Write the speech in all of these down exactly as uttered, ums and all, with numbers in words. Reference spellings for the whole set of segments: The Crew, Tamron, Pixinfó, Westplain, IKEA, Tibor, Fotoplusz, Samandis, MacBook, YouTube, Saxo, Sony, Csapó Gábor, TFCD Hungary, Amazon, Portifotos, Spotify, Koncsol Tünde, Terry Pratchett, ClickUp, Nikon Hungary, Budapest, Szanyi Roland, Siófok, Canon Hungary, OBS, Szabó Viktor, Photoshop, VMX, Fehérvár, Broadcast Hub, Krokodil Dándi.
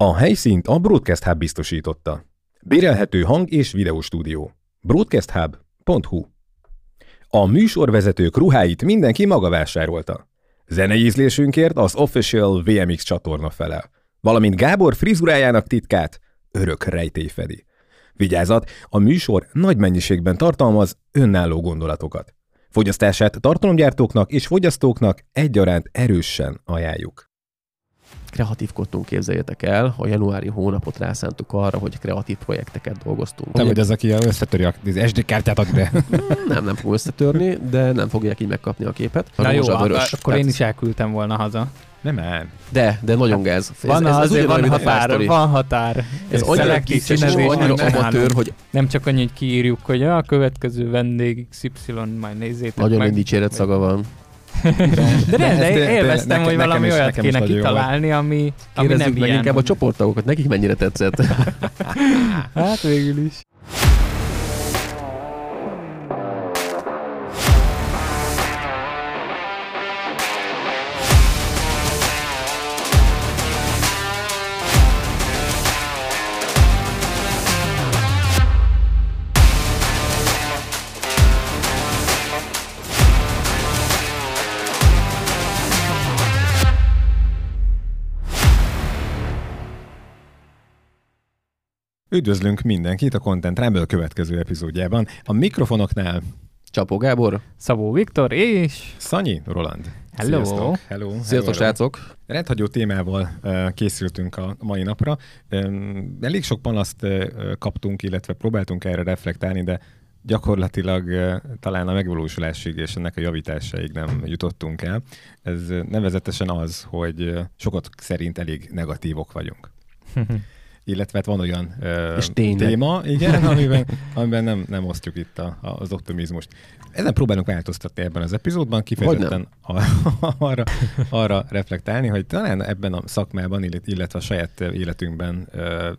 A helyszínt a Broadcast Hub biztosította. Bérelhető hang- és videóstúdió. broadcast hub pont hu. A műsorvezetők ruháit mindenki maga vásárolta. Zenei ízlésünkért az Official vé em iksz csatorna felel, valamint Gábor frizurájának titkát örök rejtély fedi. Vigyázat, a műsor nagy mennyiségben tartalmaz önálló gondolatokat. Fogyasztását tartalomgyártóknak és fogyasztóknak egyaránt erősen ajánljuk. Kreatívkodtunk, képzeljétek el, a januári hónapot rászántuk arra, hogy kreatív projekteket dolgoztunk. Nem, hogy ez, aki összetöri az es dé kártyát ad be. Nem, nem fog összetörni, de nem fogják így megkapni a képet. A Na jó, a vörös, akkor tehát... én is elküldtem volna haza. Nem el. De, de nagyon gáz. Van ez, ez azért van, van határ, van határ. Ez annyira kicsi, és annyira amatőr, hogy... Nem csak annyit kiírjuk, hogy a következő vendég iksz ipszilon, majd nézzétek meg. Nagyon dicséret szaga van. De, de, de élveztem, hogy valami is, olyat kéne kitalálni, ami, ami nem meg ilyen. Inkább a csoporttagokat, nekik mennyire tetszett. Hát végül is. Üdvözlünk mindenkit a Content Ráből következő epizódjában. A mikrofonoknál Csapó Gábor, Szabó Viktor és Szanyi Roland. Hello. Sziasztok, hello, Sziasztok srácok! Rendhagyó témával uh, készültünk a mai napra. Um, elég sok panaszt uh, kaptunk, illetve próbáltunk erre reflektálni, de gyakorlatilag uh, talán a megvalósulásig és ennek a javításáig nem jutottunk el. Ez uh, nevezetesen az, hogy uh, sokak szerint elég negatívok vagyunk. Illetve hát van olyan ö, téma, igen, amiben, amiben nem, nem osztjuk itt a, az optimizmust. Ezen próbálunk változtatni ebben az epizódban, kifejezetten a, arra, arra reflektálni, hogy talán ebben a szakmában, illetve a saját életünkben ö,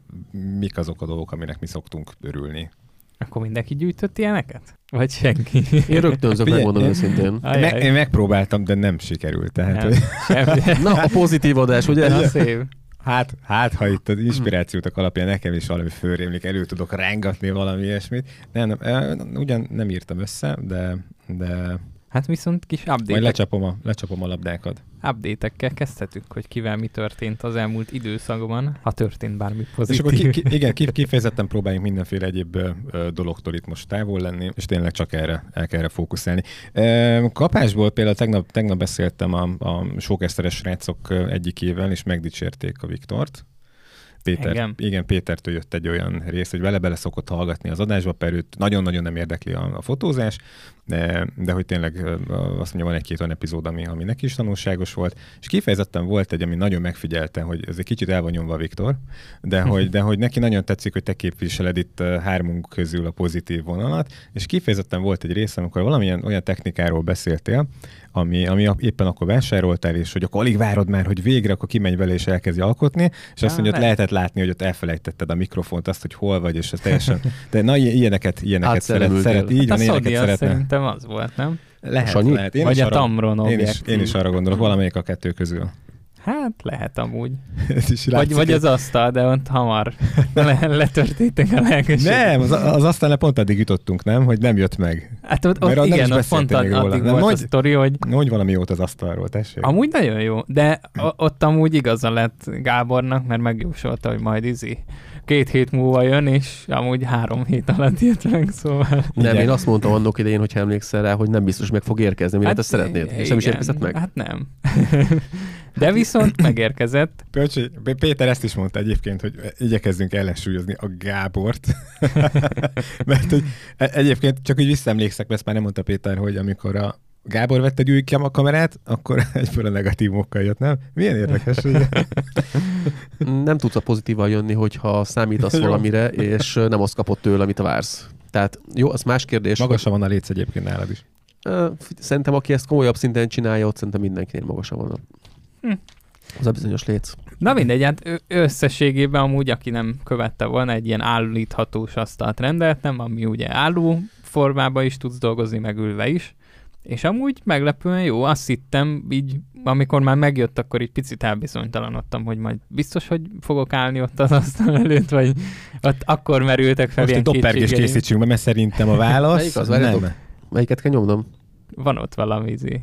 mik azok a dolgok, aminek mi szoktunk örülni. Akkor mindenki gyűjtött ilyeneket? Vagy senki? Én rögtönzök, megmondom őszintén. Me- én megpróbáltam, de nem sikerült. Tehát, nem, hogy... Na, a pozitív adás, ugye? Na, szép. Hát, hát, ha itt az inspirációtok alapján nekem is valami fölrémlik, elő tudok rángatni valami ilyesmit. Nem, nem, ugyan nem írtam össze, de... de... Hát viszont kis update-ek. Majd lecsapom a, lecsapom a labdákat. Update-ekkel kezdhetünk, hogy kivel mi történt az elmúlt időszakban, ha történt bármi pozitív. És akkor ki, ki, igen, kifejezetten próbáljunk mindenféle egyéb ö, dologtól itt most távol lenni, és tényleg csak erre, el kell erre fókuszálni. Ö, kapásból például tegnap, tegnap beszéltem a, a Sókeszteres srácok egyikével, és megdicsérték a Viktort. Péter, igen. igen, Pétertől jött egy olyan rész, hogy vele-bele szokott hallgatni az adásba, per őt nagyon-nagyon nem érdekli a, a fotózás, de, de hogy tényleg azt mondja, van egy-két olyan epizód, ami, ami neki is tanulságos volt, és kifejezetten volt egy, ami nagyon megfigyelte, hogy ez egy kicsit el van nyomva Viktor, de hogy, de hogy neki nagyon tetszik, hogy te képviseled itt hármunk közül a pozitív vonalat, és kifejezetten volt egy rész, amikor valamilyen olyan technikáról beszéltél, Ami, ami éppen akkor vásároltál, és hogy akkor alig várod már, hogy végre, akkor kimenj vele és elkezdi alkotni, és ja, azt mondja, hogy lehetett látni, hogy ott elfelejtetted a mikrofont, azt, hogy hol vagy, és ez teljesen... De na, ilyeneket, ilyeneket szeret, szeret, így hát van, ilyeneket Szodja szeretne. Szerintem az volt, nem? Lehet, Sanyi? lehet. Én vagy a arra, Tamron objekt. Én is, én is arra gondolok, valamelyik a kettő közül. Hát lehet amúgy. Vagy, vagy az asztal, de ott hamar le, letörtétek a lelkeséget. Nem, az, az asztalnál pont addig jutottunk, nem? Hogy nem jött meg. Hát ott, ott igen, ott pont addig volt nem, a sztori, hogy... Hogy valami jót az asztalról, tessék. Amúgy nagyon jó, de ott amúgy igaza lett Gábornak, mert megjósolta, hogy majd izi. Két hét múlva jön, és amúgy három hét alatt jött meg, szóval... Nem, igen. Én azt mondtam annak idején, hogy emlékszel rá, hogy nem biztos meg fog érkezni, mire hát te szeretnéd, igen, és nem is érkezett meg. Hát nem. De viszont megérkezett. Pölcsi, Péter ezt is mondta egyébként, hogy igyekezzünk ellensúlyozni a Gábort. Mert hogy egyébként csak úgy visszaemlékszek, ezt már nem mondta Péter, hogy amikor a Gábor vette egy új kamerát, akkor egyből a negatívokkal jött, nem? Milyen érdekes, ugye? Nem tudsz a pozitívan jönni, hogyha számítasz valamire, és nem azt kapod tőle, amit vársz. Tehát jó, az más kérdés. Magasan van a létsz egyébként nálad is. Szerintem, aki ezt komolyabb szinten csinálja, ott szerintem mindenkinél magasan van a... Hm. Az a bizonyos léc. Na mindegy, hát összességében amúgy, aki nem követte volna, egy ilyen állíthatós asztalt rendeltem, ami ugye álló formában is tudsz dolgozni, meg ülve is. És amúgy meglepően jó, azt hittem, így amikor már megjött, akkor így picit elbizonytalanodtam, hogy majd biztos, hogy fogok állni ott az asztal előtt, vagy ott akkor merültek fel. Most egy doppergést készítsünk be, mert szerintem a válasz melyik az, nem. Dop... Melyiket kell nyomnom? Van ott valami ízé.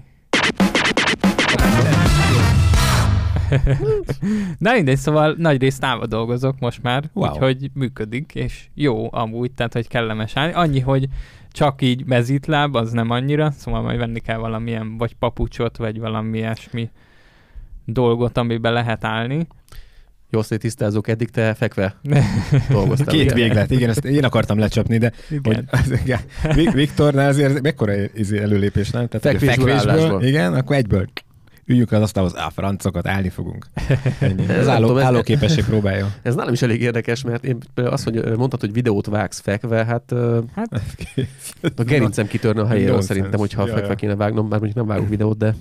Na mindegy, szóval nagyrészt állva dolgozok most már, wow. Úgyhogy működik, és jó amúgy, tehát hogy kellemes állni. Annyi, hogy csak így mezítláb, az nem annyira, szóval majd venni kell valamilyen, vagy papucsot, vagy valami ilyesmi dolgot, amiben lehet állni. Jó, hogy tisztázok, eddig te fekve dolgoztál. Két véglet, igen, ezt én akartam lecsapni, de igen. Hogy, igen, Viktornál azért mekkora előlépés, nem? Tehát fekvésből, fekvésből igen, akkor egyből üljünk az asztalhoz, á, francokat, állni fogunk. Ennyi. Ez álló, állóképesség próbálja. Ez nálam is elég érdekes, mert én azt, hogy mondtad, hogy videót vágsz fekve, hát, hát a gerincem kitörne a helyéről szerintem, hogyha ja, fekve ja. kéne vágnom, bár mondjuk nem vágok videót, de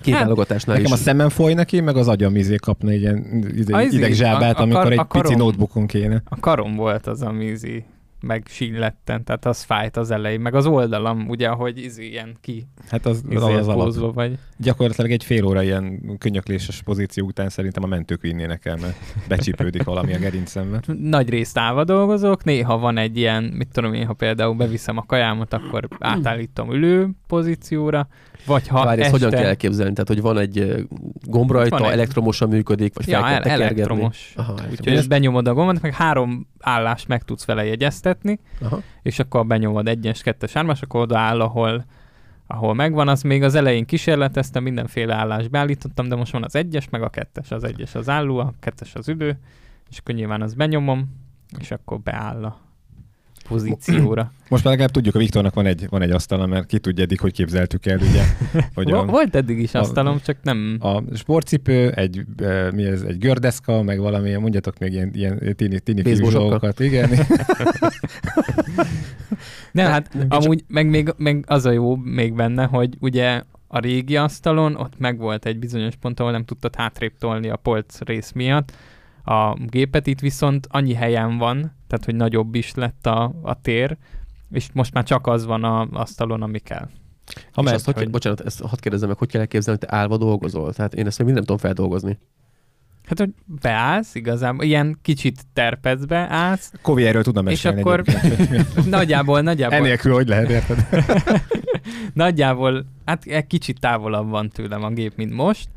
két válogatásnál hát, is. Nekem a szemem foly neki, meg az agyam ízé kapna egy ilyen idegzsábát, amikor kar, egy karom, pici notebookon kéne. A karom volt az, ami ízé meg sínletten, tehát az fájt az elején, meg az oldalam, ugye, ahogy izi ilyen ki. Hát az az alap. Vagy. Gyakorlatilag egy fél óra ilyen könnyökléses pozíció után szerintem a mentők vinnének el, mert becsípődik valami a gerincembe. Nagy részt állva dolgozok, néha van egy ilyen, mit tudom én, ha például beviszem a kajámat, akkor átállítom ülő pozícióra, vagy ha várj, este... hogyan kell elképzelni? Tehát, hogy van egy gomb rajta, egy... elektromosan működik, vagy ja, fel kell tekergetni? Elektromos. Aha, úgyhogy most... benyomod a gombot, meg három állást meg tudsz vele jegyeztetni, aha. És akkor benyomod egyes, kettes, hármas, akkor odaáll, ahol, ahol megvan. Az még az elején kísérleteztem, mindenféle állást beállítottam, de most van az egyes, meg a kettes. Az egyes az álló, a kettes az ülő, és akkor nyilván azt benyomom, és akkor beáll a pozícióra. Most már legalább tudjuk, a Viktornak van egy, van egy asztala, mert ki tudja eddig, hogy képzeltük el, ugye? Hogy a, volt eddig is asztalom, a, csak nem... A sportcipő, egy, e, mi ez, egy gördeszka, meg valamilyen, mondjatok még ilyen, ilyen tini, tini fűzsókat. Igen. Nem, hát amúgy, meg, még, meg az a jó még benne, hogy ugye a régi asztalon, ott megvolt egy bizonyos pont, ahol nem tudtad hátrébb tolni a polc rész miatt, a gépet itt viszont annyi helyen van, tehát hogy nagyobb is lett a, a tér, és most már csak az van az asztalon, ami kell. Ha mert, hogy... bocsánat, ezt hadd kérdezzem meg, hogy kell elképzelni, hogy te állva dolgozol? Tehát én ezt még minden tudom feldolgozni. Hát, hogy beállsz igazából, ilyen kicsit terpecbe állsz. Kovi erről tudna mesélni. És akkor nagyjából, nagyjából... Enélkül, hogy lehet, érted? Nagyjából, hát egy kicsit távolabb van tőlem a gép, mint most,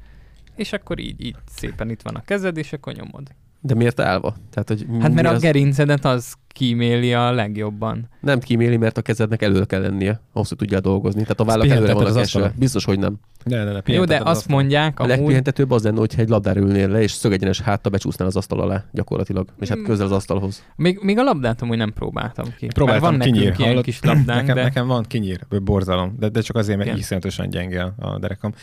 és akkor így, így szépen itt van a kezed, és akkor nyomod. De miért állva? Tehát, hogy hát mert az... a gerincedet az kíméli a legjobban. Nem kíméli, mert a kezednek elő kell lennie, ahhoz, hogy tudjál dolgozni. Tehát a vállak előre van az esve. Biztos, hogy nem. Ne, ne, ne, jó, de az azt mondják... A legpihentetőbb az lenne, hogyha egy labdára ülnél le, és szögegyenes háttal becsúsznál az asztal alá gyakorlatilag, és hát közel az asztalhoz. Még, még a labdát amúgy nem próbáltam ki. Próbáltam, van kinyír. Nekünk ilyen kis labdánk, nekem, de... nekem van kinyír, borzalom, de, de csak azért, mert iszonyatosan gyenge a derekam.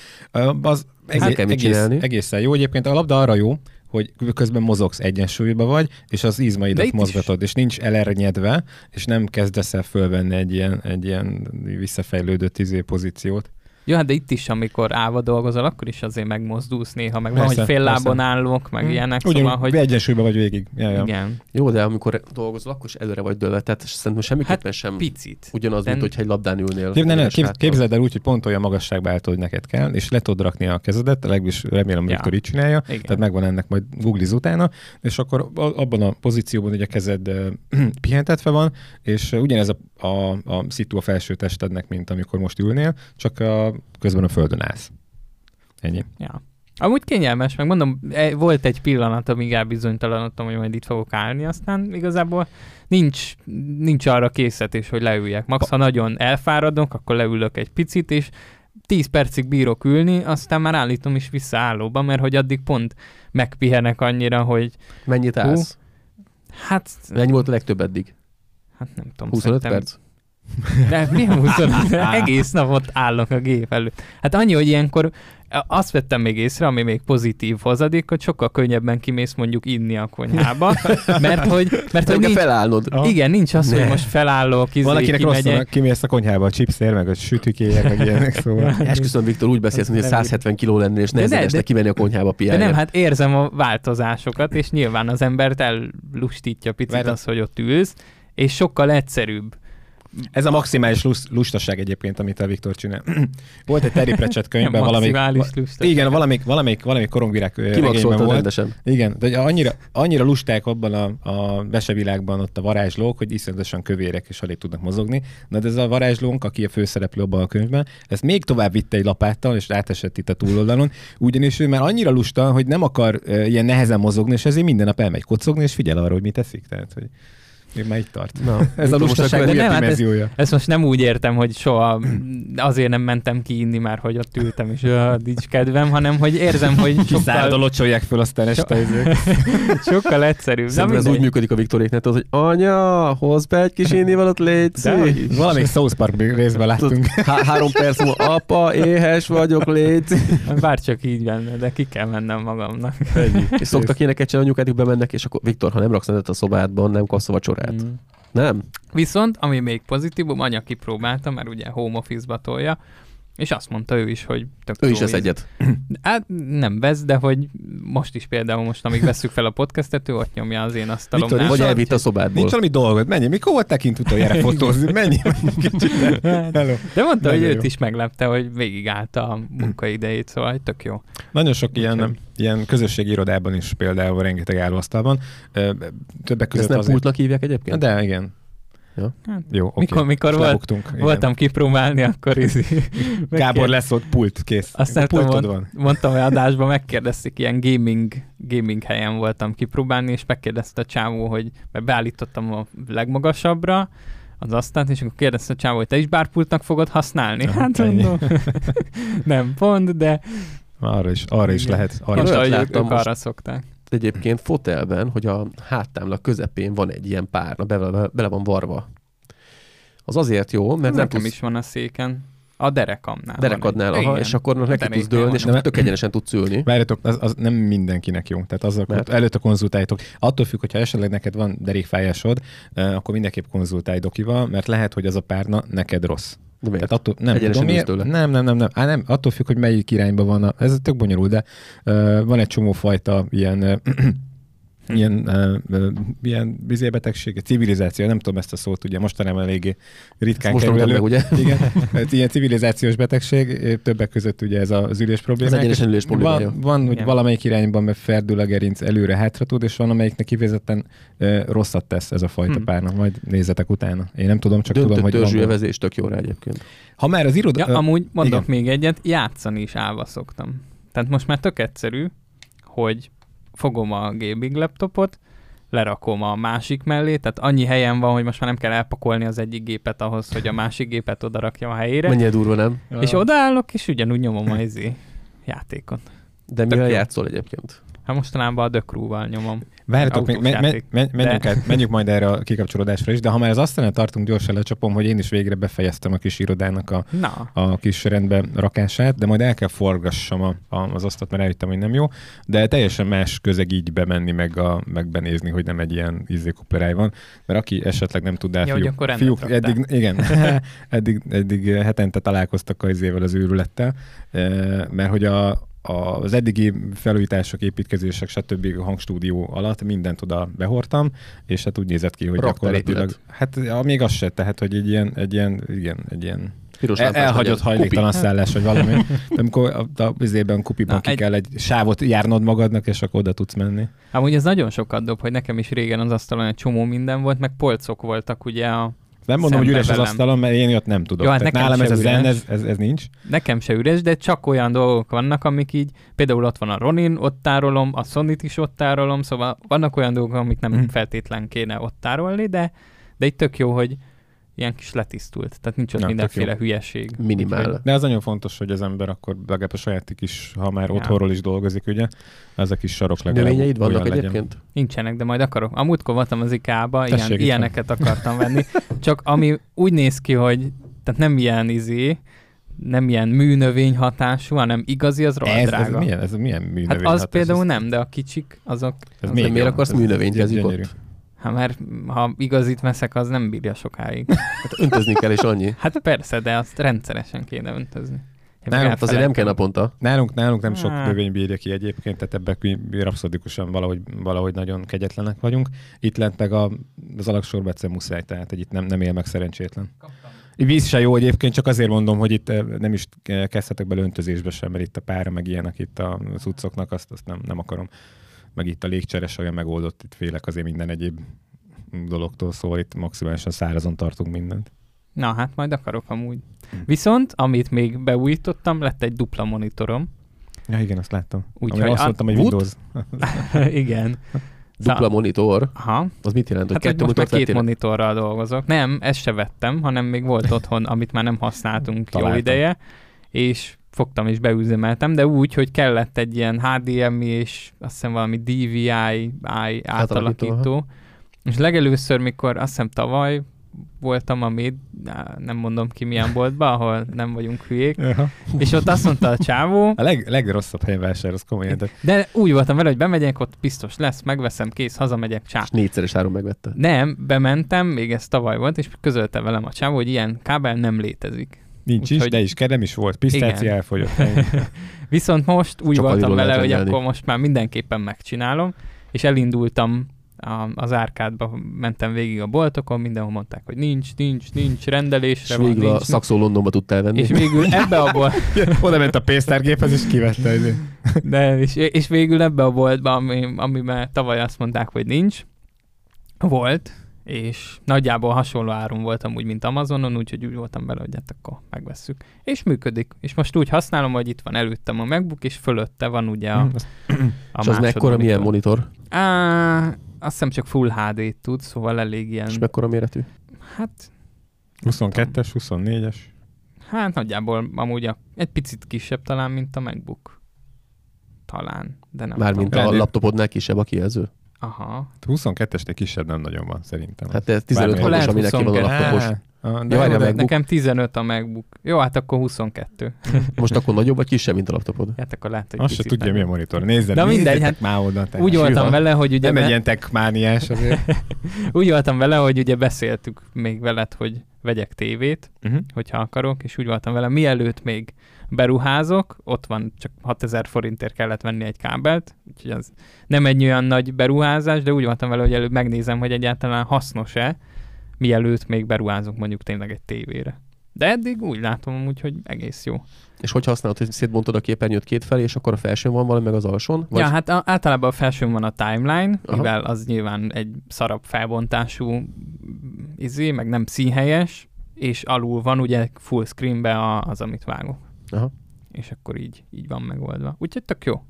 Az hát, egész, egészen jó. Egyébként a labda arra jó, hogy közben mozogsz, egyensúlyba vagy, és az izmaidat mozgatod, is. És nincs elernyedve, és nem kezdesz el fölvenni egy ilyen, egy ilyen visszafejlődött izé pozíciót. Jó, hát de itt is, amikor állva dolgozol, akkor is azért megmozdulsz néha, meg van, hogy fél lábon állok, meg hmm. ilyenek. Ugyan, szóval, hogy... egyensúlyba vagy végig. Ja, ja. Igen. Jó, de amikor dolgozol, akkor is előre vagy dőlve, tehát szerintem semmiképpen sem picit. Ugyanaz, mint hogyha egy labdán ülnél. Nem, nem, képzeld el úgy, hogy pont olyan magasságba állt, hogy neked kell, és le tudod rakni a kezedet, legalábbis remélem, hogy Viktor így csinálja, tehát megvan ennek, majd googliz utána, és akkor abban a pozícióban, hogy a kezed pihentetve van, és ugyanez a, a, a szitu a felső testednek, mint amikor most ülnél, csak a közben a földön állsz. Ennyi. Ja. Amúgy kényelmes, meg mondom, volt egy pillanat, amíg elbizonytalanodtam, hogy majd itt fogok állni, aztán igazából nincs, nincs arra készítés, hogy leüljek. Max, ha nagyon elfáradok, akkor leülök egy picit, és tíz percig bírok ülni, aztán már állítom is vissza állóba, mert hogy addig pont megpihenek annyira, hogy... Mennyit állsz? Hú, hát... Mennyi volt a legtöbb eddig? Hát nem tudom. huszonöt perc? De milyen huszonöt? Egész nap ott állok a gép előtt. Hát annyi, hogy ilyenkor azt vettem még észre, ami még pozitív hozadék, hogy sokkal könnyebben kimész mondjuk inni a konyhába, mert hogy... Mert hogy nincs, felállnod. Igen, nincs az, ne. Hogy most felállok, izé, valakinek rosszanak, kimész a konyhába a chipsért, meg a sütükéért, meg ilyenek, szóval... Esküszöm, Viktor, úgy beszélsz, hogy száz hetven kiló lennél, és nehezen este kimenni a konyhába piájára. De nem, hát érzem a változásokat, és nyilván az embert ellustítja picit az, hogy ott ülsz, és sokkal egyszerűbb. Ez a maximális lustaság egyébként, amit a Viktor csinál. Volt egy Terry Pratchett könyvben valamelyik... Igen, valamelyik, valamelyik, valamelyik korongvirág regényben volt. Rendesen. Igen, de annyira, annyira lusták abban a, a besevilágban ott a varázslók, hogy iszonyatosan kövérek és alig tudnak mozogni. Na de ez a varázslónk, aki a főszereplő abban a könyvben, ezt még tovább vitte egy lapáttal, és átesett itt a túloldalon, ugyanis ő már annyira lusta, hogy nem akar e, ilyen nehezen mozogni, és ezért minden nap elmegy kocogni, és figyel arra, hogy mit teszik. Tehát, hogy... Én már itt tart. No, ez a lustaság újabb hát dimenziója. Ezt, ezt most nem úgy értem, hogy soha azért nem mentem ki inni már, hogy ott ültem, és a nincs kedvem, hanem hogy érzem, hogy sokkal... Kiszállod, locsolják föl, aztán este ezért. Sokkal egyszerűbb. Szerintem ez úgy működik a Viktoréknál, hogy anya, hozz be egy kis innival, ott légy szív. Valamelyik South Park részben láttunk. Há- három perc múlva, apa, éhes vagyok, légy szív. Bárcsak így benne, de ki kell mennem magamnak. Ennyi. És szoktak ilyeneket csinálni, anyukádik bemennek, és akkor Viktor, ha nem raksz nevet a szobádban, nem kapsz vacsora. Mm. Nem. Viszont, ami még pozitívum, anya kipróbálta, mert ugye home office-ba tolja, és azt mondta ő is, hogy tök jó. Ő is ez egyet. Hát nem vesz, de hogy most is például most, amíg vesszük fel a podcastet, ő ott nyomja az én asztalomnál. Victor, vagy elvitt a szobádból. Nincs valami dolgod, menjél, mikor volt tekint utoljára fotózni, menjél. De mondta, hogy őt is meglepte, hogy végigállta a munkaidejét, szóval tök jó. Nagyon sok ilyen nem. Ilyen közösségi irodában is például rengeteg állóasztal van. Többek között ezt nem pultnak hívják egyébként? De igen. Ja. Hát, jó, okay. Mikor, mikor volt, voltam kipróbálni, akkor izi. Gábor lesz ott pult, kész. Aztán pultod van. Mondtam, hogy adásban megkérdezték, ilyen gaming, gaming helyen voltam kipróbálni, és megkérdezte a csávó, hogy mert beállítottam a legmagasabbra az asztalt, és akkor kérdezte a csávó, hogy te is bárpultnak fogod használni. Aha, hát mondom, nem pont, de... Arra is, arra is lehet. Arra is lehet. Láttam, most arra szokták. Egyébként fotelben, hogy a háttámla közepén van egy ilyen párna, bele, bele van varva. Az azért jó, mert nem tudsz... is van a széken. A derekamnál. Derekadnál, aha, és akkor neki tudsz dőlni, és akkor tök egyenesen tudsz ülni. Várjatok, az, az nem mindenkinek jó. Tehát azzal mert... előtte konzultáljátok. Attól függ, hogyha esetleg neked van derékfájásod, eh, akkor mindenképp konzultálj dokival, mert lehet, hogy az a párna neked rossz. Tehát attól, nem, tudom, nem, nem, nem, nem. Á, nem. Attól függ, hogy melyik irányba van. A, ez tök bonyolult, de uh, van egy csomó fajta ilyen uh, ilyen, uh, ilyen vizélbetegség, civilizáció, nem tudom ezt a szót, ugye mostanában eléggé ritkán kerül elő. Ugye? Igen, ilyen civilizációs betegség, többek között ugye ez az ülés problémák. Ez egyenesen ülés problémája. Van, van hogy valamelyik irányban megferdül a gerinc, előre-hátra tud, és van, amelyiknek kifejezetten uh, rosszat tesz ez a fajta hmm. párna. Majd nézzetek utána. Én nem tudom, csak döntött tudom, hogy törzsülvezés tök jó rá egyébként. Ha már az iroda... Ja, amúgy mondok igen. Még egyet, játszani is állva szoktam. Tehát most már tök egyszerű, hogy fogom a gaming laptopot, lerakom a másik mellé, tehát annyi helyen van, hogy most már nem kell elpakolni az egyik gépet ahhoz, hogy a másik gépet odarakjam a helyére. Mennyire durva, nem? És odaállok, és ugyanúgy nyomom a izé játékot. De mivel játszol egyébként? Hát mostanában a The Crew-val nyomom. Várjátok, me- me- me- me- menjünk, át, menjünk majd erre a kikapcsolódásra is, de ha már az asztalnál tartunk, gyorsan lecsapom, hogy én is végre befejeztem a kis irodának a, a kis rendbe rakását, de majd el kell forgassam a, a, az asztalt, mert eljöttem, hogy nem jó, de teljesen más közeg így bemenni, meg, a, meg benézni, hogy nem egy ilyen ízékoperáj van, mert aki esetleg nem tud el, ja, fiúk, fiúk eddig, igen, eddig, eddig hetente találkoztak az izével, az őrülettel, mert hogy a az eddigi felújítások, építkezések, stb. Hangstúdió alatt mindent oda behordtam, és hát úgy nézett ki, hogy gyakorlatilag... Hát ja, még az se, tehát, hogy egy ilyen, egy ilyen, igen, egy ilyen el, elhagyott hajléktalan szállás, vagy valami. De amikor az évben kupiban ki egy... kell egy sávot járnod magadnak, és akkor oda tudsz menni. Amúgy ez nagyon sokat dob, hogy nekem is régen az asztalon egy csomó minden volt, meg polcok voltak ugye a... Nem mondom, hogy üres velem. Az asztalon, mert én ott nem tudok. Jó, hát nálam ez a zen, ez, ez, ez nincs. Nekem se üres, de csak olyan dolgok vannak, amik így, például ott van a Ronin, ott tárolom, a Sonyt is ott tárolom, szóval vannak olyan dolgok, amik nem hmm. feltétlen kéne ott tárolni, de, de így tök jó, hogy ilyen kis letisztult. Tehát nincs ott ja, mindenféle hülyeség. Minimál. De az nagyon fontos, hogy az ember akkor legalább a saját kis, ha már ja. otthonról is dolgozik, ugye, az a kis sarok legalább növényeid vannak egyébként? Legyen. Nincsenek, de majd akarok. A múltkor voltam az IKEA-ba, ilyen, ilyeneket akartam venni. Csak ami úgy néz ki, hogy tehát nem ilyen izé, nem ilyen műnövény hatású, hanem igazi, az rohadt drága. Ez, ez milyen, ez milyen műnövény hát hatás? Az például nem, de a kicsik, azok... Ez az miért akarsz műnövényt kezikot? Hát mert ha igazit veszek, az nem bírja sokáig. Hát öntözni kell, és annyi. Hát persze, de azt rendszeresen kéne öntözni. Nálunk azért nem kell naponta. Nálunk, nálunk nem sok növény bírja ki egyébként, tehát ebben rapszodikusan valahogy, valahogy nagyon kegyetlenek vagyunk. Itt lent meg a, az alagsorba egyszer muszáj, tehát hogy itt nem, nem él meg szerencsétlen. Kaptam. Víz se jó egyébként, csak azért mondom, hogy itt nem is kezdhetek bele öntözésbe sem, mert itt a pára meg ilyenek itt a cuccoknak, azt, azt nem, nem akarom. Meg itt a légcseres olyan megoldott, itt félek azért minden egyéb dologtól, szóval itt maximálisan szárazon tartunk mindent. Na hát, majd akarok amúgy. Hm. Viszont, amit még beújítottam, lett egy dupla monitorom. Ja igen, azt láttam. Úgy, azt a... mondtam, hogy Windows. Igen. Dupla monitor? Aha. Az mit jelent? Hát, hogy kettő most már két monitorral dolgozok. Nem, ezt se vettem, hanem még volt otthon, amit már nem használtunk jó ideje, és fogtam és beüzemeltem, de úgy, hogy kellett egy ilyen há dé em i és azt hiszem valami dé vé i átalakító. És legelőször, mikor azt hiszem tavaly voltam, amit nem mondom ki milyen boltban, ahol nem vagyunk hülyék, és ott azt mondta a csávó... A leg, legrosszabb helyen vásár, az komolyan. De... de úgy voltam vele, hogy bemegyek, ott biztos lesz, megveszem, kész, hazamegyek, csá. És négyszer és három megvette. Nem, bementem, még ez tavaly volt, és közölte velem a csávó, hogy ilyen kábel nem létezik. Nincs úgy, is, hogy... de is, nem is volt, pisztácia elfogyott. Viszont most úgy Csak voltam vele, hogy akkor most már mindenképpen megcsinálom, és elindultam A, az árkádba, mentem végig a boltokon, mindenhol mondták, hogy nincs, nincs, nincs, rendelésre van, nincs. És a Saxo Londonba tudtál venni. És végül ebbe a bolt... Oda ment a pénztárgéphez, és kivette. De, és, és végül ebbe a boltba, ami, amiben tavaly azt mondták, hogy nincs, volt, és nagyjából hasonló áron voltam úgy, mint Amazonon, úgyhogy úgy voltam vele, hogy hát akkor megvesszük. És működik. És most úgy használom, hogy itt van előttem a MacBook, és fölötte van ugye a, a és az mekkora, milyen monitor? Á... Azt hiszem csak full há dé-t tud, szóval elég ilyen... És mekkora méretű? Hát... huszonkettes, huszonnégyes? Hát nagyjából amúgy a, egy picit kisebb talán, mint a MacBook. Talán, de nem. Mármint a laptopodnál kisebb a kijelző? Aha. huszonkettesnél kisebb nem nagyon van, szerintem. Hát ez tizenöt hatos, aminek ki van a laptopos. De jó, de nekem tizenöt a MacBook. Jó, hát akkor huszonkettő. Most akkor nagyobb vagy kisebb, mint a laptopod? Hát akkor látod, hogy azt se tudja, mi a monitor. Nézd, de mindegy, hát már oda. Úgy voltam vele, hogy ugye... Nem egy ilyen techmániás azért. Úgy voltam vele, hogy ugye beszéltük még veled, hogy vegyek tévét, uh-huh. hogyha akarok, és úgy voltam vele, mielőtt még beruházok, ott van, csak hatezer forintért kellett venni egy kábelt, úgyhogy az nem egy olyan nagy beruházás, de úgy voltam vele, hogy előbb megnézem, hogy egyáltalán hasznos-e, mielőtt még beruházunk mondjuk tényleg egy tévére. De eddig úgy látom, úgyhogy egész jó. És hogy használod, hogy szétbontod a képernyőt két felé, és akkor a felsőn van valami, meg az alsón? Vagy... Ja, hát a, általában a felsőn van a timeline, aha. mivel az nyilván egy szarabb felbontású izé, meg nem színhelyes, és alul van ugye full screenbe a, az, amit vágok. Aha. És akkor így, így van megoldva. Úgyhogy tök jó.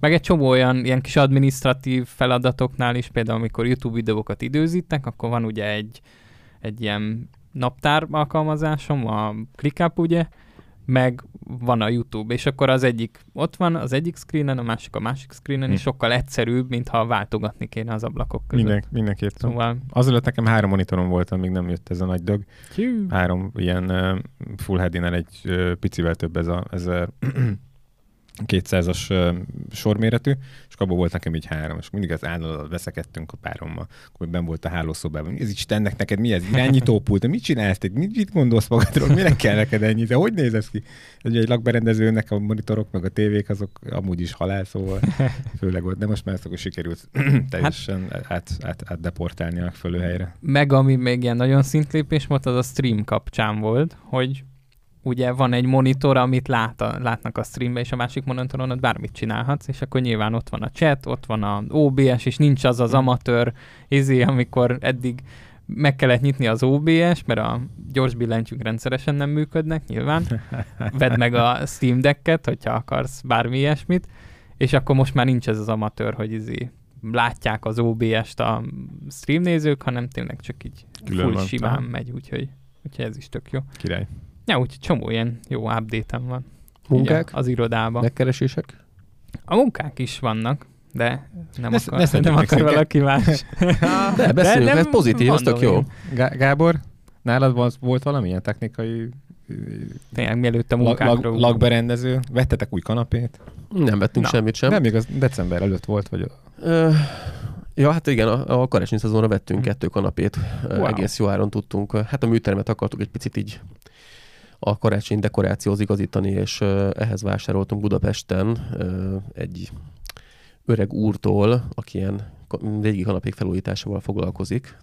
Meg egy csomó olyan ilyen kis adminisztratív feladatoknál is, például amikor YouTube videókat időzítek, akkor van ugye egy egy ilyen naptár alkalmazásom, a ClickUp ugye, meg van a YouTube, és akkor az egyik ott van, az egyik screenen, a másik a másik screenen, hm. és sokkal egyszerűbb, mintha váltogatni kéne az ablakok között. Minden, mindenképp. Szóval... Azelőtt nekem három monitorom volt, amíg nem jött ez a nagy dög. Hű. Három ilyen uh, full head-nál egy uh, picivel több ez a, ez a kétszázas uh, sorméretű, és abból volt nekem így három, és mindig az állandóan veszekedtünk a párommal. Akkor benn volt a hálószobában, mi ez Istennek neked, mi ez irányítópult, mit csinálsz, mit, mit gondolsz magadról, minek kell neked ennyi, de hogy néz ez ki? Ugye egy lakberendezőnek a monitorok, meg a tévék, azok amúgy is halál, szóval főleg volt, de most már ezt akkor sikerült teljesen hát, át, át, átdeportálni a megfelelő helyre. Meg ami még ilyen nagyon szintlépés volt, az a stream kapcsán volt, hogy ugye van egy monitor, amit lát a, látnak a streambe, és a másik monitoron ott bármit csinálhatsz, és akkor nyilván ott van a chat, ott van a o bé es, és nincs az az amatőr izé, amikor eddig meg kellett nyitni az o bé es, mert a gyors billentyűk rendszeresen nem működnek, nyilván. Vedd meg a Steam Decket, hogyha akarsz bármi ilyesmit, és akkor most már nincs ez az amatőr, hogy izé látják az o bé est a stream nézők, hanem tényleg csak így külön full simán megy, úgyhogy, úgyhogy ez is tök jó. Király. Ja, úgyhogy csomó ilyen jó update-em van. Munkák? Ugye, az irodában. Megkeresések? A munkák is vannak, de nem ne, akar, ne nem akar valaki más. De beszéljünk, ez pozitív, az tök jó. G- Gábor, nálad volt valamilyen technikai... Tényleg mielőtt a munkákról... Lag, lakberendező, vettetek új kanapét? Nem vettünk Na. semmit sem. Nem, még az december előtt volt, vagy... Ö... Ja, hát igen, a, a karácsony szezonra vettünk kettő kanapét. Wow. Egész jó áron tudtunk. Hát a műtermet akartuk egy picit így a karácsonyi dekorációhoz igazítani, és ehhez vásároltunk Budapesten egy öreg úrtól, aki ilyen régi kanapék felújításával foglalkozik.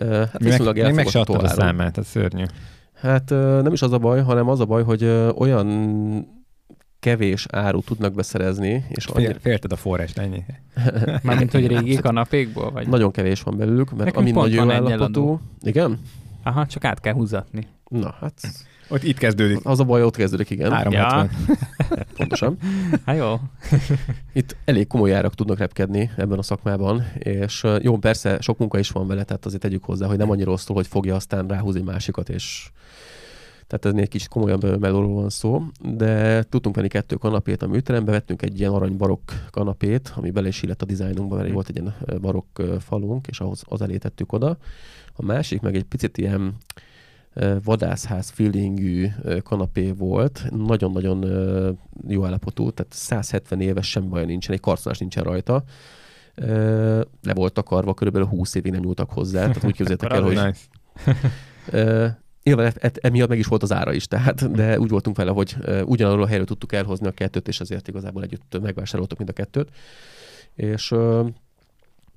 Hát még meg, még meg se adtad a számát, ez szörnyű. Hát nem is az a baj, hanem az a baj, hogy olyan kevés árut tudnak beszerezni. És annyira... Félted a forrást, ennyi? Mármint, hogy régi kanapékból? Vagy? Nagyon kevés van belőlük, mert nekünk ami nagy jó állapotú... Igen? Aha, csak át kell húzatni. Na, hát... Ott itt kezdődik. Az a baj, ott kezdődik, igen. háromszázhatvan. Ja. Pontosan. Hát jó. Itt elég komoly árak tudnak repkedni ebben a szakmában, és jó, persze sok munka is van vele, tehát azért tegyük hozzá, hogy nem annyira rosszul, hogy fogja aztán ráhúzni másikat, és tehát ez egy kicsit komolyabb melóról van szó, de tudtunk venni kettő kanapét a műterembe, vettünk egy ilyen arany barokk kanapét, ami bele is illett a dizájnunkba, mert volt egy ilyen barokk falunk, és ahhoz az elé tettük oda. A másik meg egy picit ilyen vadászház feelingű kanapé volt, nagyon-nagyon jó állapotú, tehát száz hetven éves semmi baja nincsen, egy karcolás nincsen rajta. Le volt takarva, körülbelül húsz évig nem nyúltak hozzá, tehát úgy képzeltek el, hogy... Nyilván emiatt meg is volt az ára is, tehát, de úgy voltunk vele, hogy ugyanarról a helyről tudtuk elhozni a kettőt, és azért igazából együtt megvásároltuk mind a kettőt. És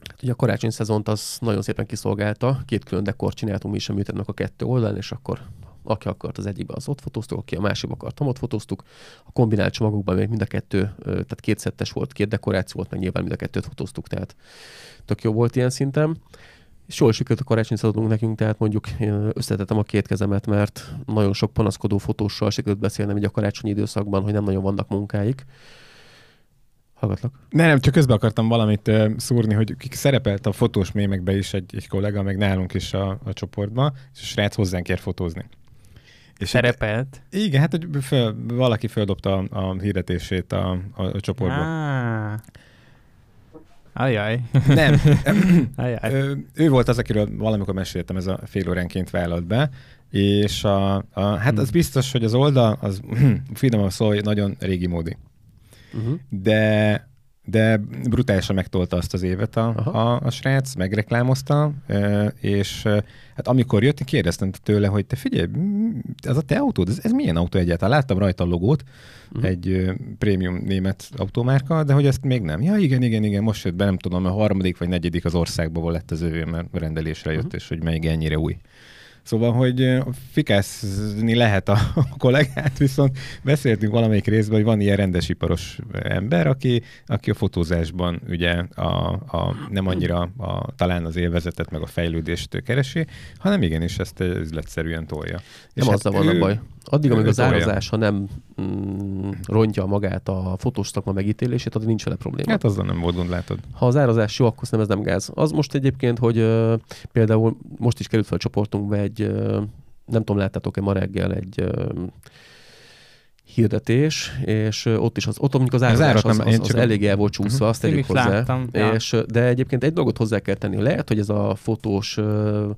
hát ugye a karácsony szezont az nagyon szépen kiszolgálta, két külön dekort csináltunk mi is a műteremnek a kettő oldalán, és akkor aki akart az egyikbe, az ott fotóztuk, aki a másikba akart, ott fotóztuk. A kombinált csomagokban még mind a kettő, tehát két szettes volt, két dekoráció volt, meg nyilván mind a kettőt fotóztuk, tehát tök jó volt ilyen szinten. És jól sikerült a karácsonyi szezonunk nekünk, tehát mondjuk én összetettem a két kezemet, mert nagyon sok panaszkodó fotóssal sikerült beszélnem így a karácsonyi időszakban, hogy nem nagyon vannak munkáik. Hallgatlak. Ne, nem, csak közbe akartam valamit uh, szúrni, hogy szerepelt a fotós mémekbe is egy, egy kollega, meg nálunk is a, a csoportban, és a srác hozzánk ér fotózni. És szerepelt? Itt, igen, hát hogy föl, valaki földobta a, a hirdetését a, a, a csoportba. Ah. Ajaj. Nem. Ajaj. Ő, ő volt az, akiről valamikor meséltem, ez a fél óránként vállalt be, és a, a, hát hmm. az biztos, hogy az oldal, az finoman szól, hogy nagyon régi módi. Uh-huh. De, de brutálisan megtolta azt az évet a, a, a srác, megreklámozta, és hát amikor jött, én kérdeztem tőle, hogy te figyelj, ez a te autód, ez, ez milyen autó egyáltalán? Láttam rajta a logót, uh-huh. egy prémium német automárka, de hogy ezt még nem. Ja igen, igen, igen, most jött be, nem tudom, a harmadik vagy negyedik az országban lett az övé, mert rendelésre jött, uh-huh. és hogy még ennyire új. Szóval, hogy fikászni lehet a kollégát, viszont beszéltünk valamelyik részben, hogy van ilyen rendesiparos ember, aki, aki a fotózásban ugye a, a, nem annyira a, talán az élvezetet meg a fejlődést keresi, hanem igenis ezt üzletszerűen tolja. És nem hát azzal van a baj. Addig, amíg az árazása nem mm, rontja magát a fotós szakma megítélését, addig nincs vele probléma. Hát azzal nem volt gond, látod. Ha az árazás jó, akkor nem, ez nem gáz. Az most egyébként, hogy uh, például most is került fel a csoportunkba egy, uh, nem tudom, láttátok-e ma reggel egy uh, hirdetés, és uh, ott is az, ott mondjuk az árazás az, az, az elég el volt csúszva, uh-huh. azt tegyük hozzá. Láttam, és, ja. De egyébként egy dolgot hozzá kell tenni. Lehet, hogy ez a fotós uh,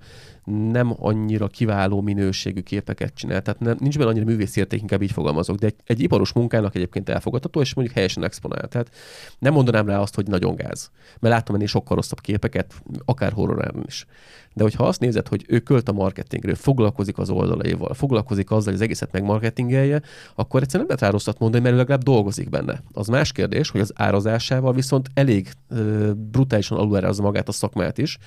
nem annyira kiváló minőségű képeket csinál. Tehát nem, nincs benne annyira művészérték, inkább így fogalmazok. De egy, egy iparos munkának egyébként elfogadható, és mondjuk helyesen exponál. Tehát nem mondanám rá azt, hogy nagyon gáz. Mert láttam ennél sokkal rosszabb képeket, akár horrorában is. De hogyha azt nézed, hogy ő költ a marketingről, foglalkozik az oldalaival, foglalkozik azzal, hogy az egészet megmarketingelje, akkor egyszerűen nem lehet rá rosszat mondani, mert ő legalább dolgozik benne. Az más kérdés, hogy az árazásával viszont elég uh, brutálisan alulárazza magát a szakmát is.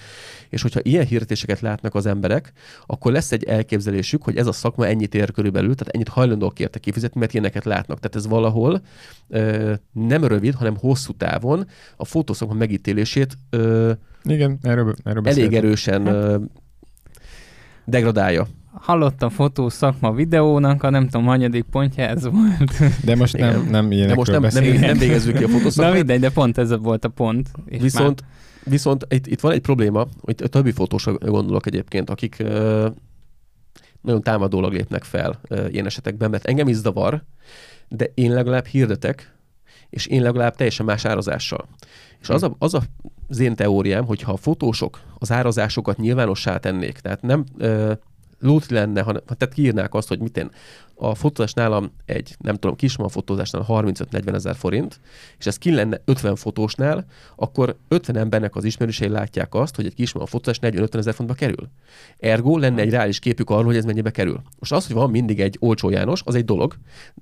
És hogyha ilyen hirdetéseket látnak az emberek, akkor lesz egy elképzelésük, hogy ez a szakma ennyit ér körülbelül, tehát ennyit hajlandóak érte kifizetni, mert ilyeneket látnak. Tehát ez valahol ö, nem rövid, hanem hosszú távon a fotószakma megítélését ö, igen, erről, erről elég erősen ö, degradálja. Hallottam fotószakma videónak, a nem tudom, hanyadik pontja ez volt. De most igen. nem, nem ilyenekről de most nem, nem, nem végezzük ki a fotószakmát. Na mindegy, de pont ez volt a pont. És viszont már... Viszont itt, itt van egy probléma, hogy többi fotósra gondolok egyébként, akik ö, nagyon támadólag lépnek fel ö, ilyen esetekben, mert engem is zavar, de én legalább hirdetek, és én legalább teljesen más árazással. És az a, az, a, az én teóriám, hogyha a fotósok az árazásokat nyilvánossá tennék, tehát nem... Ö, lót lenne, hanem, tehát kiírnák azt, hogy mit én, a fotózás nálam egy, nem tudom, kisma fotózásnál harmincöt-negyven ezer forint, és ez ki lenne ötven fotósnál, akkor ötven embernek az ismerősei látják azt, hogy egy kisma fotózás negyven-ötven ezer forintba kerül. Ergo lenne egy reális képük arról, hogy ez mennyibe kerül. Most az, hogy van mindig egy olcsó János, az egy dolog,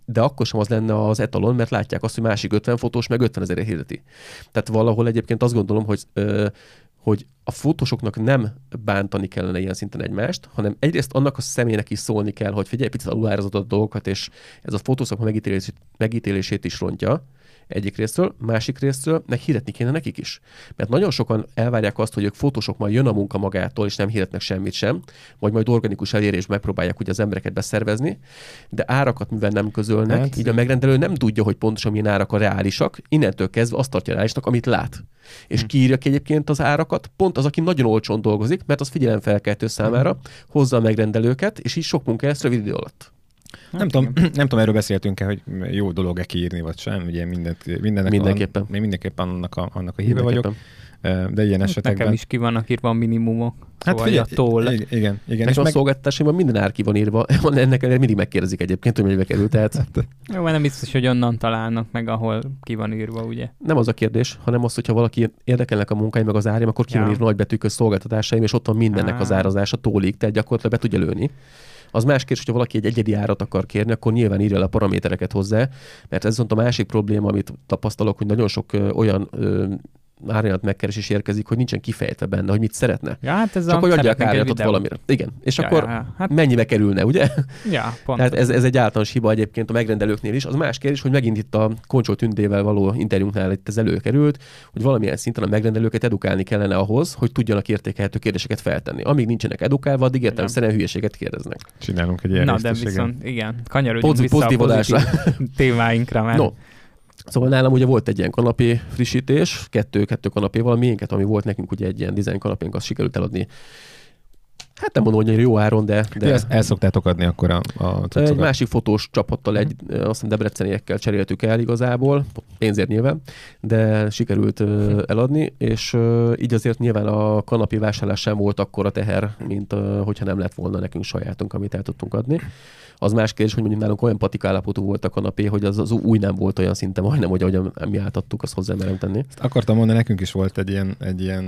de akkor sem az lenne az etalon, mert látják azt, hogy másik ötven fotós meg ötven ezerért hirdeti. Tehát valahol egyébként azt gondolom, hogy ö, hogy a fotósoknak nem bántani kellene ilyen szinten egymást, hanem egyrészt annak a személynek is szólni kell, hogy figyelj, picit alulárazott a dolgokat, és ez a fotószakma megítélését, megítélését is rontja egyik részről, másik részről, meg hirdetni kéne nekik is. Mert nagyon sokan elvárják azt, hogy ők fotósok, majd jön a munka magától, és nem hirdetnek semmit sem, vagy majd organikus elérés megpróbálják ugye az embereket beszervezni, de árakat mivel nem közölnek, hát, így a megrendelő nem tudja, hogy pontosan milyen árak a reálisak, innentől kezdve azt tartja reálisnak, amit lát. És kiírja ki egyébként az árakat, pont az, aki nagyon olcsón dolgozik, mert az figyelemfelkeltő számára, hozza a megrendelőket, és így sok munka lesz rövid idő alatt. Nem, hát, tudom, nem tudom, erről beszéltünk-e, hogy jó dolog-e kiírni, vagy sem. Ugye mindent, mindennek mindenképpen. An, mindenképpen annak a, annak a híve vagyok. De ilyen esetekben... Nekem is ki vannak írva a minimumok. Hát szóval figyelj, a tól. Igen, igen. És a meg... szolgáltatásban minden ár ki van írva. Ennek mindig megkérdezik egyébként, hogy mennyibe kerül. Tehát... Jó, mert nem biztos, hogy onnan találnak meg, ahol ki van írva, ugye? Nem az a kérdés, hanem az, hogyha valaki érdekelnek a munkáim, meg az árja, akkor ki van ja. írva nagybetűkös szolgáltatásaim, és ott van mindennek ah. az árazása tólig, tehát gyakorlatilag be tudja lőni. Az más kérdés, hogyha valaki egy egyedi árat akar kérni, akkor nyilván írja le a paramétereket hozzá, mert ez viszont a másik probléma, amit tapasztalok, hogy nagyon sok ö, olyan ö, árnyalt megkeresés érkezik, hogy nincsen kifejtve benne, hogy mit szeretne. Ja, hát ez csak hogy adják árnyatot valamire. Igen. És ja, akkor ja, hát... mennyibe kerülne, ugye? Ja, pont. Hát ez, ez egy általános hiba egyébként a megrendelőknél is. Az más kérdés, hogy megint itt a Koncsol Tündével való interjúnknál itt ez előkerült, hogy valamilyen szinten a megrendelőket edukálni kellene ahhoz, hogy tudjanak értékelhető kérdéseket feltenni. Amíg nincsenek edukálva, addig értelemszerűen hülyeséget kérdeznek. Csinálunk egy ilyen. Na, de viszont igen, kanyarodjunk vissza a pozitív témáinkra már. No. Szóval nálam ugye volt egy ilyen kanapé frissítés, kettő-kettő kanapéval, miénket, ami volt nekünk ugye egy ilyen dizájn kanapénk, azt sikerült eladni. Hát nem mondom, hogy jó áron, de... de... de el szoktátok adni akkor a, a cuccokat. Egy másik fotós csapattal, egy, azt hiszem debreceniekkel cseréltük el igazából, pénzért nyilván, de sikerült eladni, és így azért nyilván a kanapé vásárlás sem volt akkora teher, mint hogyha nem lett volna nekünk sajátunk, amit el tudtunk adni. Az más kérdés, hogy mondjuk nálunk olyan patika állapotú volt a kanapé, hogy az, az új nem volt olyan szinte majdnem, hogy ahogy mi átadtuk, azt hozzá merem tenni. Ezt akartam mondani, nekünk is volt egy ilyen, egy ilyen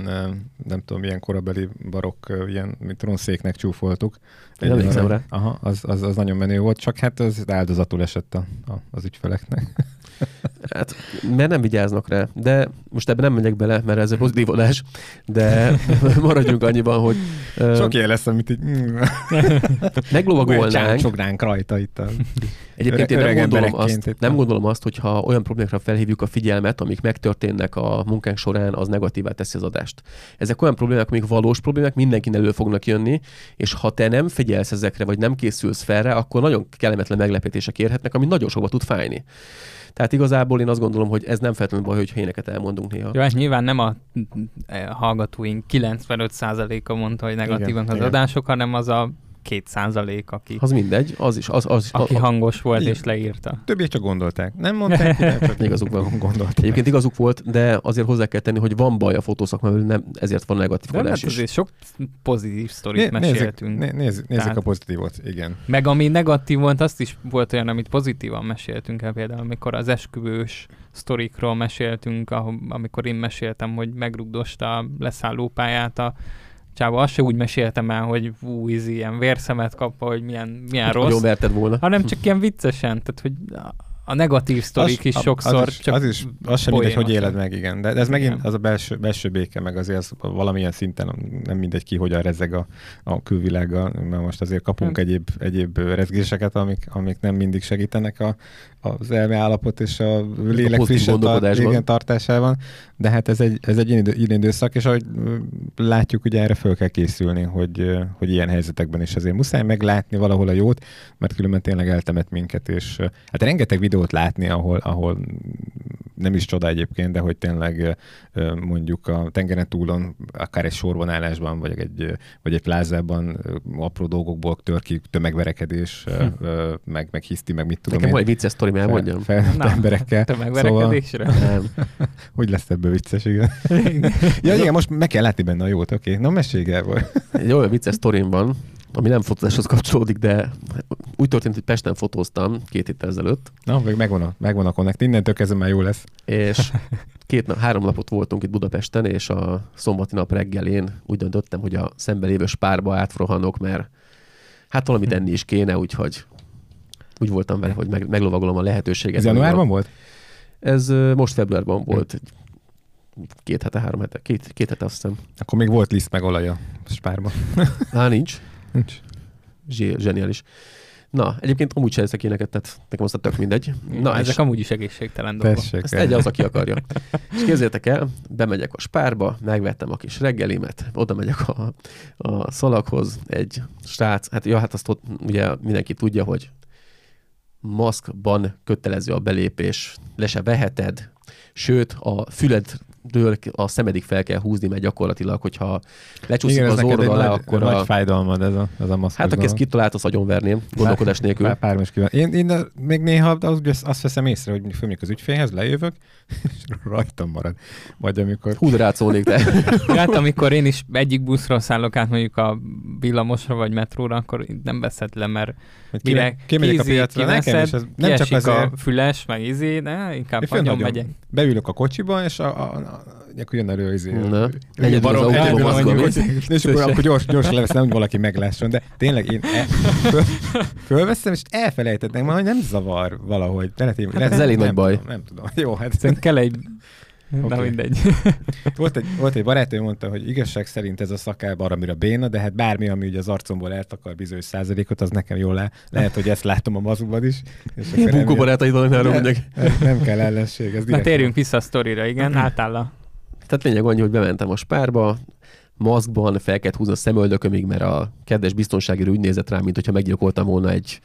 nem tudom, ilyen korabeli barokk, ilyen trónszéknek csúfoltuk. Egy nem emlékszem rá. Aha, az, az, az nagyon menő volt, csak hát az áldozatul esett a, a, az ügyfeleknek. Hát, mert nem vigyáznak rá, de most ebben nem megyek bele, mert ez egy pozitív adás, de maradjunk annyiban, hogy... Sok ilyen lesz, amit így... Meglovagolnánk. Csognánk rajta itt a... Egyébként én nem gondolom, azt, nem gondolom azt, hogyha olyan problémákra felhívjuk a figyelmet, amik megtörténnek a munkánk során, az negatívá teszi az adást. Ezek olyan problémák, amik valós problémák, mindenkin elő fognak jönni, és ha te nem figyelsz ezekre, vagy nem készülsz fel rá, akkor nagyon kellemetlen meglepetések érhetnek, ami nagyon sokba tud fájni. Tehát igazából én azt gondolom, hogy ez nem feltétlenül baj, hogyha éneket elmondunk néha. Jó, hát nyilván nem a hallgatóink kilencvenöt százaléka mondta, hogy negatívan az igen. adások, hanem az a két százalék, aki... Az mindegy, az is. Az, az, aki a, hangos volt így, és leírta. Többiek csak gondolták. Nem mondták, nem csak igazuk gondolták. Egyébként igazuk volt, de azért hozzá kell tenni, hogy van baj a fotószakmában, nem ezért van negatív adás hát is. Azért sok pozitív sztorit né, meséltünk. Nézzük, nézzük, nézzük a pozitívot, igen. Meg ami negatív volt, azt is volt olyan, amit pozitívan meséltünk el, például amikor az esküvős sztorikról meséltünk, ahol, amikor én meséltem, hogy megrugdosta a leszállópályát a Csába, azt se úgy meséltem el, hogy hú, ízi, ilyen vérszemet kapva, hogy milyen, milyen hát, rossz, volna. Hanem csak ilyen viccesen, tehát hogy a negatív sztorik az, is sokszor az is, csak az is, az sem mindegy, hogy éled meg, igen. De, de ez megint igen. az a belső, belső béke, meg azért az valamilyen szinten nem mindegy ki, hogyan rezeg a, a külvilággal, mert most azért kapunk hát. egyéb, egyéb rezgéseket, amik, amik nem mindig segítenek a, az elme állapot és a lélek frissebb tartásában. De hát ez egy, ez egy ilyen, idő, ilyen időszak, és ahogy látjuk, ugye erre föl kell készülni, hogy, hogy ilyen helyzetekben is azért muszáj meglátni valahol a jót, mert különben tényleg eltemet minket, és hát rengeteg videót látni, ahol, ahol nem is csoda egyébként, de hogy tényleg mondjuk a tengeren túlon, akár egy sorvonállásban, vagy egy, vagy egy plázában apró dolgokból tör ki tömegverekedés, hm. meg, meg hiszti, meg mit tudom nekem én. Nekem van egy vicces sztorim, elmondjam. Felnőtt emberekkel. Tömegverekedésre. Szóval, hogy lesz ebből vicces, igen. ja, igen, most meg kell látni benne a jót, oké. Okay. Na, mesélj el, vagy. Egy olyan vicces sztorim van, ami nem fotózáshoz kapcsolódik, de úgy történt, hogy Pesten fotóztam két héttel ezelőtt. Na, meg megvan a, megvan a connect, innentől kezdve már jó lesz. És két nap, három napot voltunk itt Budapesten, és a szombati nap reggelén úgy döntöttem, hogy a szemben lévő Spárba átrohanok, mert hát valamit enni is kéne, úgyhogy úgy voltam vele, hogy meg, meglovagolom a lehetőséget. Ez januárban volt? Ez most februárban volt. Két hete, három hete. Két, két hete azt hiszem. Akkor még volt liszt meg olaja Spárban. Á, nincs. Nincs. Zs- zseniális. Na, egyébként amúgy se eszek éneket, tehát nekem aztán tök mindegy. Na, ezek amúgy is egészségtelen dolgok. Ezt egye az, aki akarja. És képzeljétek el, bemegyek a Spárba, megvettem a kis reggelimet, oda megyek a, a szalaghoz, egy srác, hát ja, hát azt ott ugye mindenki tudja, hogy maszkban kötelező a belépés, le se veheted, sőt, a füledről a szemedig fel kell húzni, mert gyakorlatilag, hogyha lecsúszik igen, az orrod alá, nagy, akkor a... nagy fájdalmad ez a, ez a maszkos. Hát aki ezt kitalált, azt agyonverném, gondolkodás nélkül. Bár, bár, bár, én, én még néha azt, azt veszem észre, hogy fölmegyek az ügyfélhez, lejövök, és rajtam marad. Vagy amikor... Húd rácolnék, de... Hát amikor én is egyik buszról szállok át, mondjuk a villamosra vagy metróra, akkor nem veszed le, mert mire kézi, kiveszed, kiesik a füles, meg ízi, de inkább agyon megyek. Beülök a kocsiba, és a, a, a, akkor jön elő az ilyen. Egyedül az autóban. És akkor, akkor gyors, gyorsan leveszem, hogy valaki meglásson, de tényleg én e, föl, fölveszem, és elfelejtettem, már nem zavar valahogy. Lehet, hát lehet, ez elég nagy baj. Tudom, nem tudom. Jó, hát szerintem kell egy... Okay. Na mindegy. Volt egy, volt egy barátő, mondta, hogy igazság szerint ez a szakáll baromira béna, de hát bármi, ami ugye az arcomból eltakar bizonyos százalékot, az nekem jól le. Lehet, hogy ezt látom a mazukban is. Bunkó barátaid van, arra mondják. Nem kell ellenség. Ez na térjünk vissza a sztorira, igen, átáll a... Tehát lényeg annyi, hogy bementem a Spárba, maszkban fel kellett húzni a szemöldökömig, mert a kedves biztonsági úgy nézett rám, mint hogyha meggyilkoltam volna egy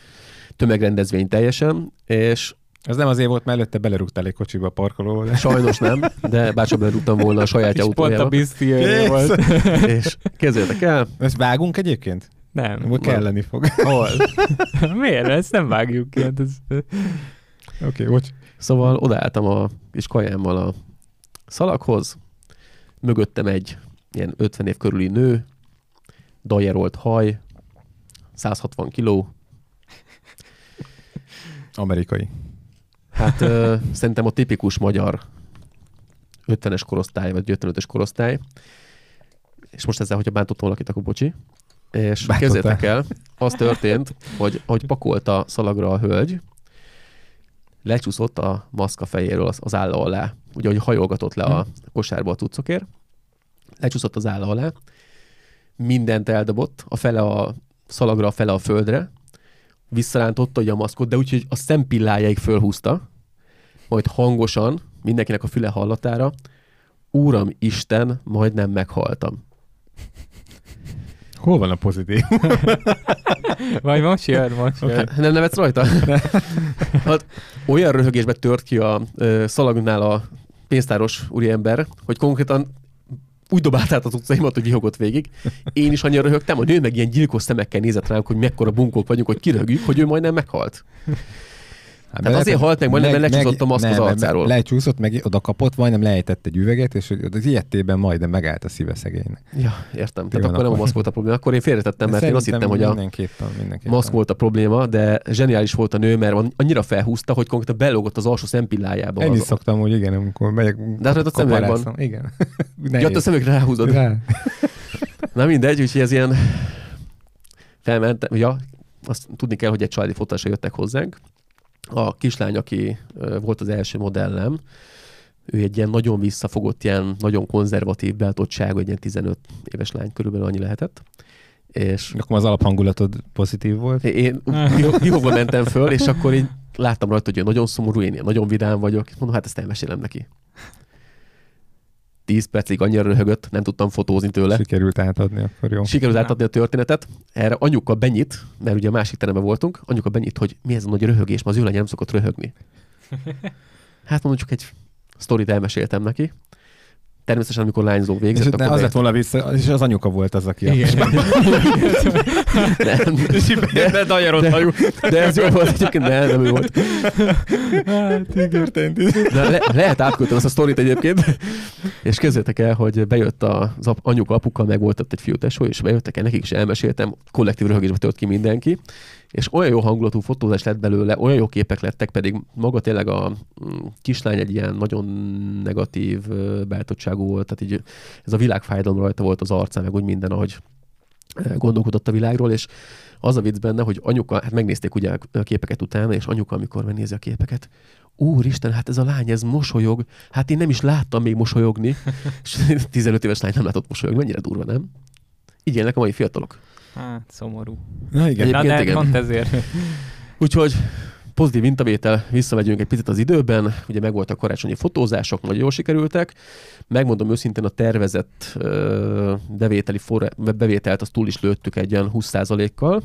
tömegrendezvényt teljesen, és ez nem azért volt, mert előtte belerúgtál egy kocsiba a parkolóba. De... Sajnos nem, de bárcsak belerúgtam volna a saját autójába. És pont a volt. És kezdjétek el. Ezt vágunk egyébként? Nem. Most kelleni fog. Hol? Miért? Ezt nem vágjuk ki. Hát ez... Oké, okay, bocs. Szóval odaálltam a kis kajámmal a szalaghoz. Mögöttem egy ilyen ötven év körüli nő, dajerolt haj, száz hatvan kiló. Amerikai. Hát ö, szerintem a tipikus magyar ötvenes korosztály, vagy ötvenötös korosztály. És most ezzel, hogyha bántottam valakit, akkor bocsi. És képzeljétek el, az történt, hogy ahogy pakolt a szalagra a hölgy, lecsúszott a maszka fejéről az, az álla alá. Ugye, hogy hajolgatott le a kosárba a cuccokért. Lecsúszott az álla alá. Mindent eldobott. A fele a szalagra, a fele a földre. Visszarántotta ugye a maszkot, de úgy, hogy a szempillájáig fölhúzta, majd hangosan, mindenkinek a füle hallatára, Úram Isten, majdnem meghaltam. Hol van a pozitív? Vagy most jön, most jön. Okay. Nem nevetsz rajta? Hát, olyan röhögésbe tört ki a ö, szalagnál a pénztáros úriember, hogy konkrétan úgy dobált át az utcaimat, hogy vihogott végig. Én is annyira röhögtem, a nő meg ilyen gyilkos szemekkel nézett ránk, hogy mekkora bunkók vagyunk, hogy kiröhögjük, hogy ő majdnem meghalt. Hát tehát azért halt meg, majdnem meg, lecsúszott a maszk az arcáról. Lecsúszott, meg oda kapott, majdnem leejtett egy üveget, és az ilyettében majdnem megállt a szíve szegénynek. Ja, értem. Tehát akkor nem a maszk volt a probléma. Akkor én félretettem, mert én azt hittem, hogy a mindenképpen, mindenképpen. maszk volt a probléma, de zseniális volt a nő, mert annyira felhúzta, hogy konkrétan belógott az alsó szempillájába. Én is szoktam, hogy igen, amikor megyek kaparászom. Igen. Ja, a szemükre ráhúzod. Na mindegy, úgyhogy ez ilyen felmentem. Ja, azt tudni kell, hogy egy családi fotósra jöttek hozzánk. A kislány, aki volt az első modellem, ő egy ilyen nagyon visszafogott, ilyen nagyon konzervatív beállítottságú, egy ilyen tizenöt éves lány, körülbelül annyi lehetett. És akkor az alaphangulatod pozitív volt? Én kihogva mentem föl, és akkor így láttam rajta, hogy ő nagyon szomorú, én nagyon vidám vagyok. Mondom, hát ezt elmesélem neki. tíz percig annyira röhögött, nem tudtam fotózni tőle. Sikerült átadni, akkor jó. Sikerült átadni a történetet. Erre anyuka benyit, mert ugye a másik teremben voltunk, anyuka benyit, hogy mi ez a nagy röhögés, mert az ő lánya nem szokott röhögni. Hát mondjuk egy sztorit elmeséltem neki. természetesen amikor lányzó végzett. És az lett volna vissza, és az anyuka volt az, aki... Igen. Nem. De dajarod hajú. De ez jó volt egyébként, de nem ő volt. Hát, így történt is. Lehet átküldtem azt a sztorit egyébként. És kezdjétek el, hogy bejött az anyuka, apuka, meg volt ott egy fiútesó, és bejöttek el nekik, és elmeséltem, kollektív röhögésbe tölt ki mindenki. És olyan jó hangulatú fotózás lett belőle, olyan jó képek lettek, pedig maga tényleg a kislány egy ilyen nagyon negatív beállítottságú volt, tehát így ez a világfájdalom rajta volt az arcán, meg úgy minden, ahogy gondolkodott a világról, és az a vicc benne, hogy anyuka, hát megnézték ugye a képeket utána, és anyuka, amikor megnézi a képeket, úristen, hát ez a lány, ez mosolyog, hát én nem is láttam még mosolyogni, és tizenöt éves lány nem látott mosolyogni, mennyire durva, nem? Így élnek a mai fiatalok. Hát, szomorú. Na igen. Na, de pont ezért. Úgyhogy pozitív mintavétel, visszamegyünk egy picit az időben, ugye megvoltak a karácsonyi fotózások, nagyon jól sikerültek, megmondom őszintén a tervezett ö, bevételi forra- bevételt azt túl is lőttük egy ilyen húsz százalékkal,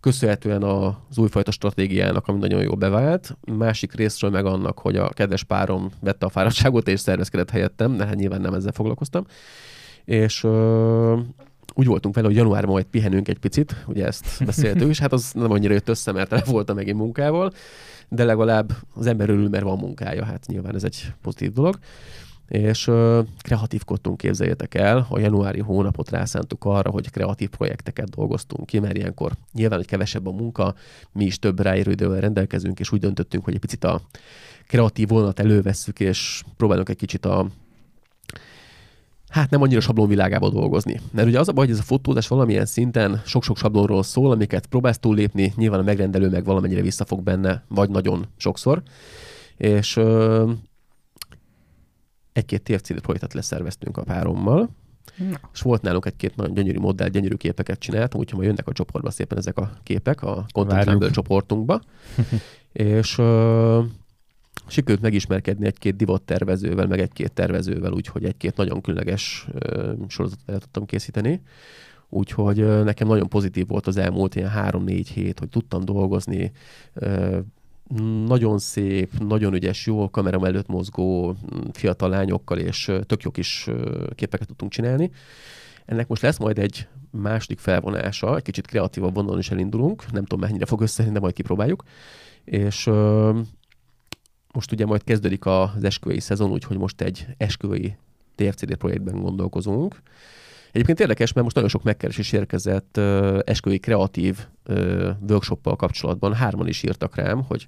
köszönhetően az újfajta stratégiának, ami nagyon jól bevált. Másik részről meg annak, hogy a kedves párom vette a fáradtságot és szervezkedett helyettem, de hát nyilván nem ezzel foglalkoztam. És... Ö, úgy voltunk vele, hogy januárban majd pihenünk egy picit, ugye ezt beszéltük, és hát az nem annyira jött össze, mert tele voltam megint munkával, de legalább az ember örül, mert van munkája, hát nyilván ez egy pozitív dolog. És uh, kreatívkodtunk, képzeljétek el, a januári hónapot rászántuk arra, hogy kreatív projekteket dolgoztunk ki, mert ilyenkor nyilván, hogy kevesebb a munka, mi is több ráérő idővel rendelkezünk, és úgy döntöttünk, hogy egy picit a kreatív vonalat elővesszük, és próbálunk egy kicsit a hát nem annyira sablonvilágába dolgozni. Mert ugye az a baj, hogy ez a fotózás valamilyen szinten sok-sok sablonról szól, amiket próbálsz túllépni, nyilván a megrendelő meg valamennyire visszafog benne, vagy nagyon sokszor. És ö, egy-két té ef cé dé projektet leszerveztünk a párommal, na. És volt nálunk egy-két nagyon gyönyörű modell, gyönyörű képeket csináltam, úgyhogy majd jönnek a csoportba szépen ezek a képek, a Content Lab csoportunkba. És... Ö, sikerült megismerkedni egy-két divattervezővel, meg egy-két tervezővel, úgyhogy egy-két nagyon különleges ö, sorozatot el tudtam készíteni. Úgyhogy ö, nekem nagyon pozitív volt az elmúlt ilyen három-négy hét, hogy tudtam dolgozni. Ö, nagyon szép, nagyon ügyes, jó kamerám előtt mozgó fiatal lányokkal, és ö, tök jó kis ö, képeket tudtunk csinálni. Ennek most lesz majd egy második felvonása, egy kicsit kreatívabb vonalon is elindulunk. Nem tudom, mennyire fog összejönni, de majd kipróbáljuk. És... Ö, most ugye majd kezdődik az esküvői szezon, úgyhogy most egy esküvői té ef cé dé projektben gondolkozunk. Egyébként érdekes, mert most nagyon sok megkeresés érkezett uh, esküvői kreatív uh, workshoppal kapcsolatban. Hárman is írtak rám, hogy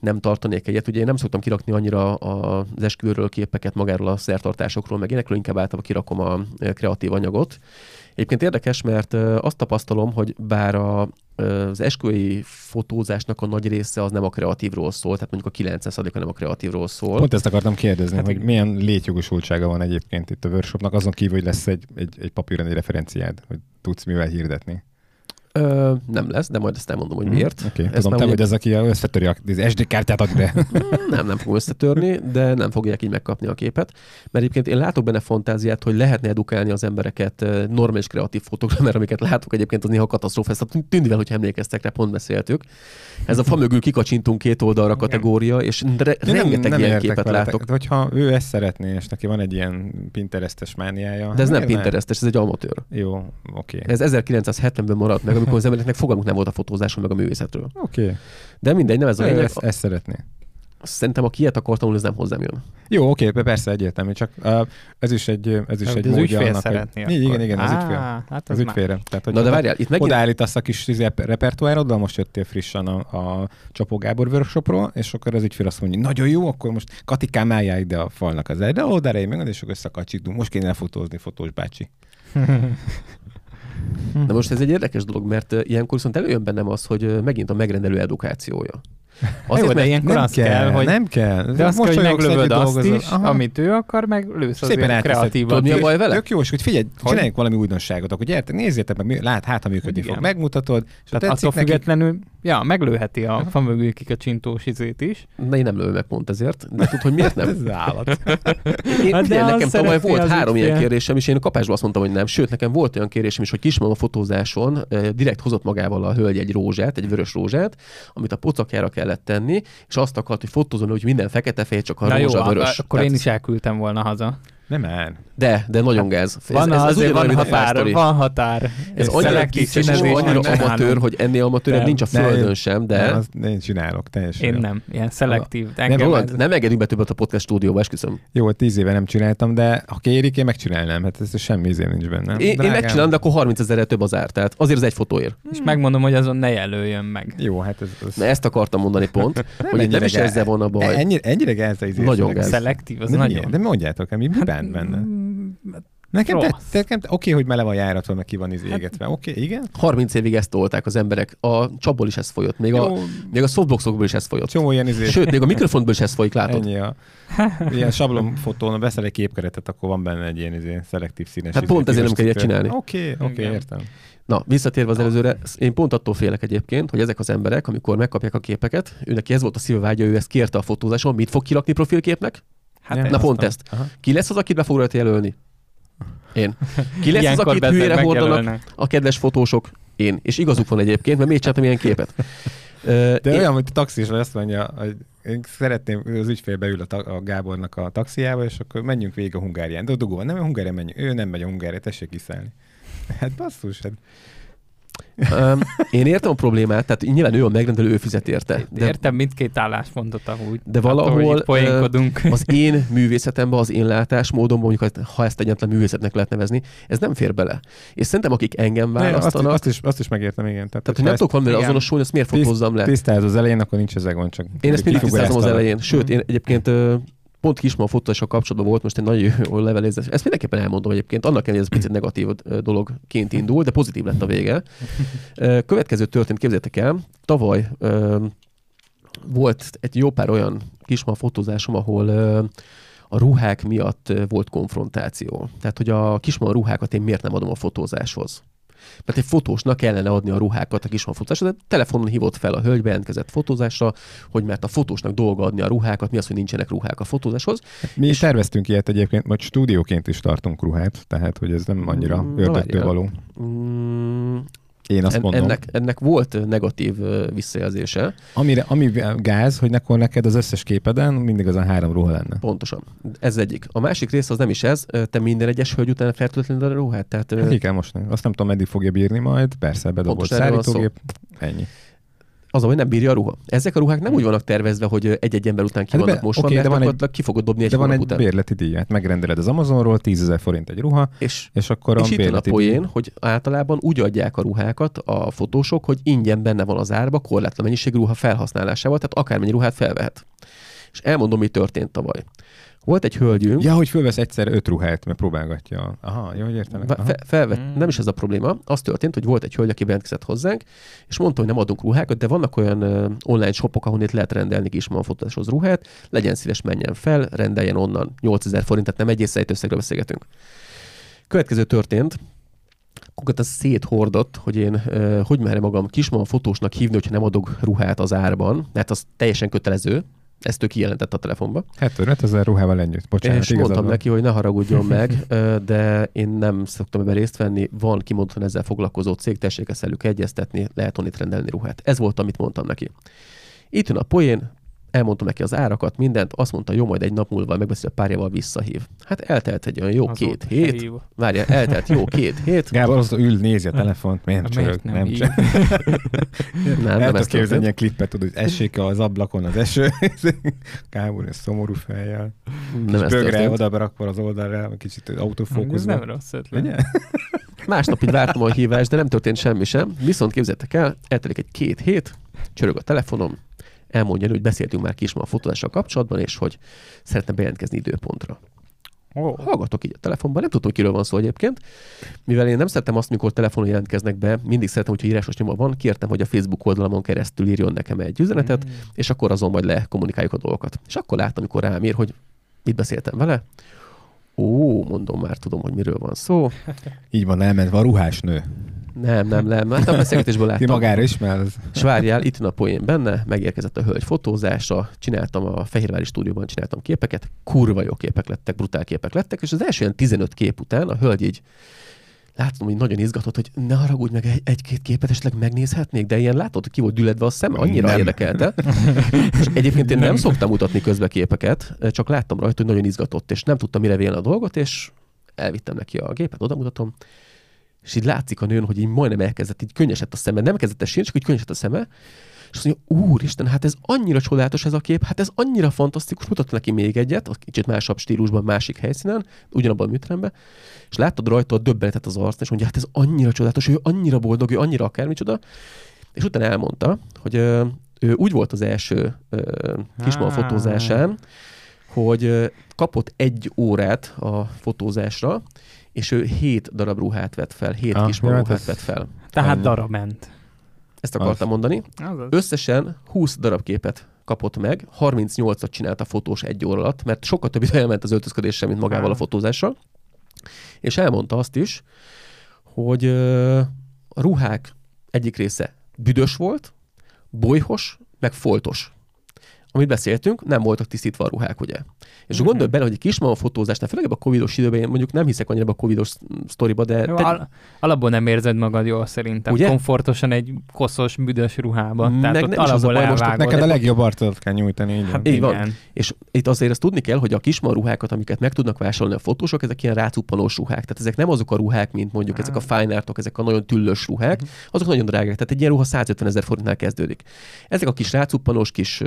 nem tartanék egyet. Ugye én nem szoktam kirakni annyira az esküvőről képeket, magáról a szertartásokról, meg énekről inkább általában kirakom a kreatív anyagot. Egyébként érdekes, mert azt tapasztalom, hogy bár a, az esküvői fotózásnak a nagy része az nem a kreatívról szól, tehát mondjuk a kilencven százaléka nem a kreatívról szól. Pont ezt akartam kérdezni, hát, hogy milyen létjogosultsága van egyébként itt a workshopnak, azon kívül, hogy lesz egy, egy, egy papíron egy referenciád, hogy tudsz mivel hirdetni. Ö, nem lesz, de majd ezt elmondom, hogy miért. Okay. Tudom, nem te vagy ugye... az, aki összetöri az es dé kártyát ad, de... Nem, nem fogom összetörni, de nem fogják így megkapni a képet. Mert egyébként én látok benne fantáziát, hogy lehetne edukálni az embereket normális kreatív fotókra, mert amiket látok egyébként, az néha katasztrófa. Ezt a Tündivel, hogyha emlékeztek rá, pont beszéltük. Ez a fa mögül kikacsintunk két oldalra kategória, és re- rengeteg nem, nem ilyen képet veletek. Látok. De hogyha ő ezt szeretné, és neki van egy ilyen Pinterestes mániája. De ez nem, nem Pinterestes, ez egy amatőr. Jó, oké. Okay. Ez ezerkilencszázhetvenben maradt meg, amikor az embereknek fogalmuk nem volt a fotózásról, meg a művészetről. Oké. Okay. De mindegy, nem ez a lényeg. Ezt, ezt szeretné. Szerintem, aki ilyet akartam, ez nem hozzám jön. Jó, oké, okay, persze, egyértelmű, csak uh, ez is egy, ez is egy módja annak, szeretné hogy... Igen, igen, az ügyfél. Hát az ügyfélre. Tehát, hogy na, de várjál, itt megint... Odaállítasz a kis repertoároddal, most jöttél frissen a, a Csapó Gábor workshopról, és akkor az ügyfél azt mondja, nagyon jó, akkor most Katikám álljál ide a falnak az elejére, odaállj meg, és akkor összekacsítunk, most kéne fotózni, fotós bácsi. Na most ez egy érdekes dolog, mert ilyenkor viszont előjön bennem az, hogy megint a megrendelő edukációja. Azért, jó, de ilyenkor nem azt kell, kell, hogy... Nem kell. De azt most kell, hogy meglövöd azt is, aha. Amit ő akar, meg lősz az ilyen kreatívat. Tudni a baj vele? Tök jó, és hogy figyelj, hogy? Csináljunk valami újdonságot, akkor gyertek, nézzétek meg, lát, hát ha működni igen. Fog, megmutatod. És tehát attól nekik... függetlenül, ja, meglőheti a fa mögül a csintós izét is. De én nem lőm meg pont ezért, de tud, hogy miért nem? Ez állat. Én, hát de nekem tavaly volt három ilyen kérésem, és én a kapásban azt mondtam, hogy nem. Sőt, nekem volt olyan kérésem is, hogy kismama fotózáson direkt hozott magával a hölgy egy rózsát, egy vörös rózsát, amit a pocakjára kellett tenni, és azt akart, hogy fotózom, hogy minden fekete fél, csak a rózsa vörös. Akkor tehát... én is elküldtem volna haza. Nem már. De, de nagyon gáz. Van, ez, ez, ez azért van határ, van határ. Ez annyira kicsit, annyira amatőr, hogy ennél amatőrebb nincs a földön nem, sem, de... Nem, nem csinálok teljesen. Én nem, ilyen szelektív. Nem, Roland, nem engedünk be többet a podcast stúdióba, esküszöm. Jó, tíz éve nem csináltam, de ha kérik, én megcsinálnám. Hát ez semmi izé nincs benne. Én, én megcsinálom, de akkor harmincezerrel több az ár, tehát azért az egy fotóért. Hmm. És megmondom, hogy azon ne jelöljön meg. Jó, hát ez... ez... Na, ezt akartam mondani pont, hogy itt nem is ezzel van a baj. Ennyire gáz az izé. Nagyon gáz. Szelektív, az nagyon. De mondjátok, mi bánt benne? Nekem, te, nekem te, oké, hogy mele van járatva, meg ki van izégetve. Hát, oké, igen. harminc évig ezt tolták az emberek. A csapból is ez folyott. Még a, még a softboxokból is ez folyott. Csomó ilyen izé. Sőt, még a mikrofonból is ez folyik, látod. Ennyi a... Ilyen sablonfotón veszel egy képkeretet, akkor van benne egy ilyen izé, szelektív színes. Hát izé, pont ezért nem kell ilyet csinálni. Oké, oké, értem. Na, visszatérve az előzőre, én pont attól félek egyébként, hogy ezek az emberek, amikor megkapják a képeket, őnek ez volt a szívvágya, ő ezt kérte a fotózáson, mit fog kirakni profilképnek? Hát ja, na pont ezt. Aha. Ki lesz az, akit be fogod jelölni? Én. Ki lesz az, akit hülyére hordanak a kedves fotósok? Én. És igazuk van egyébként, mert miért csináltam ilyen képet? De én... olyan, hogy a taxis azt mondja, hogy én szeretném, az ügyfél beül a, ta- a Gábornak a taxijába, és akkor menjünk végig a Hungárián. De a dugó van, nem a Hungárián menjünk. Ő nem megy a Hungárián, tessék kiszállni. Hát basszus, hát... um, én értem a problémát, tehát nyilván ő a megrendelő, ő fizet érte. De, értem mindkét álláspontot amúgy. De valahol attól, az én művészetemben, az én látásmódomban, mondjuk ha ezt egyetlen művészetnek lehet nevezni, ez nem fér bele. És szerintem akik engem választanak... Ne, azt, azt, is, azt is megértem, igen. Tehát, tehát nem tudok valamivel azonosulni, ezt miért fotózzam le? Tisztáz az elején, akkor nincs ezek van, csak... Én ezt mindig tisztázom az elején. Sőt, én egyébként... Pont Kisman fotózással kapcsolatban volt most egy nagy levelezés. Ezt mindenképpen elmondom egyébként, annak ellenére ez picit negatív dologként indul, de pozitív lett a vége. Következő történt, képzeljétek el, tavaly ö, volt egy jó pár olyan Kisman fotózásom, ahol ö, a ruhák miatt volt konfrontáció. Tehát, hogy a Kisman ruhákat én miért nem adom a fotózáshoz. Mert egy fotósnak kellene adni a ruhákat a Kisman fotózásra, de telefonon hívott fel a hölgy, bejelentkezett fotózásra, hogy mert a fotósnak dolga adni a ruhákat, mi az, hogy nincsenek ruhák a fotózáshoz. Mi és... terveztünk ilyet egyébként, vagy stúdióként is tartunk ruhát, tehát hogy ez nem annyira mm, ördögtől való. Mm, Én azt en, mondom. Ennek, ennek volt negatív visszajelzése. Amire, ami gáz, hogy akkor neked az összes képeden mindig az a három ruha lenne. Pontosan. Ez egyik. A másik rész az nem is ez. Te minden egyes hölgy után fertőtlened a ruhát? Tehát, hát így kell most nem. Azt nem tudom, meddig fogja bírni majd. Persze, bedobott szárítógép. Ennyi. Az, hogy nem bírja a ruha. Ezek a ruhák nem úgy vannak tervezve, hogy egy-egy ember után ki hát vannak mosva, okay, mert van egy, ki fogod dobni egy hónap után. De van egy bérleti díját. Megrendeled az Amazonról, tízezer forint egy ruha, és, és akkor és a bérleti díj. És itt a poén, hogy általában úgy adják a ruhákat a fotósok, hogy ingyen benne van az árba korlátlan mennyiség ruha felhasználásával, tehát akármennyi ruhát felvehet. És elmondom, mi történt tavaly. Volt egy hölgyünk... Ja, hogy fölvesz egyszer öt ruhát, mert próbálgatja. Aha, jó, hogy értelek. Aha. Fe- felvet... mm. Nem is ez a probléma. Az történt, hogy volt egy hölgy, aki bejelentkezett hozzánk, és mondta, hogy nem adunk ruhákat, de vannak olyan uh, online shopok, ahol itt lehet rendelni Kisman fotózáshoz ruhát, legyen szíves, menjen fel, rendeljen onnan nyolcezer forint, tehát nem egy észszerű összegről beszélgetünk. Következő történt, akkor az széthordott, hogy én uh, hogy merem magam Kisman fotósnak hívni, hogyha nem adok ruhát az árban, mert az teljesen kötelező. Ezt ő kijelentett a telefonba. hetvenöt ezer ruhával ennyit, bocsánat. És mondtam van. Neki, hogy ne haragudjon meg, de én nem szoktam ebben részt venni. Van kimondottan ezzel foglalkozó cég, tessék ezt velük egyeztetni, lehet onnit rendelni ruhát. Ez volt, amit mondtam neki. Itt jön a poén, elmondtam neki az árakat, mindent, azt mondta, jó, majd egy nap múlva megbeszél, a párjával visszahív. Hát eltelt egy olyan jó az két hét. Várjál, eltelt jó két hét. Gábor azt ül, nézi a telefont, miért csörög, nem csörög. Nem, nem ezt képzelni, ilyen klippet tudod, hogy esik az ablakon az eső. Gábor, ez szomorú fejjel. Kis bögre oda berakva az oldalra, kicsit autofókuszba. Ez nem rossz ötlet. Másnap így vártam a hívást, de nem történt semmi sem. Viszont képzeltek el, eltelik egy két hét, csörög a telefonom. Elmondja elő, hogy beszéltünk már Kisman a fotózással kapcsolatban, és hogy szeretne bejelentkezni időpontra. Oh. Hallgatok így a telefonban, nem tudtam, kiről van szó egyébként. Mivel én nem szeretem azt, mikor telefonon jelentkeznek be, mindig szeretem, hogyha írásos nyoma van, kértem, hogy a Facebook oldalamon keresztül írjon nekem egy üzenetet, mm. és akkor azon majd lekommunikáljuk a dolgokat. És akkor láttam, amikor rám ír, hogy mit beszéltem vele. Ó, mondom, már tudom, hogy miről van szó. Így van, elmentve a ruhás nő. Nem, nem, nem. Hát a beszélgetésből láttam. Ti magára ismersz. És várjál, itt a poén benne, megérkezett a hölgy fotózása, csináltam a Fehérvári stúdióban, csináltam képeket, kurva jó képek lettek, brutál képek lettek, és az első ilyen tizenöt kép után a hölgy így látom, hogy nagyon izgatott, hogy ne haragudj meg, egy- egy-két képet esetleg megnézhetnék, de ilyen látod, hogy ki volt düledve a szeme, annyira nem érdekelte. És egyébként én nem. nem szoktam mutatni közbe képeket, csak láttam rajta, hogy nagyon izgatott, és nem tudtam mire vélni a dolgot, és elvittem neki a gépet, odamutatom, és így látszik a nőn, hogy így majdnem elkezdett, így könnyesett a szeme, nem kezdett esélyen, csak így könnyesett a szeme, és azt mondja, úristen, hát ez annyira csodálatos ez a kép, hát ez annyira fantasztikus, mutatta neki még egyet, kicsit másabb stílusban, másik helyszínen, ugyanabban a műteremben, és láttad rajta a döbbenetet az arcán, és mondja, hát ez annyira csodálatos, ő annyira boldog, ő annyira akármicsoda, és utána elmondta, hogy ö, ő úgy volt az első kismama fotózásán, hogy ö, kapott egy órát a fotózásra, és ő hét darab ruhát vett fel, hét ah, kismama ruhát vett fel. Tehát darab ment. Ezt akartam az. mondani. Az az. Összesen húsz darab képet kapott meg, harmincnyolcat csinált a fotós egy óra alatt, mert sokkal több idő elment az öltözködéssel, mint magával a fotózással. És elmondta azt is, hogy a ruhák egyik része büdös volt, bolyhos, meg foltos. Amit beszéltünk, nem voltak tisztítva a ruhák, ugye? És mm-hmm. gondolj bele, hogy egy kismama fotózásnál, főleg a covidos időben, én mondjuk nem hiszek annyira a covidos sztoriba, de... Jó, te... al- alapból nem érzed magad jól szerintem, ugye? Komfortosan egy koszos, büdös ruhában. Tehát ott alapból elvágod. Neked a legjobb arcodat kell nyújtani, így hát, így van. És itt azért ezt tudni kell, hogy a kismama ruhákat, amiket meg tudnak vásárolni a fotósok, ezek ilyen rácuppanós ruhák. Tehát ezek nem azok a ruhák, mint mondjuk ah. ezek a fine artok, ezek a nagyon tüllös ruhák, azok nagyon drágák. Tehát egy ilyen ruha százötvenezer forintnál kezdődik. Ezek a kis rácuppanós kis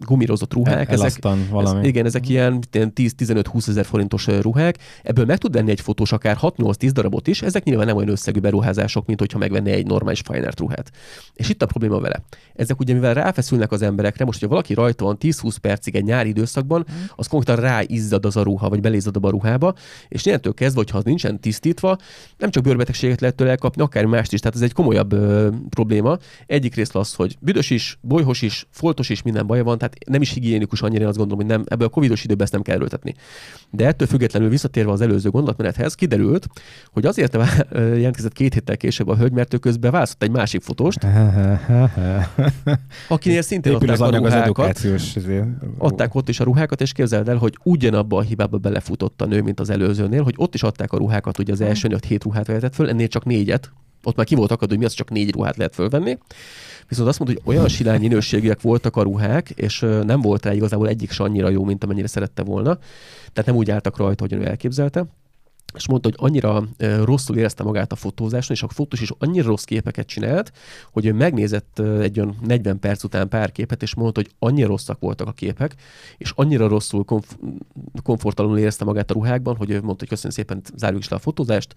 gumirozott ruhák, ezek, ez, igen, ezek ilyen tíz-tizenöt-húszezer forintos ruhák, ebből meg tud venni egy fotós akár hat-nyolc-tíz darabot is, ezek nyilván nem olyan összegű beruházások, mint hogyha megvenné egy normális fine art ruhát. És itt a probléma vele. Ezek ugye, mivel ráfeszülnek az emberekre, most, hogyha valaki rajta van tíz-húsz percig egy nyári időszakban, az konkrétan ráizzad az a ruha, vagy belézzad a ruhába, és innentől kezdve, hogyha az nincsen tisztítva, nem csak bőrbetegséget lehet tőle elkapni, akár mást is, tehát ez egy komolyabb ö, probléma. Egyik rész az, hogy büdös is, bolyhos is, foltos is, minden baj van, tehát nem is higiénikus annyira, én azt gondolom, hogy nem, ebből a covidos időben ezt nem kell erőltetni. De ettől függetlenül visszatérve az előző gondolatmenethez, kiderült, hogy azért jelentkezett két héttel később a hölgy, mert ő közben választott egy másik fotóst, akinél szintén adták a ruhákat, adták ott is a ruhákat, és képzeld el, hogy ugyanabba a hibába belefutott a nő, mint az előzőnél, hogy ott is adták a ruhákat, ugye az első öt hét ruhát vehetett föl, ennél csak négyet, ott már ki volt akadó, hogy mi az, csak négy ruhát lehet fölvenni. Viszont azt mondta, hogy olyan silány minőségűek voltak a ruhák, és nem volt rá igazából egyik se annyira jó, mint amennyire szerette volna. Tehát nem úgy álltak rajta, hogy ő elképzelte. És mondta, hogy annyira rosszul érezte magát a fotózáson, és a fotós is annyira rossz képeket csinált, hogy ő megnézett egy olyan negyven perc után pár képet, és mondta, hogy annyira rosszak voltak a képek, és annyira rosszul, komf- komfortalanul érezte magát a ruhákban, hogy ő mondta, hogy köszönöm szépen, zárjuk is le a fotózást.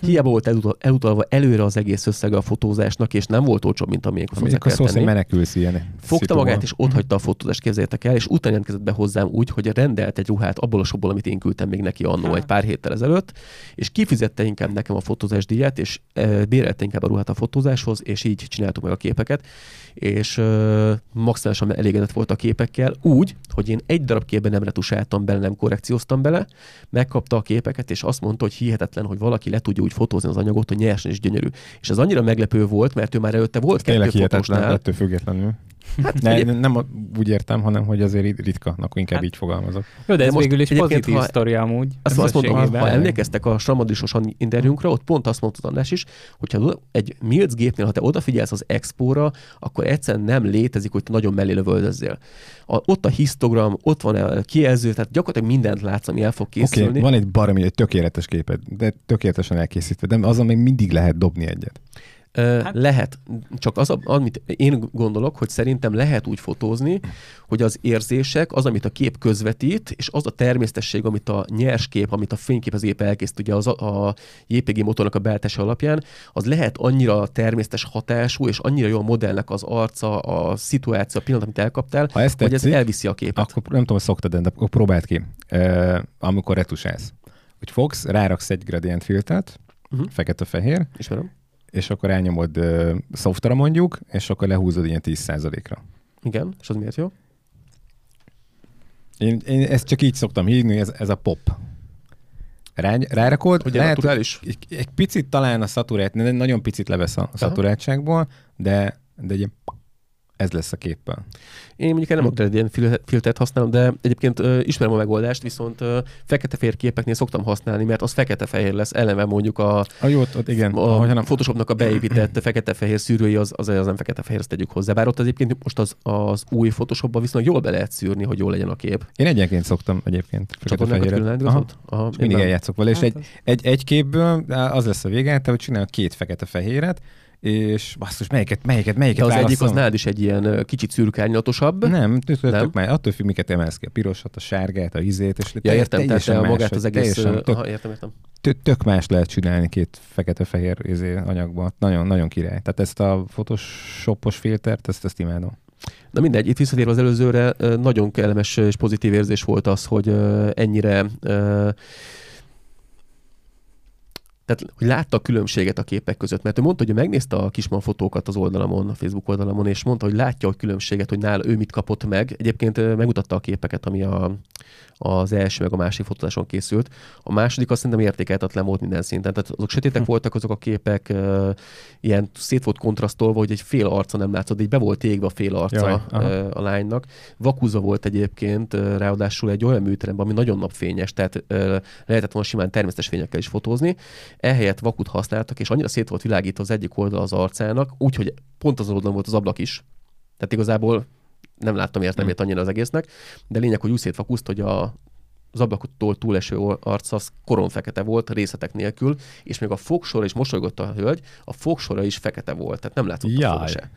Hiába volt elutal, elutalva előre az egész összege a fotózásnak, és nem volt olcsóbb, mint amilyen hozzá kell tenni. Szóval menekülsz ilyen. Fogta magát, és ott hagyta a fotózást, képzeljétek el, és utána jelentkezett be hozzám úgy, hogy rendelt egy ruhát abból a shopból, amit én küldtem még neki annó egy pár héttel ezelőtt, és kifizette inkább nekem a fotózás díját, és e, bérelte inkább a ruhát a fotózáshoz, és így csináltuk meg a képeket, és e, maximálisan elégedett volt a képekkel, úgy, hogy én egy darab képben nem retusáltam bele, nem korrekcióztam bele, megkapta a képeket, és azt mondta, hogy hihetetlen, hogy valaki le tudja úgy fotózni az anyagot, hogy nyersen és gyönyörű. És ez annyira meglepő volt, mert ő már előtte volt kettő fotósnál. Ettől függetlenül. Hát, ne, ugye... Nem úgy értem, hanem hogy azért ritka, akkor inkább hát, így fogalmazok. Jó, de ez de végül is pozitív ha... sztoria amúgy. Azt, azt mondom, ha, ha emlékeztek a Samandisos interjúnkra, ott pont azt mondta András is, hogyha egy Milc gépnél, ha te odafigyelsz az expóra, akkor egyszerűen nem létezik, hogy te nagyon mellé lövöldözzél. A, ott a histogram, ott van a kijelző, tehát gyakorlatilag mindent látsz, ami el fog készülni. Okay, van egy baromi, egy tökéletes képed, de tökéletesen elkészítve, de azon még mindig lehet dobni egyet. Hát. Lehet. Csak az, amit én gondolok, hogy szerintem lehet úgy fotózni, hogy az érzések, az, amit a kép közvetít, és az a természetesség, amit a nyers kép, amit a fényképezgép elkészít, ugye az a, a jé pé gé motornak a beállítása alapján, az lehet annyira természetes hatású, és annyira jó a modellnek az arca, a szituáció, a pillanat, amit elkaptál, ha tetszik, hogy ez elviszi a képet. Akkor nem tudom, hogy szoktad, de próbáld ki, e, amikor retusálsz. Hogy fogsz, ráraksz egy gradient filtert, uh-huh. fekete-fehér, ismerem, és akkor elnyomod uh, softra mondjuk, és akkor lehúzod ilyen tíz százalékra. Igen, és az miért jó? Én, én ezt csak így szoktam hívni, ez, ez a pop. Rá, rárakod, ugye lehet, egy, egy picit talán a szaturát, nagyon picit levesz a szaturátságból, de, de egy ilyen ez lesz a képpel. Én mondjuk nem mondtam, hogy ilyen filtert használom, de egyébként ö, ismerem a megoldást, viszont fekete-fehér képeknél szoktam használni, mert az fekete-fehér lesz, ellenben mondjuk a, a, jót, ott igen. a, a Photoshopnak a beépített fekete-fehér szűrői, az, az, az nem fekete-fehér, ezt tegyük hozzá. Bár ott egyébként most az, az új Photoshopban viszont jól be lehet szűrni, hogy jól legyen a kép. Én egyenként szoktam egyébként fekete-fehérre. Aha. Aha, mindig eljátszok vele, és hát, egy, egy, egy képből az lesz a vége, tehát csinálok két fekete-fehéret, és basszus, melyiket, melyiket, melyiket választom? Az egyik az nálad is egy ilyen kicsit szürkárnyatosabb. Nem, tök már, attól függ, miket emelsz ki, a pirosat, a sárgát, a izét, és ja, értem, teljesen tehát magát az egész, értem, értem. Tök más lehet csinálni két fekete-fehér anyagban, nagyon király. Tehát ezt a photoshopos filtert, ezt imádom. Na mindegy, itt visszatérve az előzőre, nagyon kellemes és pozitív érzés volt az, hogy ennyire... Tehát, hogy látta a különbséget a képek között, mert ő mondta, hogy ő megnézte a kisman fotókat az oldalamon, a Facebook oldalamon, és mondta, hogy látja a különbséget, hogy nála ő mit kapott meg. Egyébként megmutatta a képeket, ami a, az első, meg a másik fotózáson készült. A második azt szerintem értékelhetetlen volt minden szinten. Tehát azok sötétek hm. voltak azok a képek, ilyen szét volt kontrasztolva, hogy egy fél arca nem látszott, így be volt égve a fél arca Jaj, a lánynak. Vakuza volt egyébként, ráadásul egy olyan műteremben, ami nagyon napfényes, tehát lehetett volna simán természetes fényekkel is fotózni. Ehelyett vakut használtak, és annyira szét volt világítva az egyik oldal az arcának, úgyhogy pont azon oldalon volt az ablak is. Tehát igazából nem láttam értelmét annyira az egésznek, de lényeg, hogy úgy szétvakuszt, hogy a, az ablakottól túleső arc az koronfekete volt, részletek nélkül, és még a fogsora is, mosolygott a hölgy, a fogsora is fekete volt, tehát nem látszott Jaj. a fog se.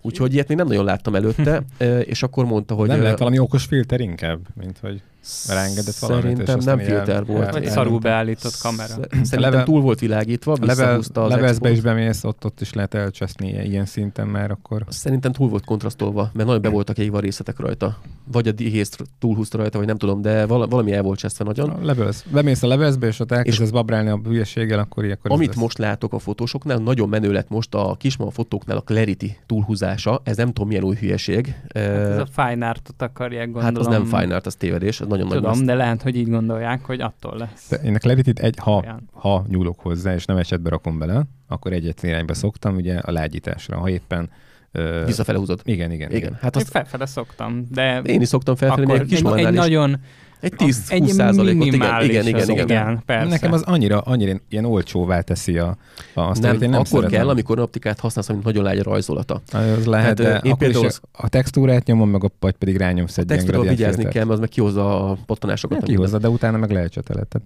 Úgyhogy ilyet még nem nagyon láttam előtte, és akkor mondta, hogy... Nem lehet valami okos filter inkább, mint hogy ráengedett valamit. Szerintem nem filter volt. Egy szarul beállított kamera. Szerintem túl volt világítva, visszahúzta az export. Levelszbe is bemész, ott, ott is lehet elcseszni ilyen szinten már akkor. Szerintem túl volt kontrasztolva, mert nagyon be voltak égve a részletek rajta. Vagy a dihézt túlhúzta rajta, vagy nem tudom, de valami el volt cseszve nagyon. Levelsz. Bemész a levelszbe, és ott elkezdesz babrálni a hülyeséggel, akkor ilyenkor... Amit most látok a fotósoknál, nagyon menő lett most a kisma fotóknál a clarity túlhúzása. Ez nem tudom milyen új hülyeség. Ez a fine artot akarják, gondolom. Hát az nem fine art, az tévedés. Tudom, de lehet, hogy így gondolják, hogy attól lesz. De én a clarityt egy, ha, ha nyúlok hozzá, és nem esetben rakom bele, akkor egy-egy irányba szoktam, ugye a lágyításra, ha éppen... Ö... Visszafele húzod. Igen, igen. igen. igen. Hát azt... Én felfele szoktam, de... Én is szoktam felfelé, még kis egy, egy nagyon... Egy tíz-húsz százalékot, igen, igen, igen, igen, igen. Persze. Nekem az annyira, annyira ilyen olcsóvá teszi a, a azt, nem, nem akkor szeretem. Kell, amikor optikát használsz, amit nagyon lágy rajzolata. Az lehet, hát, de akkor is az... a textúrát nyomom, meg a vagy pedig rányomsz egy gyengre. A textúra vigyázni kell, mert az meg kihozza a pattanásokat. Kihozza, de utána meg lehet csötelet.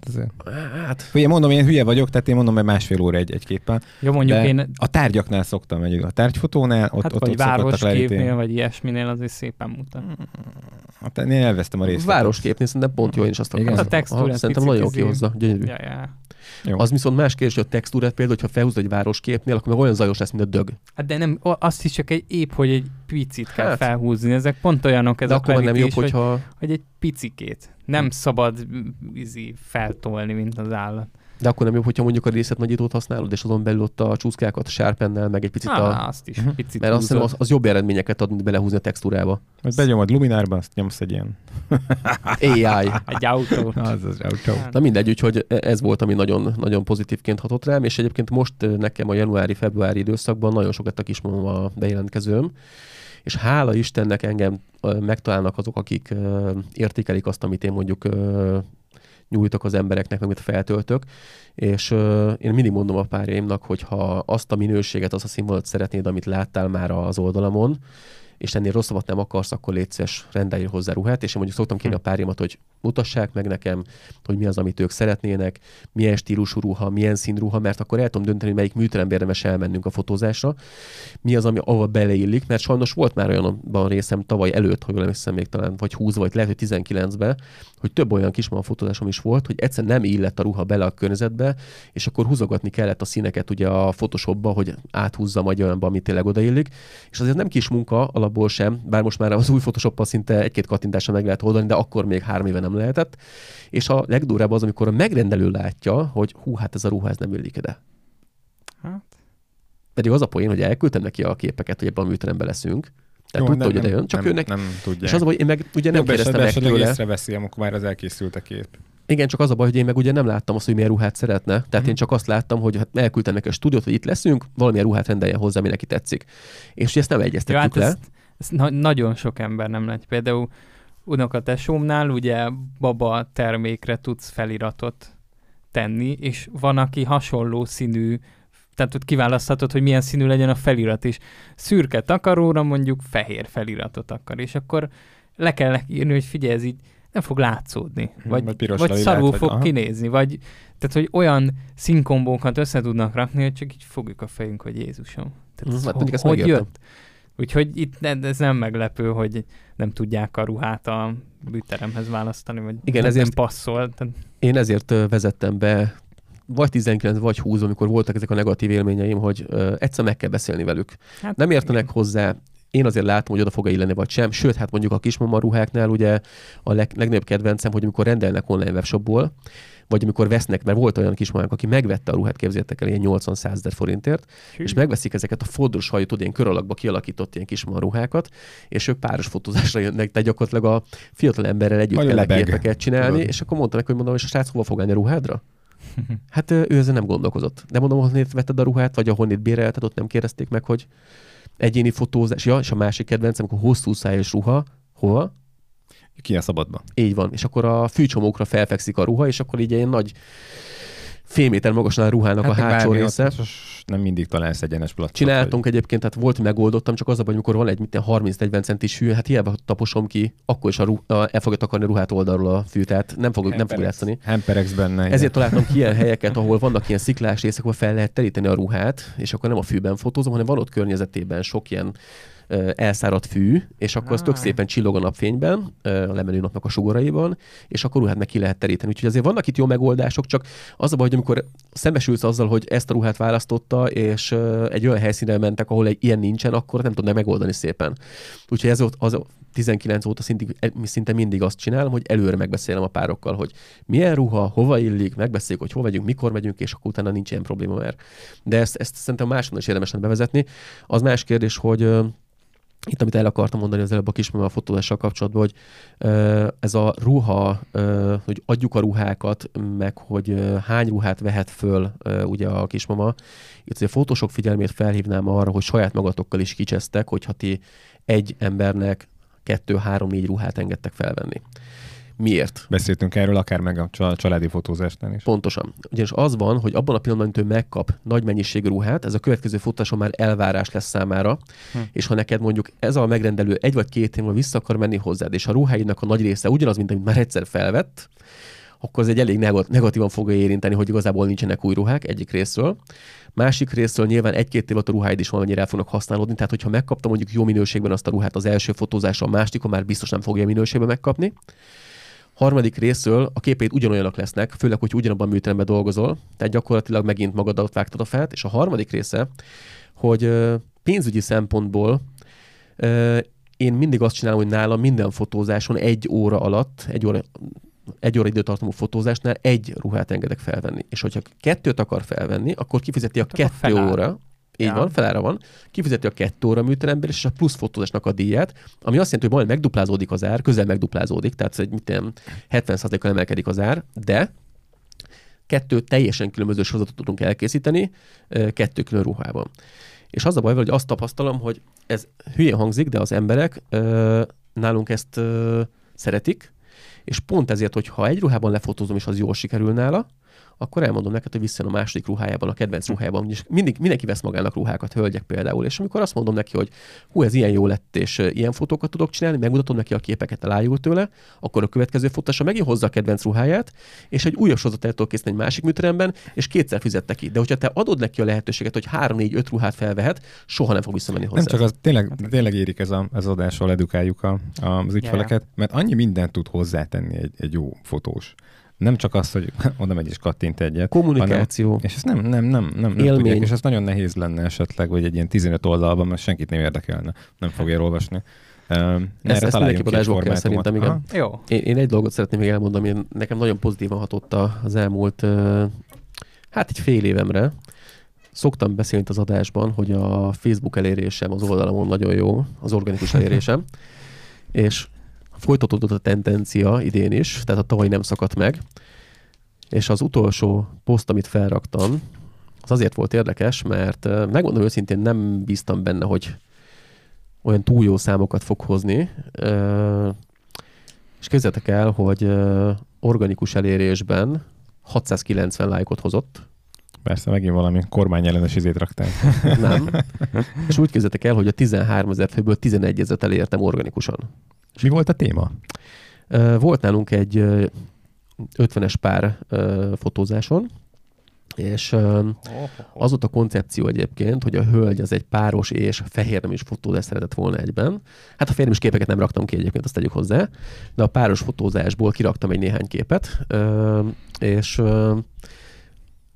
Hát... Ugye mondom, én hülye vagyok, tehát én mondom, hogy másfél óra egy képpel. Jó, mondjuk én... A tárgyaknál szoktam, mondjuk a tárgyfotónál, ott ott városképnél, vagy ilyesminél azért szépen mutat. Hát én elvesztem a részt. Városképnél de pont jó, én is azt akarom. Hát a textúrát szerintem nagyon jó kihozza, gyönyörű. Ja, ja. Jó. Az viszont más kérdés, hogy a textúrát például, hogyha felhúzod egy városképnél, akkor meg olyan zajos lesz, mint a dög. Hát de nem, azt is csak egy épp, hogy egy picit hát. kell felhúzni. Ezek pont olyanok, ez a klarités, hogy, hogyha... hogy egy picikét. Nem hm. szabad izi feltolni, mint az állat. De akkor nem jobb, hogyha mondjuk a részletnagyítót használod, és azon belül ott a csúszkákat, a sárpennel, meg egy picit ah, a... azt is uh-huh. picit mert húzod. Azt hiszem, az, az jobb eredményeket ad, mint belehúzni a textúrába. Vagy benyomod luminárba, azt nyomsz egy ilyen... á i. Egy autót. Az az autó. Na mindegy, úgyhogy ez volt, ami nagyon, nagyon pozitívként hatott rám, és egyébként most nekem a januári-februári időszakban nagyon sokat a kismom a bejelentkezőm, és hála Istennek engem megtalálnak azok, akik értékelik azt, amit én mondjuk nyújtok az embereknek, amit feltöltök, és euh, én mindig mondom a párjaimnak, hogy ha azt a minőséget, azt a színvonalat szeretnéd, amit láttál már az oldalamon, és ennél rosszabbat nem akarsz, akkor légy szíves, rendeljél hozzá ruhát, és én mondjuk szoktam kérni a párjaimat, hogy mutassák meg nekem, hogy mi az, amit ők szeretnének, milyen stílusú ruha, milyen színruha, mert akkor el tudom dönteni, melyik műterembe érdemes elmennünk a fotózásra, mi az, ami ahova beleillik, mert sajnos volt már olyanban részem tavaly előtt, hogy emlékszem még talán, vagy húsz, vagy lehet, hogy tizenkilencben, hogy több olyan kismama fotózásom is volt, hogy egyszerűen nem illett a ruha bele a környezetbe, és akkor húzogatni kellett a színeket ugye a Photoshopba, hogy áthúzzam majd olyanba, ami tényleg odaillik, és azért nem kis munka alapból sem, bár most már az új Photoshoppal szinte egy-két kattintással meg lehet oldani, de akkor még három éve nem lehetett. És a legdurább az, amikor a megrendelő látja, hogy hú, hát ez a ruha, ez nem illik ide. Hát. Pedig az a poén, hogy elküldtem neki a képeket, hogy ebben a műteremben leszünk. Tehát jó, tudta, nem, hogy idejön, csak nem, őnek. Nem tudják. És az a baj, én meg ugye nem kérdeztem meg tőle. Észreveszi, amikor már az elkészült a kép. Igen, csak az a baj, hogy én meg ugye nem láttam azt, hogy milyen ruhát szeretne. Tehát mm. én csak azt láttam, hogy hát elküldtem neki a stúdiót, hogy itt leszünk, valamilyen ruhát rendeljen hozzá, ami neki tetszik. És ugye ezt nem egyeztettük ja, hát le. Ezt, na- nagyon sok ember nem látja. Például unokatesómnál ugye baba termékre tudsz feliratot tenni, és van, aki hasonló színű, tehát ott kiválaszthatod, hogy milyen színű legyen a felirat is. Szürke takaróra mondjuk fehér feliratot akar, és akkor le kell írni, hogy figyelj, ez így nem fog látszódni, vagy, vagy, vagy szarul lehet, fog aha. kinézni, vagy tehát, hogy olyan színkombókat össze tudnak rakni, hogy csak így fogjuk a fejünk, hogy Jézusom. Tehát ez hát, ho- ezt hogy megértem. Jött? Úgyhogy itt ez nem meglepő, hogy nem tudják a ruhát a bűteremhez választani, vagy igen, ezért nem passzol. Tehát... Én ezért vezettem be vagy tizenkilenc, vagy húsz, amikor voltak ezek a negatív élményeim, hogy uh, egyszer meg kell beszélni velük. Hát, nem értenek igen. hozzá. Én azért látom, hogy oda fog-e illeni, vagy sem. Sőt, hát mondjuk a kismama ruháknál ugye a leg, legnagyobb kedvencem, hogy amikor rendelnek online webshopból, vagy amikor vesznek, mert volt olyan kismamánk, aki megvette a ruhát, képzeljétek el, ilyen nyolcvan-százezer forintért, Hű. És megveszik ezeket a fodros hajú, tudod, ilyen kör alakba kialakított ilyen kismama ruhákat, és ők páros fotózásra jönnek, de gyakorlatilag a fiatal emberrel együtt kell képeket csinálni, Tudod. És akkor mondta neki, hogy mondom, és a srác hova fog állni a ruhádra? Hát ő ezzel nem gondolkozott. De mondom, honnét vetted a ruhát, vagy ahonnét bérelted, ott nem kérdezték meg, hogy egyéni fotózás, ja, és a másik kedvencem, amikor hosszú szájos ruha, hova? Ki a szabadban. Így van, és akkor a fűcsomókra felfekszik a ruha, és akkor így ilyen nagy fél méter magasan a ruhának hát a hátsó része. Nem mindig találsz egyenes platformot. Csináltunk vagy. Egyébként, tehát volt, megoldottam, csak az abban, amikor van egy mint harminc-negyven centis hű, hát hiába taposom ki, akkor is a ruh- a, el fogja takarni a ruhát oldalról a fű, tehát nem fogok, nem fog látszani. Hemperex benne. Ezért igen. találtam ki ilyen helyeket, ahol vannak ilyen sziklás részek, ahol fel lehet teríteni a ruhát, és akkor nem a fűben fotózom, hanem van ott környezetében sok ilyen elszáradt fű, és akkor az tök szépen csillog a napfényben, a lemenő napnak a sugaraiban, és akkor ruhát meg ki lehet teríteni. Úgyhogy azért vannak itt jó megoldások, csak az a baj, hogy amikor szembesülsz azzal, hogy ezt a ruhát választotta, és egy olyan helyszínre mentek, ahol egy ilyen nincsen, akkor nem tudnak megoldani szépen. Úgyhogy ez az tizenkilenc óta szinte, szinte mindig azt csinálom, hogy előre megbeszélem a párokkal, hogy milyen ruha, hova illik, megbeszéljük, hogy hova megyünk, mikor megyünk, és akkor utána nincs ilyen probléma már. De ezt, ezt szerintem máshol is érdemes bevezetni. Az más kérdés, hogy itt, amit el akartam mondani az előbb a kismama fotózással kapcsolatban, hogy ez a ruha, hogy adjuk a ruhákat, meg hogy hány ruhát vehet föl ugye a kismama. Itt azért fotósok figyelmét felhívnám arra, hogy saját magatokkal is kicsesztek, hogyha ti egy embernek kettő, három, négy ruhát engedtek felvenni. Miért? Beszéltünk erről akár meg a családi fotózásnál is. Pontosan. Ugyanis az van, hogy abban a pillanatban, hogy ő megkap nagy mennyiségű ruhát, ez a következő fotózáson már elvárás lesz számára, hm. és ha neked mondjuk ez a megrendelő egy vagy két év múlva vissza akar menni hozzád, és a ruháidnak a nagy része ugyanaz, mint amit már egyszer felvett, akkor ez egy elég negatívan fogja érinteni, hogy igazából nincsenek új ruhák egyik részről. Másik részről nyilván egy-két év alatt a ruháid is valamennyire el fognak használódni, tehát hogyha megkaptam mondjuk jó minőségben azt a ruhát az első fotózáson, a másikon már biztos nem fogja minőségben megkapni. Harmadik részről a képeid ugyanolyanok lesznek, főleg, hogy ugyanabban a műteremben dolgozol, tehát gyakorlatilag megint magadat vágtad a fát, és a harmadik része, hogy pénzügyi szempontból én mindig azt csinálom, hogy nálam minden fotózáson egy óra alatt, egy óra, egy óra időtartamú fotózásnál egy ruhát engedek felvenni. És hogyha kettőt akar felvenni, akkor kifizeti a tehát kettő a óra, így ja. van, felára van, kifizeti a kettő óra műteremből és a plusz fotózásnak a díját, ami azt jelenti, hogy majd megduplázódik az ár, közel megduplázódik, tehát egy miten hetven százalékkal emelkedik az ár, de kettő teljesen különböző sorozatot tudunk elkészíteni, kettő külön ruhában. És az a baj, hogy azt tapasztalom, hogy ez hülyén hangzik, de az emberek nálunk ezt szeretik, és pont ezért, hogy ha egy ruhában lefotózom, és az jól sikerül nála, akkor elmondom neked, hogy visszajön a második ruhájában, a kedvenc ruhájában, és mindig, mindenki vesz magának ruhákat, hölgyek például, és amikor azt mondom neki, hogy hú, ez ilyen jó lett, és ilyen fotókat tudok csinálni, megmutatom neki a képeket, elájul tőle, akkor a következő fotósa megint hozza a kedvenc ruháját, és egy újabb sorozat el tudok készíteni egy másik műteremben, és kétszer fizettek ki. De hogyha te adod neki a lehetőséget, hogy három-négy-öt ruhát felvehet, soha nem fog visszamenni hozzá. Nem csak az, tényleg, tényleg érik ez a, az adással, edukáljuk a, az ügyfeleket, mert annyi mindent tud hozzátenni egy, egy jó fotós. Nem csak az, hogy oda megy és kattint egyet. Kommunikáció. Hanem, és ez nem, nem, nem, nem, nem tudják, és ez nagyon nehéz lenne esetleg, hogy egy ilyen tizenöt oldalban, mert senkit nem érdekelne, nem fogja elolvasni. Uh, ezt ezt mindenképp adásból kell szerintem, igen. Jó. Én, én egy dolgot szeretném még elmondani, én nekem nagyon pozitívan hatott az elmúlt, uh, hát egy fél évemre. Szoktam beszélni az adásban, hogy a Facebook elérésem az oldalamon nagyon jó, az organikus elérésem, és folytatódott a tendencia idén is, tehát a tavaly nem szakadt meg, és az utolsó poszt, amit felraktam, az azért volt érdekes, mert megmondom őszintén, nem bíztam benne, hogy olyan túl jó számokat fog hozni, és képzeltek el, hogy organikus elérésben hatszázkilencven lájkot hozott. Persze, megint valami kormányellenes izét rakták. Nem. És úgy képzeltek el, hogy a tizenháromezer főből tizenegyezer elértem organikusan. És mi volt a téma? Volt nálunk egy ötvenes pár fotózáson, és az volt a koncepció egyébként, hogy a hölgy az egy páros és fehérneműs fotózást szeretett volna egyben. Hát a fehérneműs képeket nem raktam ki egyébként, azt tegyük hozzá, de a páros fotózásból kiraktam egy néhány képet, és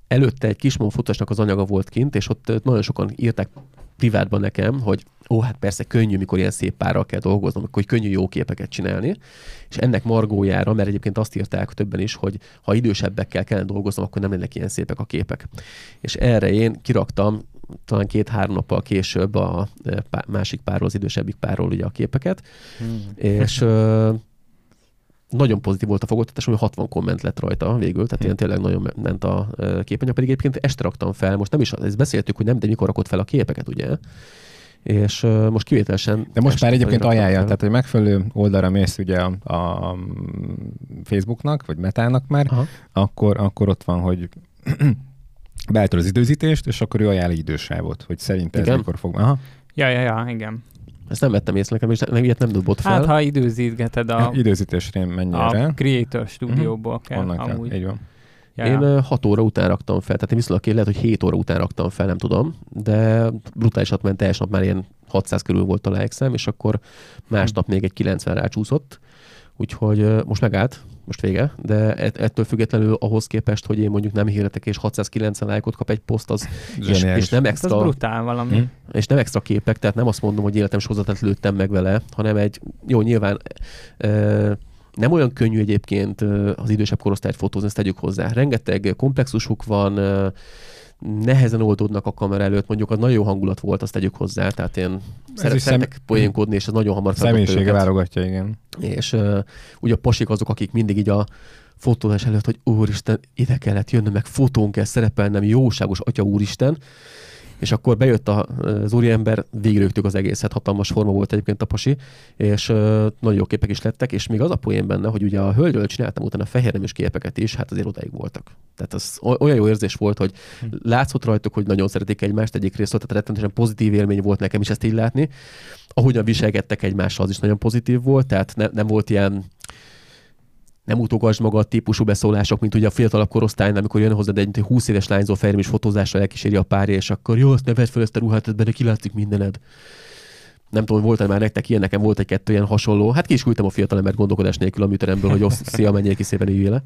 előtte egy kismon fotósnak az anyaga volt kint, és ott nagyon sokan írták privátban nekem, hogy ó, hát persze könnyű, mikor ilyen szép párral kell dolgoznom, akkor hogy könnyű jó képeket csinálni. És ennek margójára, mert egyébként azt írták többen is, hogy ha idősebbekkel kellene dolgoznom, akkor nem lennek ilyen szépek a képek. És erre én kiraktam talán két-három nappal később a másik párról, az idősebbik párról ugye a képeket, hmm. és... nagyon pozitív volt a fogadtatás, hogy hatvan komment lett rajta végül, tehát ilyen tényleg nagyon ment a képanyag, pedig egyébként este raktam fel, most nem is, ezt beszéltük, hogy nem, de mikor rakott fel a képeket, ugye? És most kivételesen... De most már egyébként ajánlja, tehát hogy megfelelő oldalra mész ugye a, a Facebooknak, vagy Metának már, akkor, akkor ott van, hogy beállítod az időzítést, és akkor ő ajánl idősávot, hogy szerint ez mikor fog... Aha. Ja, ja, ja, igen. Ezt nem vettem észre nekem, és ilyet nem dobott fel. Hát, ha időzítgeted a... Időzítésre mennyire. A Creator Studio-ból kell. Onnan kell, amúgy. Így van. Ja, én ja. hat óra után raktam fel, tehát én viszonylag lehet, hogy hét óra után raktam fel, nem tudom, de brutálisat ment, teljes nap már ilyen hatszáz körül volt a lájkszám, és akkor másnap még egy kilencven rácsúszott, úgyhogy most megállt, most vége, de ettől függetlenül ahhoz képest, hogy én mondjuk nem hirdetek, és hatszázkilencven lájkot kap egy poszt, az és, és nem extra... Ez brutál valami. Hmm. És nem extra képek, tehát nem azt mondom, hogy életem sorozatát lőttem meg vele, hanem egy, jó, nyilván e, nem olyan könnyű egyébként az idősebb korosztályt fotózni, ezt tegyük hozzá. Rengeteg komplexusuk van, nehezen oldódnak a kamera előtt, mondjuk az nagyon jó hangulat volt, azt tegyük hozzá, tehát én szeret, szeretek szem... poénkodni, és ez nagyon hamar feladott őket. Személyisége válogatja, igen. És uh, ugye a pasik azok, akik mindig így a fotózás előtt, hogy úristen, ide kellett jönnöm, meg fotón kell szerepelnem, jóságos atya úristen, és akkor bejött a, az úriember, végrőgtük az egészet, hatalmas forma volt egyébként a pasi, és uh, nagyon jó képek is lettek, és még az a poén benne, hogy ugye a hölgyről csináltam utána a fehérneműs képeket is, hát azért odáig voltak. Tehát az olyan jó érzés volt, hogy látszott rajtuk, hogy nagyon szeretik egymást egyik részről, tehát rettenetesen pozitív élmény volt nekem is ezt így látni. Ahogyan viselkedtek egymással, az is nagyon pozitív volt, tehát ne, nem volt ilyen nem utogasd magad típusú beszólások, mint ugye a fiatalabb korosztálynál, amikor jön hozzád egy húsz éves lányzó fehérneműs fotózásra, elkíséri a párja, és akkor jó, azt ne vedd fel ezt a ruhát, ez benne kilátszik mindened. Nem tudom, volt-e már nektek ilyen, nekem volt egy-kettő ilyen hasonló. Hát ki is küldtem a fiatal embert gondolkodás nélkül a műteremből, hogy osz, szia, menjél ki szépen, üljél le.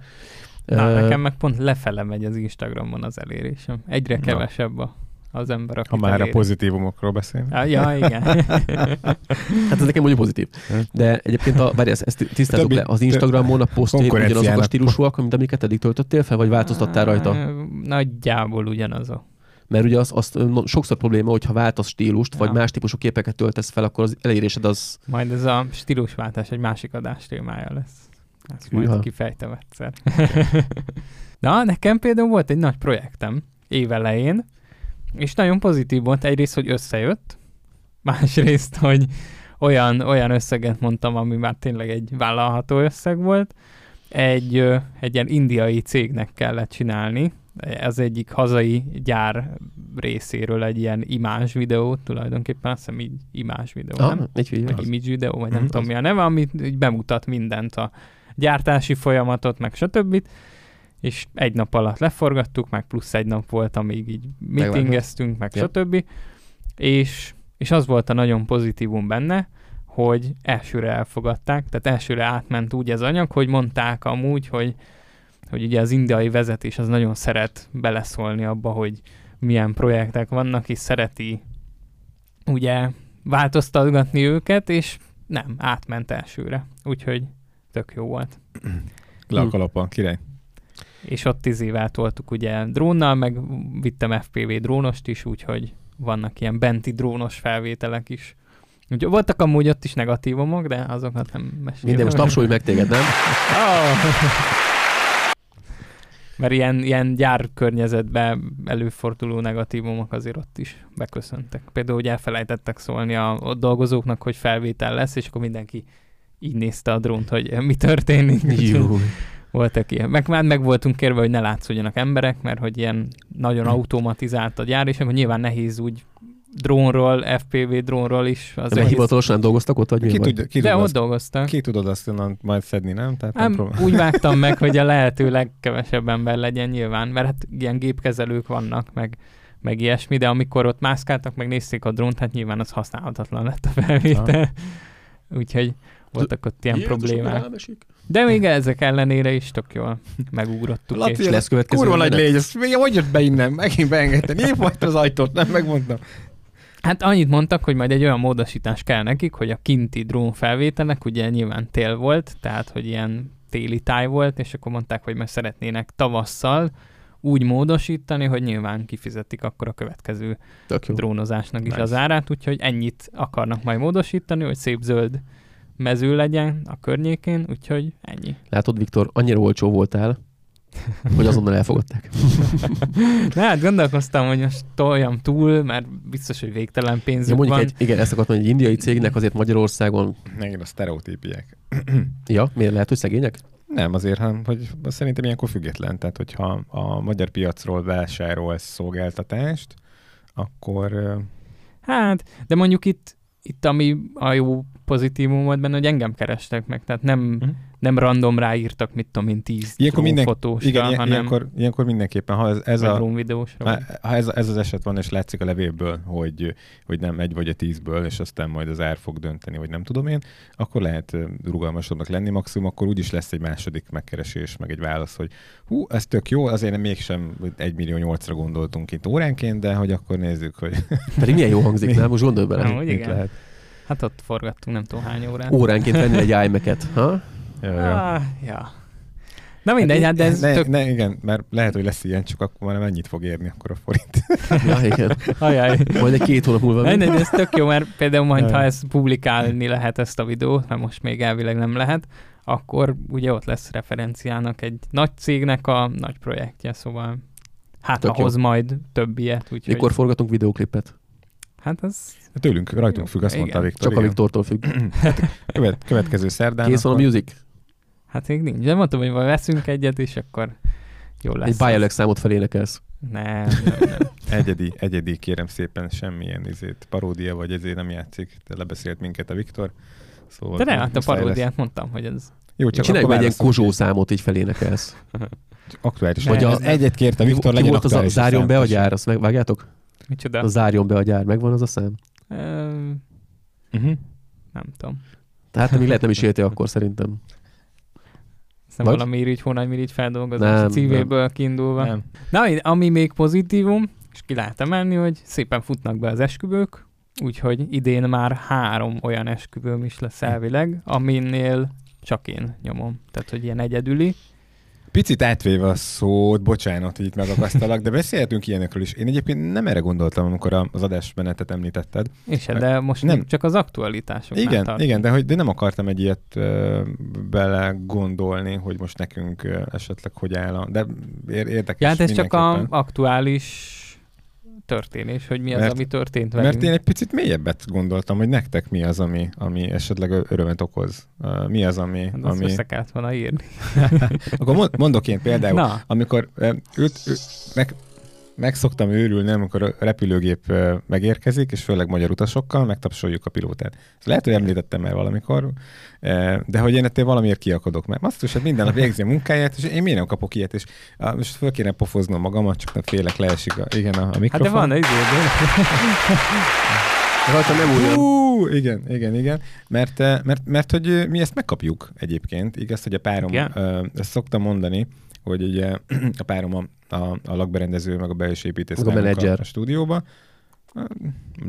Na, uh, nekem meg pont lefele megy az Instagramon az elérésem. Egyre kevesebb a... az ember, akit ha már eléri. A pozitívumokról beszélünk. Ja, ja, igen. Hát ez nekem mondjuk pozitív. De egyébként, a, bár ezt, ezt tisztázzuk le, az Instagramon a posztjaid ugyanazok a stílusúak, mint amiket eddig töltöttél fel, vagy változtattál rajta? Nagyjából ugyanazok. Mert ugye az, az sokszor probléma, hogyha váltasz stílust, ja. vagy más típusú képeket töltesz fel, akkor az elérésed az... Majd ez a stílusváltás egy másik adás témája lesz. Ezt Hűha. majd kifejtem egyszer. Na, nekem például volt egy nagy projektem évelején, és nagyon pozitív volt, egyrészt, hogy összejött, másrészt, hogy olyan, olyan összeget mondtam, ami már tényleg egy vállalható összeg volt. Egy, egy ilyen indiai cégnek kellett csinálni, az egyik hazai gyár részéről egy ilyen imázs videót, tulajdonképpen azt hiszem így imázs videó, ah, nem? Egy videó, image videó, vagy nem tudom mi a neve, ami így bemutat mindent, a gyártási folyamatot, meg stb. És egy nap alatt leforgattuk, meg plusz egy nap volt, amíg így meetingeztünk, meg yep. stb. És, és az volt a nagyon pozitívum benne, hogy elsőre elfogadták, tehát elsőre átment úgy az anyag, hogy mondták amúgy, hogy, hogy ugye az indiai vezetés az nagyon szeret beleszólni abba, hogy milyen projektek vannak, és szereti ugye változtatgatni őket, és nem, átment elsőre. Úgyhogy tök jó volt. Le a kalapban, király. És ott tíz évvel toltuk ugye drónnal, meg vittem ef pé vé drónost is, úgyhogy vannak ilyen benti drónos felvételek is. Úgyhogy voltak amúgy ott is negatívumok, de azokat nem mesélem. Minden, most tapsolj meg téged, nem? Oh. Mert ilyen, ilyen gyárkörnyezetben előforduló negatívumok azért ott is beköszöntek. Például, hogy elfelejtettek szólni a, a dolgozóknak, hogy felvétel lesz, és akkor mindenki így nézte a drónt, hogy mi történik. Jú. Voltak ilyen. Meg már meg voltunk kérve, hogy ne látszódjanak emberek, mert hogy ilyen nagyon automatizált a gyár, és akkor nyilván nehéz úgy drónról, ef pé vé drónról is. Az de hivatalosan nem dolgoztak ott? Ki tud, ki de ott dolgoztak. Ki tudod azt majd szedni, nem? Tehát nem, nem úgy vágtam meg, hogy a lehető legkevesebb ember legyen nyilván, mert hát ilyen gépkezelők vannak, meg, meg ilyesmi, de amikor ott mászkáltak, meg nézték a drónt, hát nyilván az használhatatlan lett a felvétel. Úgyhogy voltak ott ilyen problémák. De még ezek ellenére is tök jól megugrottuk. Latvia, és lesz következő. Kurva nagy légy, ez hogy jött be innen? Megint beengedtem. Épp volt az ajtót, nem megmondtam. Hát annyit mondtak, hogy majd egy olyan módosítás kell nekik, hogy a kinti drón felvételnek, ugye nyilván tél volt, tehát hogy ilyen téli táj volt, és akkor mondták, hogy meg szeretnének tavasszal úgy módosítani, hogy nyilván kifizetik akkor a következő drónozásnak is nice. Az árát, úgyhogy ennyit akarnak majd módosítani, hogy szép zöld mező legyen a környékén, úgyhogy ennyi. Látod, Viktor, annyira olcsó voltál, hogy azonnal elfogadták. Na, hát gondolkoztam, hogy most toljam túl, mert biztos, hogy végtelen pénzük ja, van. Egy, igen, ezt akartam, hogy egy indiai cégnek azért Magyarországon... Megint a sztereotípiek. Ja, miért lehet, hogy szegények? Nem, azért, hanem, hogy szerintem ilyenkor független. Tehát, hogyha a magyar piacról vásárolsz szolgáltatást, akkor... Hát, de mondjuk itt Itt, ami a jó pozitívum volt benne, hogy engem kerestek meg, tehát nem, mm. nem random ráírtak, mit tudom én, tíz minden... fotósra, igen, hanem... Ilyenkor, ilyenkor mindenképpen, ha ez, ez a... Ha, ha ez, ez az eset van, és látszik a levélből, hogy, hogy nem egy vagy a tízből, és aztán majd az ár fog dönteni, vagy nem tudom én, akkor lehet rugalmasabbnak lenni maximum, akkor úgyis lesz egy második megkeresés, meg egy válasz, hogy hú, ez tök jó, azért mégsem egy millió nyolcra gondoltunk itt óránként, de hogy akkor nézzük, hogy... Pedig milyen jó hangzik, nem? Most gondolj bele, hogy mit lehet. Hát ott forgattunk nem tudom hány órát. Óránként venni egy iMac-et, ha? Ja, ja. Ah, ja. Na mindegy, hát, hát de ez ne, tök... ne, igen, mert lehet, hogy lesz ilyen, csak akkor már mennyit fog érni akkor a forint. Ja, igen. Ajaj. Majd egy két hónap múlva. Mindegy, ez tök jó, mert például majd, ja. ha ezt publikálni lehet ezt a videót, mert most még elvileg nem lehet, akkor ugye ott lesz referenciának egy nagy cégnek a nagy projektje, szóval hát tök ahhoz jó. Majd több ilyet. Úgy, mikor hogy... forgatunk videóklipet? Hát az... Tőlünk, rajtunk függ, azt igen. Mondta Viktor. Csak igen. A Viktortól függ. Követ, következő szerdán. Kész van akkor... a music? Hát még nincs. De mondtam, hogy majd veszünk egyet, és akkor jól lesz. Egy bájelek számot felénekelsz. Nem, nem, nem. Egyedi, egyedi, kérem szépen, semmilyen izét. Paródia vagy ezért nem játszik. Te lebeszélt minket a Viktor. Szóval de ne, hát a paródiát lesz. Mondtam, hogy ez... Jó, csak csinálj meg egy ilyen kozsó számot, így felénekelsz. Aktuális. Vagy a... egyet kértem, Viktor, legyen aktuális. Zárjon be a gyár, azt megvágjátok? Micsoda? Az zárjon be a gyár. Megvan az a szám? Uh, uh-huh. Nem tudom. Tehát még lehet nem is éltél akkor szerintem. Aztán valami irigy, hónagy mirigy feldolgozás a cívéből kiindulva. Nem. Na, ami még pozitívum, és ki lehet emelni, hogy szépen futnak be az esküvők, úgyhogy idén már három olyan esküvőm is lesz elvileg, aminél csak én nyomom. Tehát, hogy ilyen egyedüli. Picit átvéve a szót, bocsánat, hogy itt megakasztalak, de beszélhetünk ilyenekről is. Én egyébként nem erre gondoltam, amikor az adásmenetet említetted. És de most nem csak az aktualitásoknál igen, tartunk. Igen, de, hogy, de nem akartam egy ilyet uh, bele gondolni, hogy most nekünk uh, esetleg hogy áll a... De érdekes mindenképpen. Ja, hát ez csak az aktuális történés, hogy mi az, mert, ami történt velünk. Mert én egy picit mélyebbet gondoltam, hogy nektek mi az, ami, ami esetleg örömet okoz. Uh, mi az, ami... Hát ami... össze kellett volna írni. Akkor mondok én például, na. Amikor uh, ült, ült, meg, meg szoktam őrülni, amikor a repülőgép uh, megérkezik, és főleg magyar utasokkal megtapsoljuk a pilótát. Lehet, hogy említettem el valamikor, uh, de hogy én ettől valamiért kiakadok, mert azt hát minden nap végzi a munkáját, és én miért nem kapok ilyet, és uh, most föl kéne pofoznom magamat, csak nem félek, leesik a, igen, a, a mikrofon. Hát de van, ez rajta nem újra. Igen, igen, igen. Mert, mert, mert hogy mi ezt megkapjuk egyébként. Igaz, hogy a párom, uh, ezt szoktam mondani, hogy ugye a párom a, a, a lakberendező, meg a belső építész a, a stúdióba.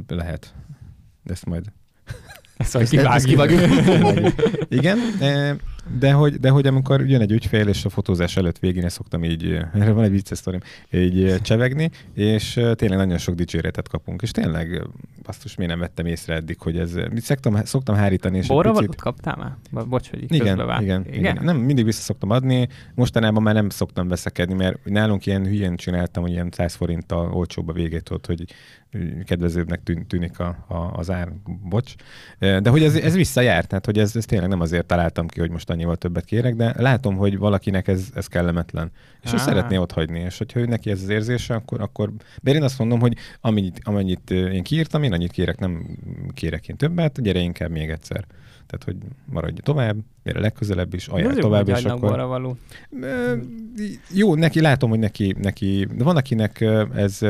Lehet. De ezt majd... Ezt majd kivágjuk. Igen. De hogy, de hogy amikor jön egy ügyfél, és a fotózás előtt végén ezt szoktam így, erre van egy vicces sztorim, így csevegni, és tényleg nagyon sok dicséretet kapunk. És tényleg, basszus, miért nem vettem észre eddig, hogy ez... Szoktam, szoktam hárítani, és borra egy picit... Borra kaptál már? Bocs, hogy így közbevált. Igen, igen, igen. Nem, mindig vissza szoktam adni. Mostanában már nem szoktam veszekedni, mert nálunk ilyen hülyén csináltam, hogy ilyen száz forinttal olcsóbb a végét ott, hogy kedvezőbbnek tűnik a, a, az ár, bocs. De hogy ez, ez visszajárt, tehát hogy ez, ez tényleg nem azért találtam ki, hogy most annyival többet kérek, de látom, hogy valakinek ez, ez kellemetlen. És ő szeretné otthagyni, és hogyha neki ez az érzése, akkor, akkor... De én azt mondom, hogy amennyit, amennyit én kiírtam, én annyit kérek, nem kérek én többet, gyere inkább még egyszer. Tehát, hogy maradj tovább, gyere legközelebb is, ajánl tovább, és akkor... Való. Jó, neki, látom, hogy neki, neki... De van, akinek ez,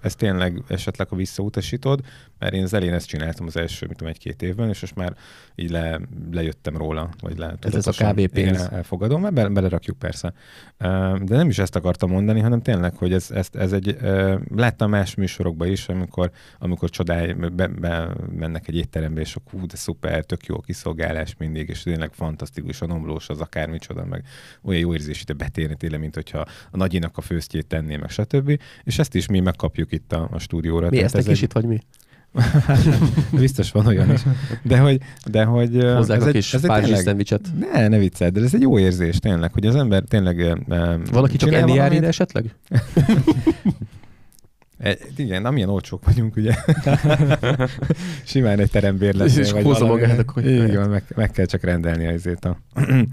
ez tényleg esetleg, ha visszautasítod, mert én az elén ezt csináltam az első, mit tudom, egy-két évben, és most már így le, lejöttem róla, vagy le... Ez a ká bé pénz. Én elfogadom, mert be, belerakjuk persze. De nem is ezt akartam mondani, hanem tényleg, hogy ez, ez, ez egy... Láttam más műsorokban is, amikor, amikor csodálj, be, be mennek egy étterembe, és akkor hú, de szuper, tök jó kiszolgálás mindig, és tényleg fantasztikusan omlós az akármicsoda, meg olyan jó érzés ide betérni tényleg, mint hogyha a nagyinak a főztjét tenné, meg stb. És ezt is mi megkapjuk itt a, a stúdióra. Mi ezt egy kicsit, vagy mi? Biztos van olyan is. De hogy... De hogy hozzák ez a kis pázsis szendvicset. Ne, ne viccel, de ez egy jó érzés tényleg, hogy az ember tényleg... Valaki csak enni jár ide esetleg? E, igen, amilyen olcsók vagyunk, ugye? Simán egy terembér lesz. És hozza magát a konyhát. Igen, meg, meg kell csak rendelni azért a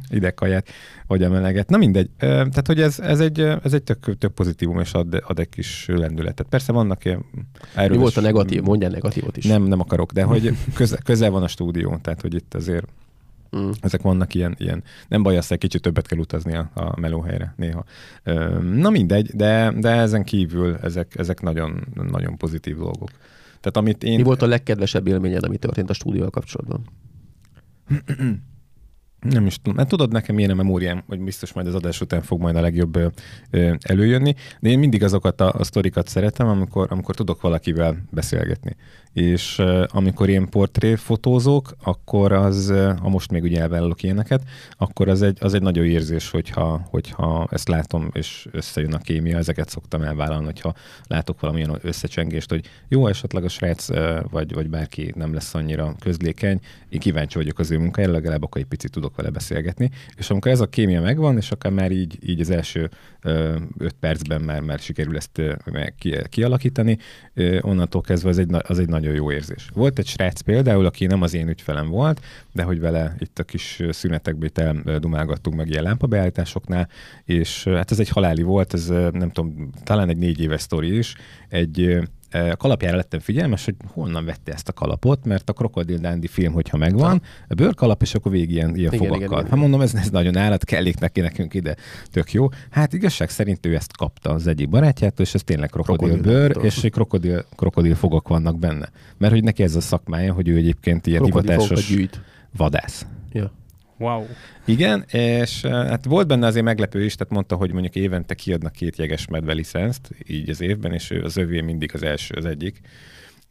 idegkaját, vagy a meleget. Na mindegy. Tehát, hogy ez, ez egy, ez egy tök, tök pozitívum, és ad, ad egy kis lendületet. Persze vannak ilyen... Mi volt a negatív? Mondjál negatívot is. Nem, nem akarok, de hogy közel, közel van a stúdió, tehát, hogy itt azért... Mm. Ezek vannak ilyen, ilyen. Nem baj, aztán kicsit többet kell utazni a, a melóhelyre néha. Na mindegy, de, de ezen kívül ezek, ezek nagyon, nagyon pozitív dolgok. Tehát, amit én... Mi volt a legkedvesebb élményed, ami történt a stúdióval kapcsolatban? Nem is tudom. Hát tudod, nekem ilyen a memóriám, hogy biztos majd az adás után fog majd a legjobb ö, előjönni, de én mindig azokat a, a sztorikat szeretem, amikor, amikor tudok valakivel beszélgetni. És ö, amikor én portréfotózók, akkor az, ö, ha most még ugye elvállalok ilyeneket, akkor az egy, az egy nagyon érzés, hogyha, hogyha ezt látom, és összejön a kémia, ezeket szoktam elvállalni, hogyha látok valamilyen összecsengést, hogy jó, esetleg a srác, ö, vagy, vagy bárki nem lesz annyira közlékeny, én kíváncsi vagyok az ő munkájára, legalább akkor egy picit tudok vele beszélgetni, és amikor ez a kémia megvan, és akár már így, így az első ö, öt percben már, már sikerül ezt ö, ki, kialakítani, ö, onnantól kezdve az egy, az egy nagyon jó érzés. Volt egy srác például, aki nem az én ügyfelem volt, de hogy vele itt a kis szünetekben itt dumálgattunk meg ilyen lámpabeállításoknál, és hát ez egy haláli volt, ez nem tudom, talán egy négy éves sztori is, egy a kalapjára lettem figyelmes, hogy honnan vette ezt a kalapot, mert a Krokodil Dándi film, hogyha megvan, a bőrkalap, és akkor végig ilyen, ilyen igen, fogakkal. Hát mondom, ez, ez nagyon állat, kellék neki nekünk ide, tök jó. Hát igazság szerint ő ezt kapta az egyik barátjától, és ez tényleg krokodil bőr, és krokodil, krokodil fogak vannak benne. Mert hogy neki ez a szakmája, hogy ő egyébként ilyen hivatásos vadász. Ja. Wow. Igen, és hát volt benne azért meglepő is, tehát mondta, hogy mondjuk évente kiadnak két jegesmedve licenszt, így az évben, és az övé mindig az első, az egyik,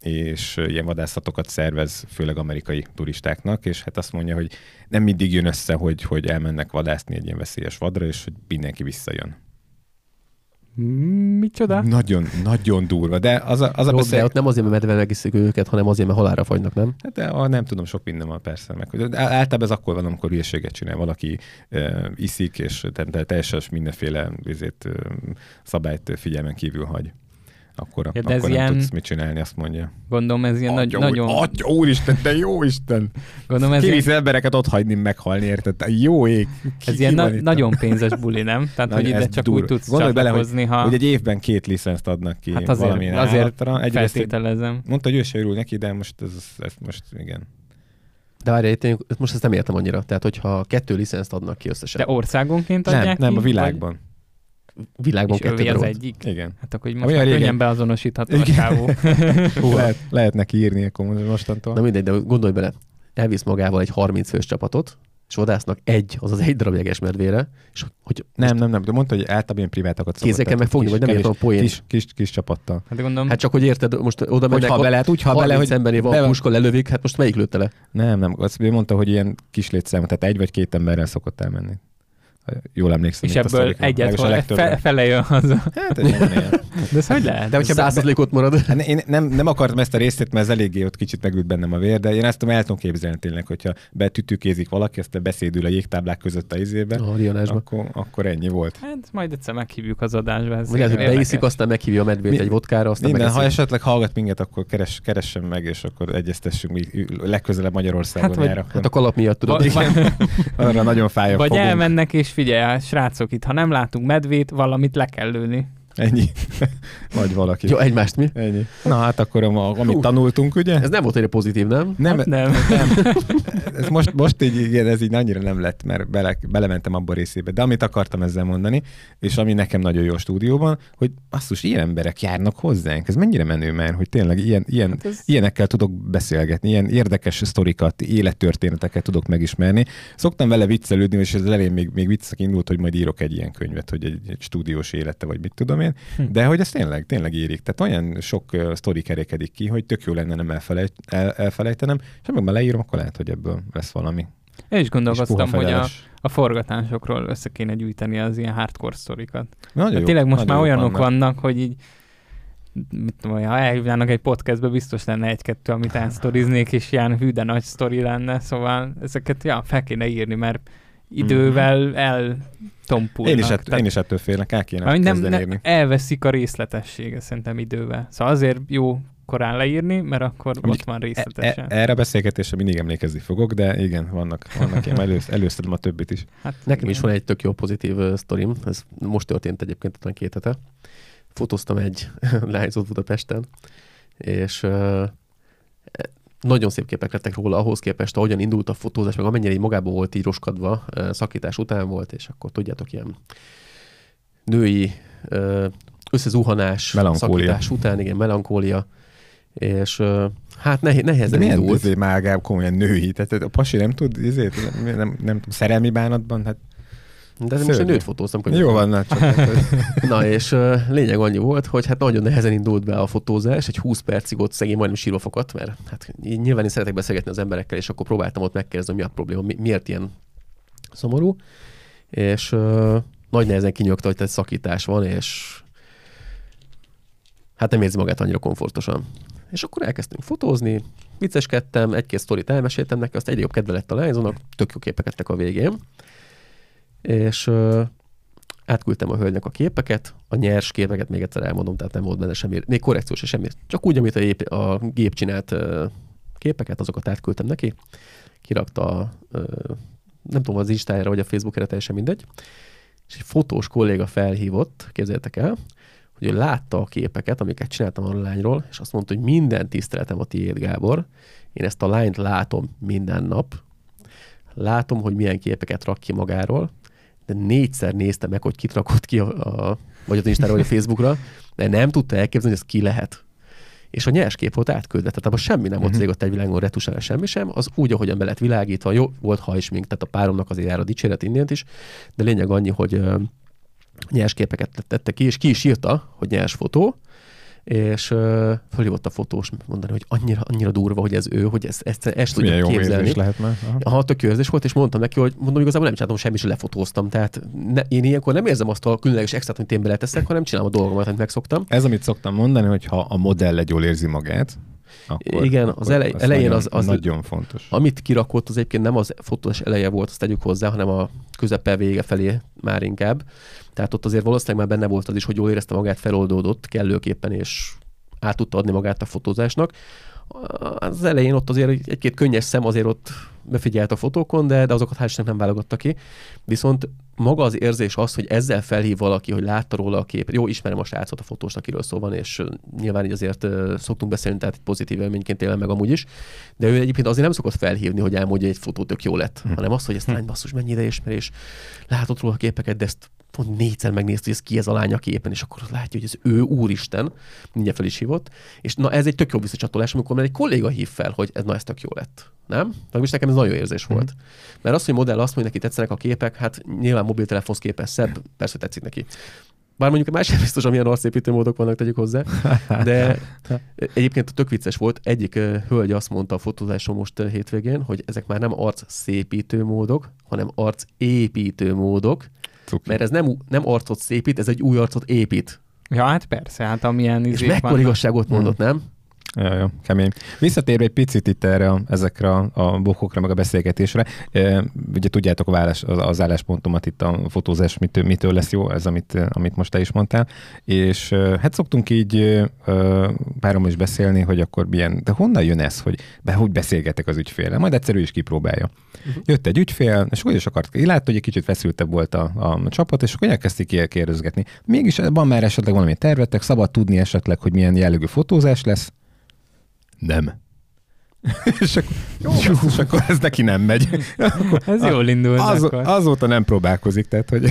és ilyen vadászatokat szervez, főleg amerikai turistáknak, és hát azt mondja, hogy nem mindig jön össze, hogy, hogy elmennek vadászni egy ilyen veszélyes vadra, és hogy mindenki visszajön. Micsoda? Nagyon, nagyon durva, de az a, az a jó, beszél... de ott nem azért, mert medve megiszik őket, hanem azért, mert halálra fagynak, nem? Hát de, ah, nem tudom, sok minden van persze. Meg, általában ez akkor van, amikor hülyeséget csinál. Valaki uh, iszik, és teljesen mindenféle vizét, uh, szabályt figyelmen kívül hagy. Akkor, ja, akkor nem ilyen... tudsz mit csinálni, azt mondja. Gondolom ez ilyen nagy, úr, nagyon... Atya úristen, de jó Isten! Kivisz ilyen... embereket ott hagyni meghalni, érted? Jó ég! Ez ilyen na- nagyon pénzes buli, nem? Tehát, na, hogy ide csak dur. Úgy tudsz csatlakozni, ha... Hogy egy évben két licenszt adnak ki. Hát azért, valamilyen azért feltételezem. Mondta, hogy ő se örül neki, de most ez, ez most igen. De várjál, itt most ezt nem értem annyira. Tehát, hogyha kettő licenszt adnak ki összesen. De országonként adják nem, ki? Nem, a világban. Vagy... világban kettőre az egyik. Igen. Hát akkor így most már könnyen beazonosítható a csávó. lehet, lehet neki írni, akkor mostantól. Na mindegy, de gondolj bele, elvisz magával egy harminc fős csapatot, sodásznak egy, azaz egy darab jegesmedvére. És hogy nem, nem, nem, de mondta, hogy általában ilyen privátakat szokott. Kézzel kell megfogni, vagy nem értem a poént. Kis, kis, kis csapattal. Hát, gondolom... hát csak, hogy érted, most oda mennek, ha bele, úgy, ha bele, hogy emberi van, puska lelövik, hát most melyik lőtte le? Nem, nem, azt mondta, hogy ilyen kis létszámot, tehát egy vagy két emberrel szokott elmenni. Jól emlékszem. És ebből egyet fe, fele jön haza. Hát, de ez hogy lehet? De hogyha százalékot marad. Én nem, nem akartam ezt a részét, mert ez eléggé ott kicsit megült bennem a vér, de én ezt el tudom képzelni tényleg, hogyha betütőkézik valaki, ezt beszédül a jégtáblák között a izébe, a akkor, akkor ennyi volt. Hát majd egyszer meghívjuk az adásba. Vagy beiszik, aztán meghívja a medvét mi, egy vodkára, aztán minden, ha esetleg hallgat minket, akkor keres, keressen meg, és akkor egyeztessünk mi legközelebb Magyarországon. Hát, vagy, jár, hát a kalap miatt tudod. Arra nagyon fáj a fogunk. Vagy elmennek és figyelj, srácok, itt ha nem látunk medvét, valamit le kell lőni. Ennyi. Vagy valaki. Jó, egymást mi? Ennyi. Na hát akkor, a, amit Hú. tanultunk, ugye? Ez nem volt egy pozitív, nem? Nem. Hát nem. nem. Ez most, most így, igen, ez így annyira nem lett, mert bele, belementem abba a részébe. De amit akartam ezzel mondani, és ami nekem nagyon jó a stúdióban, hogy basszus, ilyen emberek járnak hozzánk. Ez mennyire menő, mert hogy tényleg ilyen, ilyen, hát ez... ilyenekkel tudok beszélgetni, ilyen érdekes sztorikat, élettörténeteket tudok megismerni. Szoktam vele viccelődni, és az elején még, még viccek indult, hogy majd írok egy ilyen könyvet, hogy egy, egy stúdiós élete, vagy mit tudom én. De hogy ez tényleg, tényleg érik. Tehát olyan sok uh, sztori kerékedik ki, hogy tök jó lenne nem elfelejt, el, elfelejtenem, és amikor leírom, akkor lehet, hogy ebből lesz valami. Én is gondolkoztam, hogy a, a forgatásokról össze kéne gyűjteni az ilyen hardcore sztorikat. Nagyon jó, tényleg most már olyanok vannak. vannak, hogy így mit tudom, ha elhívnának egy podcastbe, biztos lenne egy-kettő, amit elsztoriznék, és ilyen hű, de nagy sztori lenne, szóval ezeket ja, fel kéne írni, mert idővel eltompulnak. Én is, ett, Tehát, én is ettől félnek, el kéne kezdeni írni. Elveszik a részletessége szerintem idővel. Szóval azért jó korán leírni, mert akkor amíg ott már részletesen. E, e, erre a beszélgetésre mindig emlékezni fogok, de igen, vannak, vannak én elősz, előszedem a többit is. Hát nekem igen. is van egy tök jó pozitív uh, sztorim, ez most történt egyébként talán két hete. Fotóztam egy lányzót Budapesten, és uh, nagyon szép képek lettek róla ahhoz képest, ahogyan indult a fotózás, meg amennyire így magából volt így roskadva, szakítás után volt, és akkor tudjátok, ilyen női összezuhanás, melankólia. Szakítás után, igen, melankólia, és hát nehezen de indult. De milyen mágább komolyan női, tehát a pasi nem tud, ezért, nem, nem, nem tud, szerelmi bánatban, hát de most egy nőt fotóztam. Jó van, na, csak na és uh, lényeg annyi volt, hogy hát nagyon nehezen indult be a fotózás, egy húsz percig ott szegény majdnem sírva fakadt, mert hát nyilván én szeretek beszélgetni az emberekkel, és akkor próbáltam ott megkérdezni, mi a probléma, mi, miért ilyen szomorú, és uh, nagy nehezen kinyögte, hogy egy szakítás van, és hát nem érzi magát annyira komfortosan. És akkor elkezdtünk fotózni, vicceskedtem, egy-két sztorit elmeséltem neki, azt egyre jobb kedve lett a lányzónak, tök jó képek lettek a végén. És ö, átküldtem a hölgynek a képeket, a nyers képeket még egyszer elmondom, tehát nem volt benne semmi, még korrekció se semmi. Csak úgy, amit a gép, a gép csinált ö, képeket, azokat átküldtem neki. Kirakta, ö, nem tudom, az Instájára vagy a Facebookra, teljesen mindegy. És egy fotós kolléga felhívott, képzeljétek el, hogy ő látta a képeket, amiket csináltam a lányról, és azt mondta, hogy minden tiszteletem a tiéd, Gábor. Én ezt a lányt látom minden nap. Látom, hogy milyen képeket rak ki magáról, de négyszer nézte meg, hogy kit rakott ki, a, a, vagy az Instára, vagy a Facebookra, de nem tudta elképzelni, hogy ez ki lehet. És a nyers kép volt átküldve, tehát abban semmi nem volt, ott egy világon retusálva semmi sem, az úgy, ahogyan be lett világítva, jó, volt hajsmink, tehát a páromnak azért jár a dicséret innent is, de lényeg annyi, hogy ö, nyers képeket tette ki, és ki is írta, hogy nyers fotó, és ö, fölhívott a fotós mondani, hogy annyira, annyira durva, hogy ez ő, hogy ezt, ezt, ezt tudjuk képzelni. Milyen jó érzés lehetne. Aha. Aha, tök jó érzés volt, és mondtam neki, hogy mondom, igazából nem csináltam semmit, se lefotóztam, tehát ne, én ilyenkor nem érzem azt a különleges extrát, amit én beleteszek, hanem csinálom a dolgomat, amit megszoktam. Ez, amit szoktam mondani, hogy ha a modell jól érzi magát, akkor, igen, akkor az elej, az elején nagyon, az, az nagyon fontos. Amit kirakott, az egyébként nem az fotós eleje volt, azt tegyük hozzá, hanem a közepe vége felé már inkább. Tehát ott azért valószínűleg már benne volt az is, hogy jól érezte magát, feloldódott kellőképpen, és át tudta adni magát a fotózásnak. Az elején ott azért egy-két könnyes szem azért ott befigyelt a fotókon, de, de azokat hál' Istennek nem válogatta ki. Viszont maga az érzés az, hogy ezzel felhív valaki, hogy látta róla a képet. Jó, ismerem a srácot, a fotósnak, akiről szó van, és nyilván így azért szoktunk beszélni, tehát pozitív élményként élem meg amúgy is. De ő egyébként azért nem szokott felhívni, hogy elmondja, hogy egy fotó tök jó lett, hm. hanem az, hogy ezt hm. lány basszus, mennyi ideismerés, látott róla a képeket, de ezt pont négyszer megnézte, hogy ez ki ez a lány a képen, és akkor látja, hogy ez ő úristen, mindjárt fel is hívott. És na ez egy tök jó visszacsatolás, amikor már egy kolléga hív fel, hogy ez, na ez tök jó lett. Nem? Most nekem ez nagyon érzés volt. Mm. Mert az, hogy modell azt mondja, neki tetszenek a képek, hát nyilván mobiltelefonhoz képest szebb, persze tetszik neki. Bár mondjuk a másik biztos, amilyen arcépítő módok vannak, tegyük hozzá. De egyébként tök vicces volt. Egyik hölgy azt mondta a fotózáson most hétvégén, hogy ezek már nem arcszépítő módok, hanem arcépítő módok. Cuki. Mert ez nem, nem arcot szépít, ez egy új arcot épít. Ja, hát persze, hát amilyen izék. És mekkora igazságot mondott, hmm. nem? Jó, jó, kemény. Visszatérve egy picit itt erre, ezekre a bokokra, meg a beszélgetésre. E, ugye tudjátok válasz, az, az álláspontomat itt a fotózás mitől, mitől lesz jó, ez amit, amit most te is mondtál. És e, hát szoktunk így e, párommal is beszélni, hogy akkor milyen, de honnan jön ez, hogy be, hogy beszélgetek az ügyféllel? Majd egyszerű is kipróbálja. Uh-huh. Jött egy ügyfél, és úgy is akart, látta, hogy egy kicsit feszültebb volt a, a csapat, és akkor elkezdték ilyen kérdezgetni. Mégis van már esetleg valami tervetek, szabad tudni esetleg, hogy milyen jellegű fotózás lesz. Nem. és, akkor, jó, Juh, és akkor ez neki nem megy. Akkor, ez a, jól indul. Az, azóta nem próbálkozik, tehát hogy...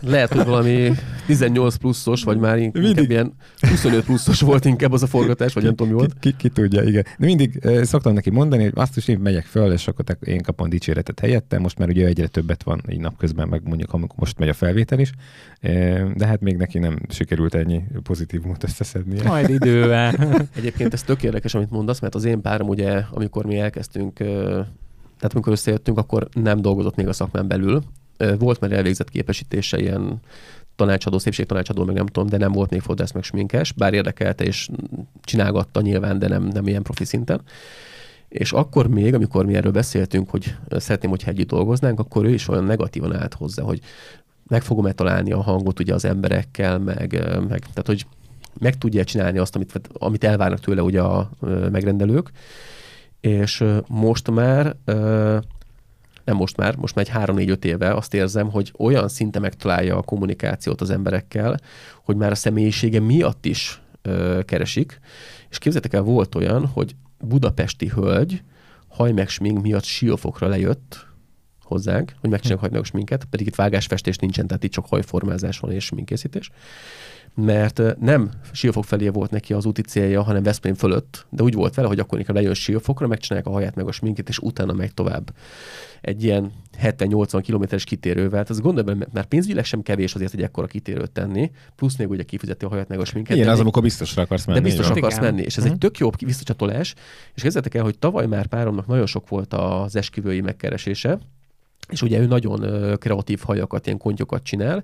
Lehet, hogy valami tizennyolc pluszos, vagy már inkább mindig... ilyen huszonöt pluszos volt inkább az a forgatás, vagy nem tudom mi volt. Ki, ki, ki tudja, igen. De mindig eh, szoktam neki mondani, hogy azt is én megyek föl, és akkor én kapom dicséretet helyettem. Most már ugye egyre többet van így napközben, meg mondjuk amikor most megy a felvétel is. Eh, de hát még neki nem sikerült ennyi pozitívumot összeszednie. Majd idővel. Egyébként ez tök érdekes, amit mondasz, mert az én párom ugye, amikor mi elkezdtünk, tehát amikor összejöttünk, akkor nem dolgozott még a szakmán belül. Volt már elvégzett képesítése, ilyen tanácsadó, szépségtanácsadó, meg nem tudom, de nem volt még fodrász, meg sminkes, bár érdekelte és csinálgatta nyilván, de nem, nem ilyen profi szinten. És akkor még, amikor mi erről beszéltünk, hogy szeretném, hogyha együtt dolgoznánk, akkor ő is olyan negatívan állt hozzá, hogy meg fogom-e találni a hangot ugye az emberekkel, meg, meg tehát hogy meg tudja csinálni azt, amit, amit elvárnak tőle ugye a megrendelők. És most már, nem most már, most már egy három-négy-öt éve azt érzem, hogy olyan szinte megtalálja a kommunikációt az emberekkel, hogy már a személyisége miatt is keresik. És képzeljétek el, volt olyan, hogy budapesti hölgy haj meg smink miatt Siófokra lejött hozzánk, hogy megcsinálják haj meg sminket, pedig itt vágásfestés nincsen, tehát itt csak hajformázás van és sminkkészítés. Mert nem Siófok felé volt neki az úti célja, hanem Westplain fölött, de úgy volt vele, hogy akkor inkább lejön Siófokra, megcsinálják a haját meg a sminket, és utána meg tovább. Egy ilyen hetven-nyolcvan kilométeres kitérővel. Ez gondolom, mert már pénzügyileg sem kevés azért egy ekkora kitérőt tenni, plusz még ugye kifizeti a haját meg a sminket. Igen, az, amikor biztosra akarsz menni. De biztosra akarsz menni, és ez egy tök jó visszacsatolás. És kezdjetek el, hogy tavaly már páromnak nagyon sok volt az esküvői megkeresése, és ugye ő nagyon kreatív hajakat, ilyen kontyokat csinál,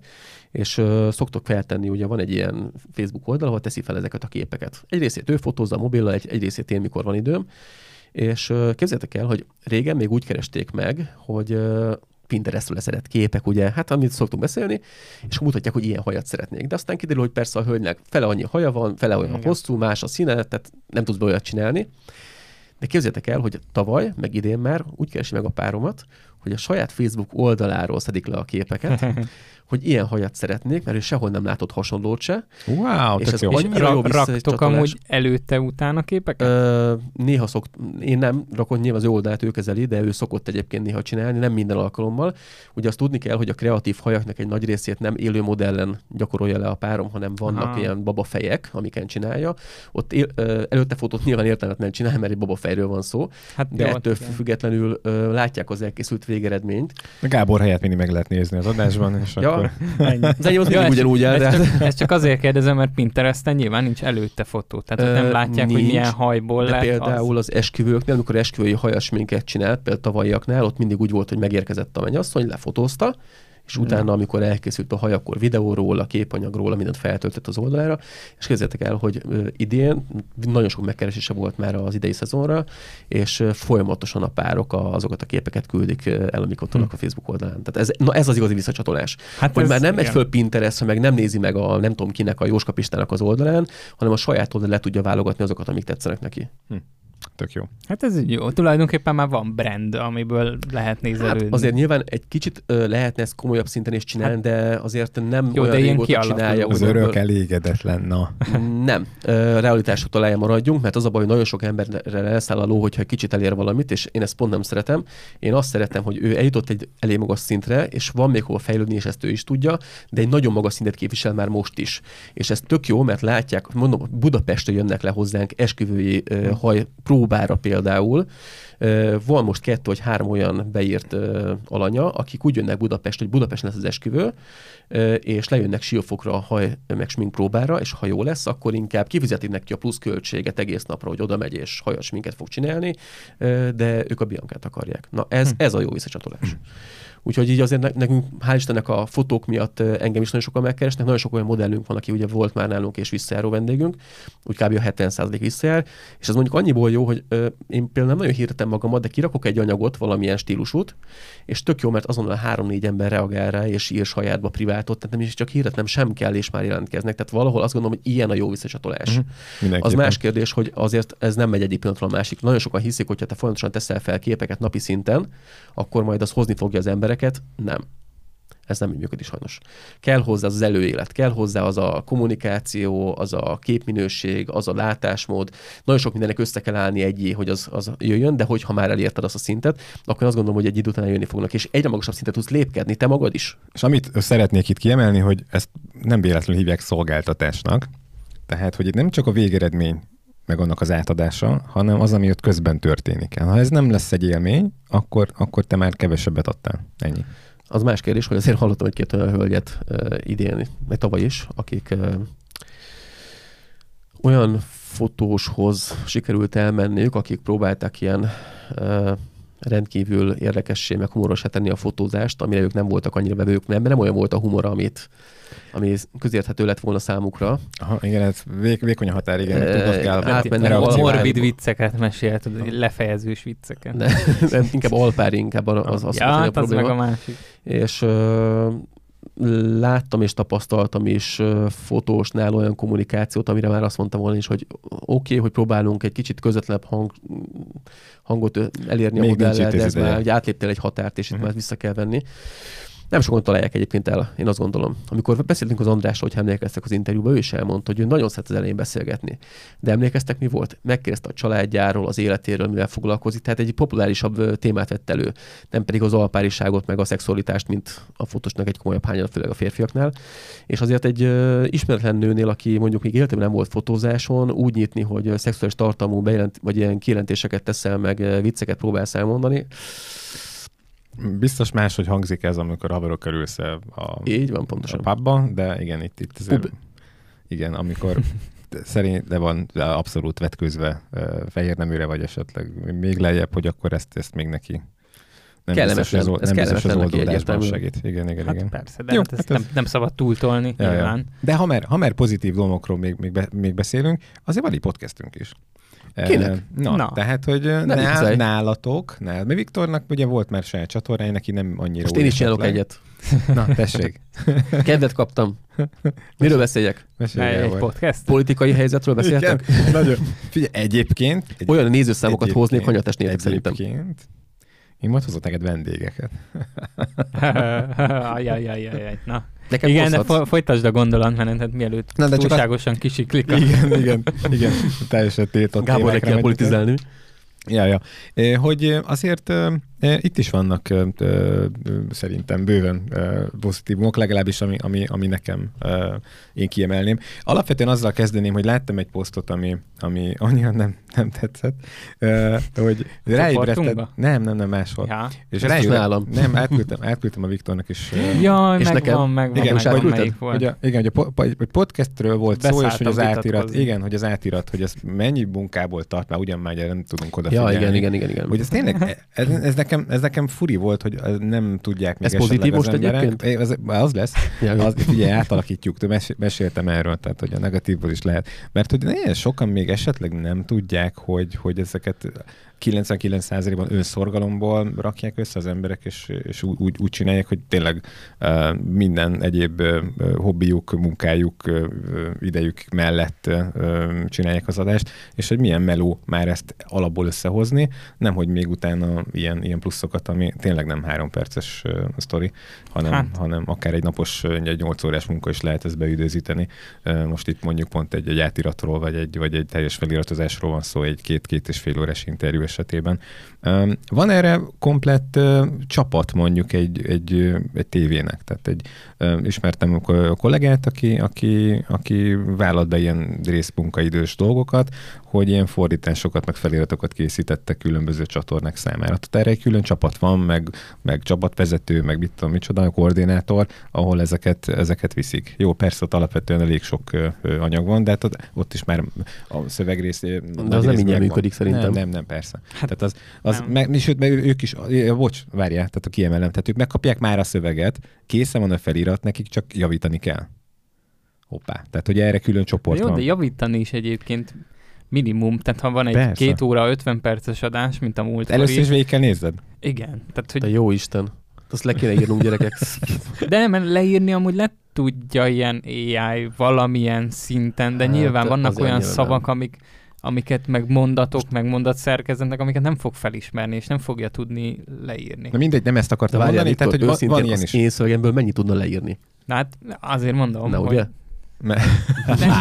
és uh, szoktok feltenni, ugye van egy ilyen Facebook oldal, ahol teszi fel ezeket a képeket. Egy részét ő fotózza a mobillal, egy, egy részét én, mikor van időm, és uh, képzeljétek el, hogy régen még úgy keresték meg, hogy uh, Pinterestről leszedett képek, ugye, hát amit szoktunk beszélni, és mutatják, hogy ilyen hajat szeretnék. De aztán kiderül, hogy persze a hölgynek fele annyi haja van, fele olyan igen. hosszú, más a színe, tehát nem tudsz be olyat csinálni. De képzeljétek el, hogy tavaly, meg idén már úgy keresi meg a páromat, hogy a saját Facebook oldaláról szedik le a képeket, hogy ilyen hajat szeretnék, mert ő sehol nem látott hasonlót se. Wow, és ez jó. Hogy rak, raktok amúgy előtte-utána képeket? Ö, néha szokt, én nem rakott, nyilván az ő oldalát ő kezeli, de ő szokott egyébként néha csinálni, nem minden alkalommal. Ugye azt tudni kell, hogy a kreatív hajaknak egy nagy részét nem élő modellen gyakorolja le a párom, hanem vannak Aha. ilyen babafejek, amiken csinálja. Ott él, ö, előtte fotót nyilván értelmet nem csinál, mert egy babafejről van szó, hát de ettől igen. függetlenül ö, látják az elkészült végeredményt. A Gábor helyett mindig meg lehet nézni az adásban, és ja, akkor... az enyém az ja, mindig ugyanúgy áll. Ezt csak, ezt csak azért kérdezem, mert Pinteresten nyilván nincs előtte fotó, tehát Ö, nem látják, nincs, hogy milyen hajból lett. Például az, az esküvőknél, amikor esküvői hajasminket csinált, például tavalyiaknál, ott mindig úgy volt, hogy megérkezett a mennyasszony, lefotózta, és utána, amikor elkészült a haj, akkor videóról, a képanyagról, mindent feltöltött az oldalára, és képzeljétek el, hogy idén nagyon sok megkeresése volt már az idei szezonra, és folyamatosan a párok azokat a képeket küldik el, amikor tudnak a Facebook oldalán. Tehát ez, na ez az igazi visszacsatolás. Hát hogy már nem igen. megy föl Pinterestre, meg nem nézi meg a nem tudom kinek, a Jóska Pistának az oldalán, hanem a saját oldalán le tudja válogatni azokat, amik tetszenek neki. Hm. Tök jó. Hát ez így jó. Tulajdonképpen már van brand, amiből lehet nézelődni. Hát azért nyilván egy kicsit uh, lehetne ezt komolyabb szinten is csinálni, hát, de azért nem jó, olyan régóta csinálja. Az örök ebből... elégedetlen, na. Nem. Uh, realitás talajára maradjunk, mert az a baj, hogy nagyon sok emberre leszáll a ló, hogyha kicsit elér valamit, és én ezt pont nem szeretem. Én azt szeretem, hogy ő eljutott egy elég magas szintre, és van még hol fejlődni, és ezt ő is tudja, de egy nagyon magas szintet képvisel már most is. És ez tök jó, mert látják, mondom, Budapestről jönnek le hozzánk esküvői uh, haj próbára például. Van most kettő vagy három olyan beírt alanya, akik úgy jönnek Budapest, hogy Budapest lesz az esküvő, és lejönnek Siófokra a haj meg smink próbára, és ha jó lesz, akkor inkább kifizetik neki a plusz költséget egész napra, hogy oda megy és hajas sminket fog csinálni, de ők a Biancát akarják. Na ez, hm. ez a jó visszacsatolás. Hm. Úgyhogy így azért nekünk, hál' Istennek a fotók miatt engem is nagyon sokan megkeresnek, nagyon sok olyan modellünk van, aki ugye volt már nálunk és visszajáró vendégünk, úgy kb. A hetven százalék visszajár, és ez mondjuk annyiból jó, hogy ö, én például nem nagyon hirdetem magamat, de kirakok egy anyagot, valamilyen stílusút, és tök jó, mert azonnal három-négy ember reagál rá, és ír sajátba privátot, tehát nem is csak hirdetnem sem kell, és már jelentkeznek. Tehát valahol azt gondolom, hogy ilyen a jó visszacsatolás. Uh-huh. Az más kérdés, hogy azért ez nem megy egyik pillanatról a másik. Nagyon sokan hiszik, hogyha te folyamatosan teszel fel képeket napi szinten, akkor majd az hozni fogja az ember. Nem. Ez nem így működik sajnos. Kell hozzá az, az előélet, kell hozzá az a kommunikáció, az a képminőség, az a látásmód. Nagyon sok mindennek össze kell állni egyé, hogy az, az jöjjön, de hogyha már elérted azt a szintet, akkor azt gondolom, hogy egy idő után jönni fognak, és egyre magasabb szintet tudsz lépkedni te magad is. És amit szeretnék itt kiemelni, hogy ezt nem véletlenül hívják szolgáltatásnak. Tehát, hogy itt nem csak a végeredmény meg annak az átadása, hanem az, ami ott közben történik. Ha ez nem lesz egy élmény, akkor, akkor te már kevesebbet adtál. Ennyi. Az más kérdés, hogy azért hallottam egy két olyan hölgyet uh, idén, meg tavaly is, akik uh, olyan fotóshoz sikerült elmenniük, akik próbálták ilyen uh, rendkívül érdekessé, meg humorosá tenni a fotózást, amire ők nem voltak annyira bevők, mert nem olyan volt a humora, amit ami közérthető lett volna számukra. Aha, igen, ez vég, vékony a határ, igen. E, átmennek a morbid vicceket mesélt, lefejezős vicceket. Ne, nem, inkább alpár, inkább az, az, ja, az, hát az, az meg a másik. És ö, láttam és tapasztaltam is ö, fotósnál olyan kommunikációt, amire már azt mondtam volna is, hogy oké, okay, hogy próbálunk egy kicsit közvetlenebb hang, hangot elérni még a modellel, de ez már, hogy átléptél egy határt, és itt uh-huh. már vissza kell venni. Nem sokan találják egyébként el, én azt gondolom. Amikor beszéltünk az Andrásról, hogyha emlékeztek az interjúban, ő is elmondta, hogy ő nagyon szeret az elején beszélgetni. De emlékeztek, mi volt? Megkérdezte a családjáról, az életéről, mivel foglalkozik, tehát egy populárisabb témát vett elő. Nem pedig az alpáriságot, meg a szexualitást, mint a fotósnak egy komolyabb hányat, főleg a férfiaknál. És azért egy uh, ismeretlen nőnél, aki mondjuk még életében nem volt fotózáson, úgy nyitni, hogy uh, szexuális tartalmú bejelent, vagy ilyen kijelentéseket teszel, meg uh, vicceket próbálsz elmondani. Biztos más, hogy hangzik ez, amikor haverok körülsz a, így van, pontosan. A pubban, de igen, itt, itt azért, igen, amikor szerintem van abszolút vetközve fehérneműre, vagy esetleg még lejjebb, hogy akkor ezt, ezt még neki nem biztos, ez, ez nem biztos az oldódásban segít. Igen, igen, hát igen. Persze, de jó, hát ezt hát ez... nem, nem szabad túltolni. Ja, ja. De ha már, ha már pozitív dolgokról még, még, be, még beszélünk, azért van egy podcastünk is. Kinek? Na, Na, tehát, hogy nál, nálatok, nál. Mi Viktornak ugye volt már saját csatornája, neki nem annyira... Most én is csinálok egyet. Na, tessék. Kedvet kaptam. Miről beszéljek? Mesélj egy podcast. Politikai helyzetről beszéltek? Nagyon. Figyelj, egyébként... Egy, Olyan nézőszámokat egyébként, hoznék, hanyatás nézők szerintem. Egyébként. Én majd hozott neked vendégeket. Ajajajajaj. Na. Nekem igen, hozhatsz. De folytasd a gondolatmenetet, mielőtt na, de túlságosan csak... kisiklik. Igen, igen, igen. Teljesen tiltott. Gábor, le kell politizálni. Ja, ja. Hogy azért itt is vannak szerintem bőven pozitívumok, legalábbis ami, ami, ami nekem én kiemelném. Alapvetően azzal kezdeném, hogy láttam egy posztot, ami, ami annyira nem, nem tetszett, hogy ráébredtem. Nem, nem, nem, máshol. Ja. És ráébredtem. Nem, átküldtem, átküldtem a Viktornak is. Jaj, és megvan, megvan, igen, megvan, megvan melyik volt. Hogy a, igen, hogy a, a podcastről volt szó, és hogy az átirat, igen, hogy az átirat, hogy ez mennyi munkából tart, már ugyan már nem tudunk odafigyelni. Ja, igen, igen, igen, igen. Hogy ez tényleg, ez, ez Nekem, ez nekem furi volt, hogy nem tudják még esetleg. Ez pozitív most egyébként? Ez, az lesz. Az, ugye átalakítjuk, meséltem erről, tehát hogy a negatívból is lehet. Mert hogy ne, sokan még esetleg nem tudják, mondják, hogy, hogy ezeket kilencvenkilenc százalékban önszorgalomból rakják össze az emberek, és, és úgy, úgy csinálják, hogy tényleg uh, minden egyéb uh, hobbiuk, munkájuk, uh, idejük mellett uh, csinálják az adást, és hogy milyen meló már ezt alapból összehozni, nemhogy még utána ilyen, ilyen pluszokat, ami tényleg nem három perces uh, sztori, hanem, hát. hanem akár egy napos, egy nyolc órás munka is lehet ezt beüdőzíteni. Uh, most itt mondjuk pont egy, egy átiratról, vagy egy, vagy egy teljes feliratozásról van szó, egy két-két és fél órás interjú esetében. Van erre komplett uh, csapat mondjuk egy, egy, egy tévének? Tehát egy, uh, ismertem a kollégát, aki, aki, aki vállalt be ilyen részmunkaidős dolgokat, hogy ilyen fordításokat, meg feliratokat készítettek különböző csatornák számára. Tehát erre egy külön csapat van, meg, meg csapatvezető, meg mit tudom, micsoda, koordinátor, ahol ezeket, ezeket viszik. Jó, persze ott alapvetően elég sok uh, anyag van, de hát ott, ott is már a szövegrész... De az nem mindjárt működik szerintem. Nem, nem, nem persze. Tehát az, az meg, sőt, meg ők is, bocs, várjál, tehát a kiemelem, tehát ők megkapják már a szöveget, készen van a felirat, nekik csak javítani kell. Hoppá, tehát hogy erre külön csoport jó, van. De javítani is egyébként minimum, tehát ha van egy persze. két óra, ötven perces adás, mint a múltkori. Először is végig kell nézned. Igen. Tehát, hogy... De jó Isten, azt le kéne írnunk gyerekek. De nem, leírni amúgy le tudja ilyen á i valamilyen szinten, de hát, nyilván vannak olyan nyilván szavak, nem. amik... amiket meg mondatok, meg mondatszerkezetnek, amiket nem fog felismerni, és nem fogja tudni leírni. Na mindegy, nem ezt akartam mondani, Viktor, tehát, hogy van, van ilyen is. Én szövegemből mennyit tudna leírni? Na hát azért mondom, Na, hogy... Ugye? Ne. ne, ne.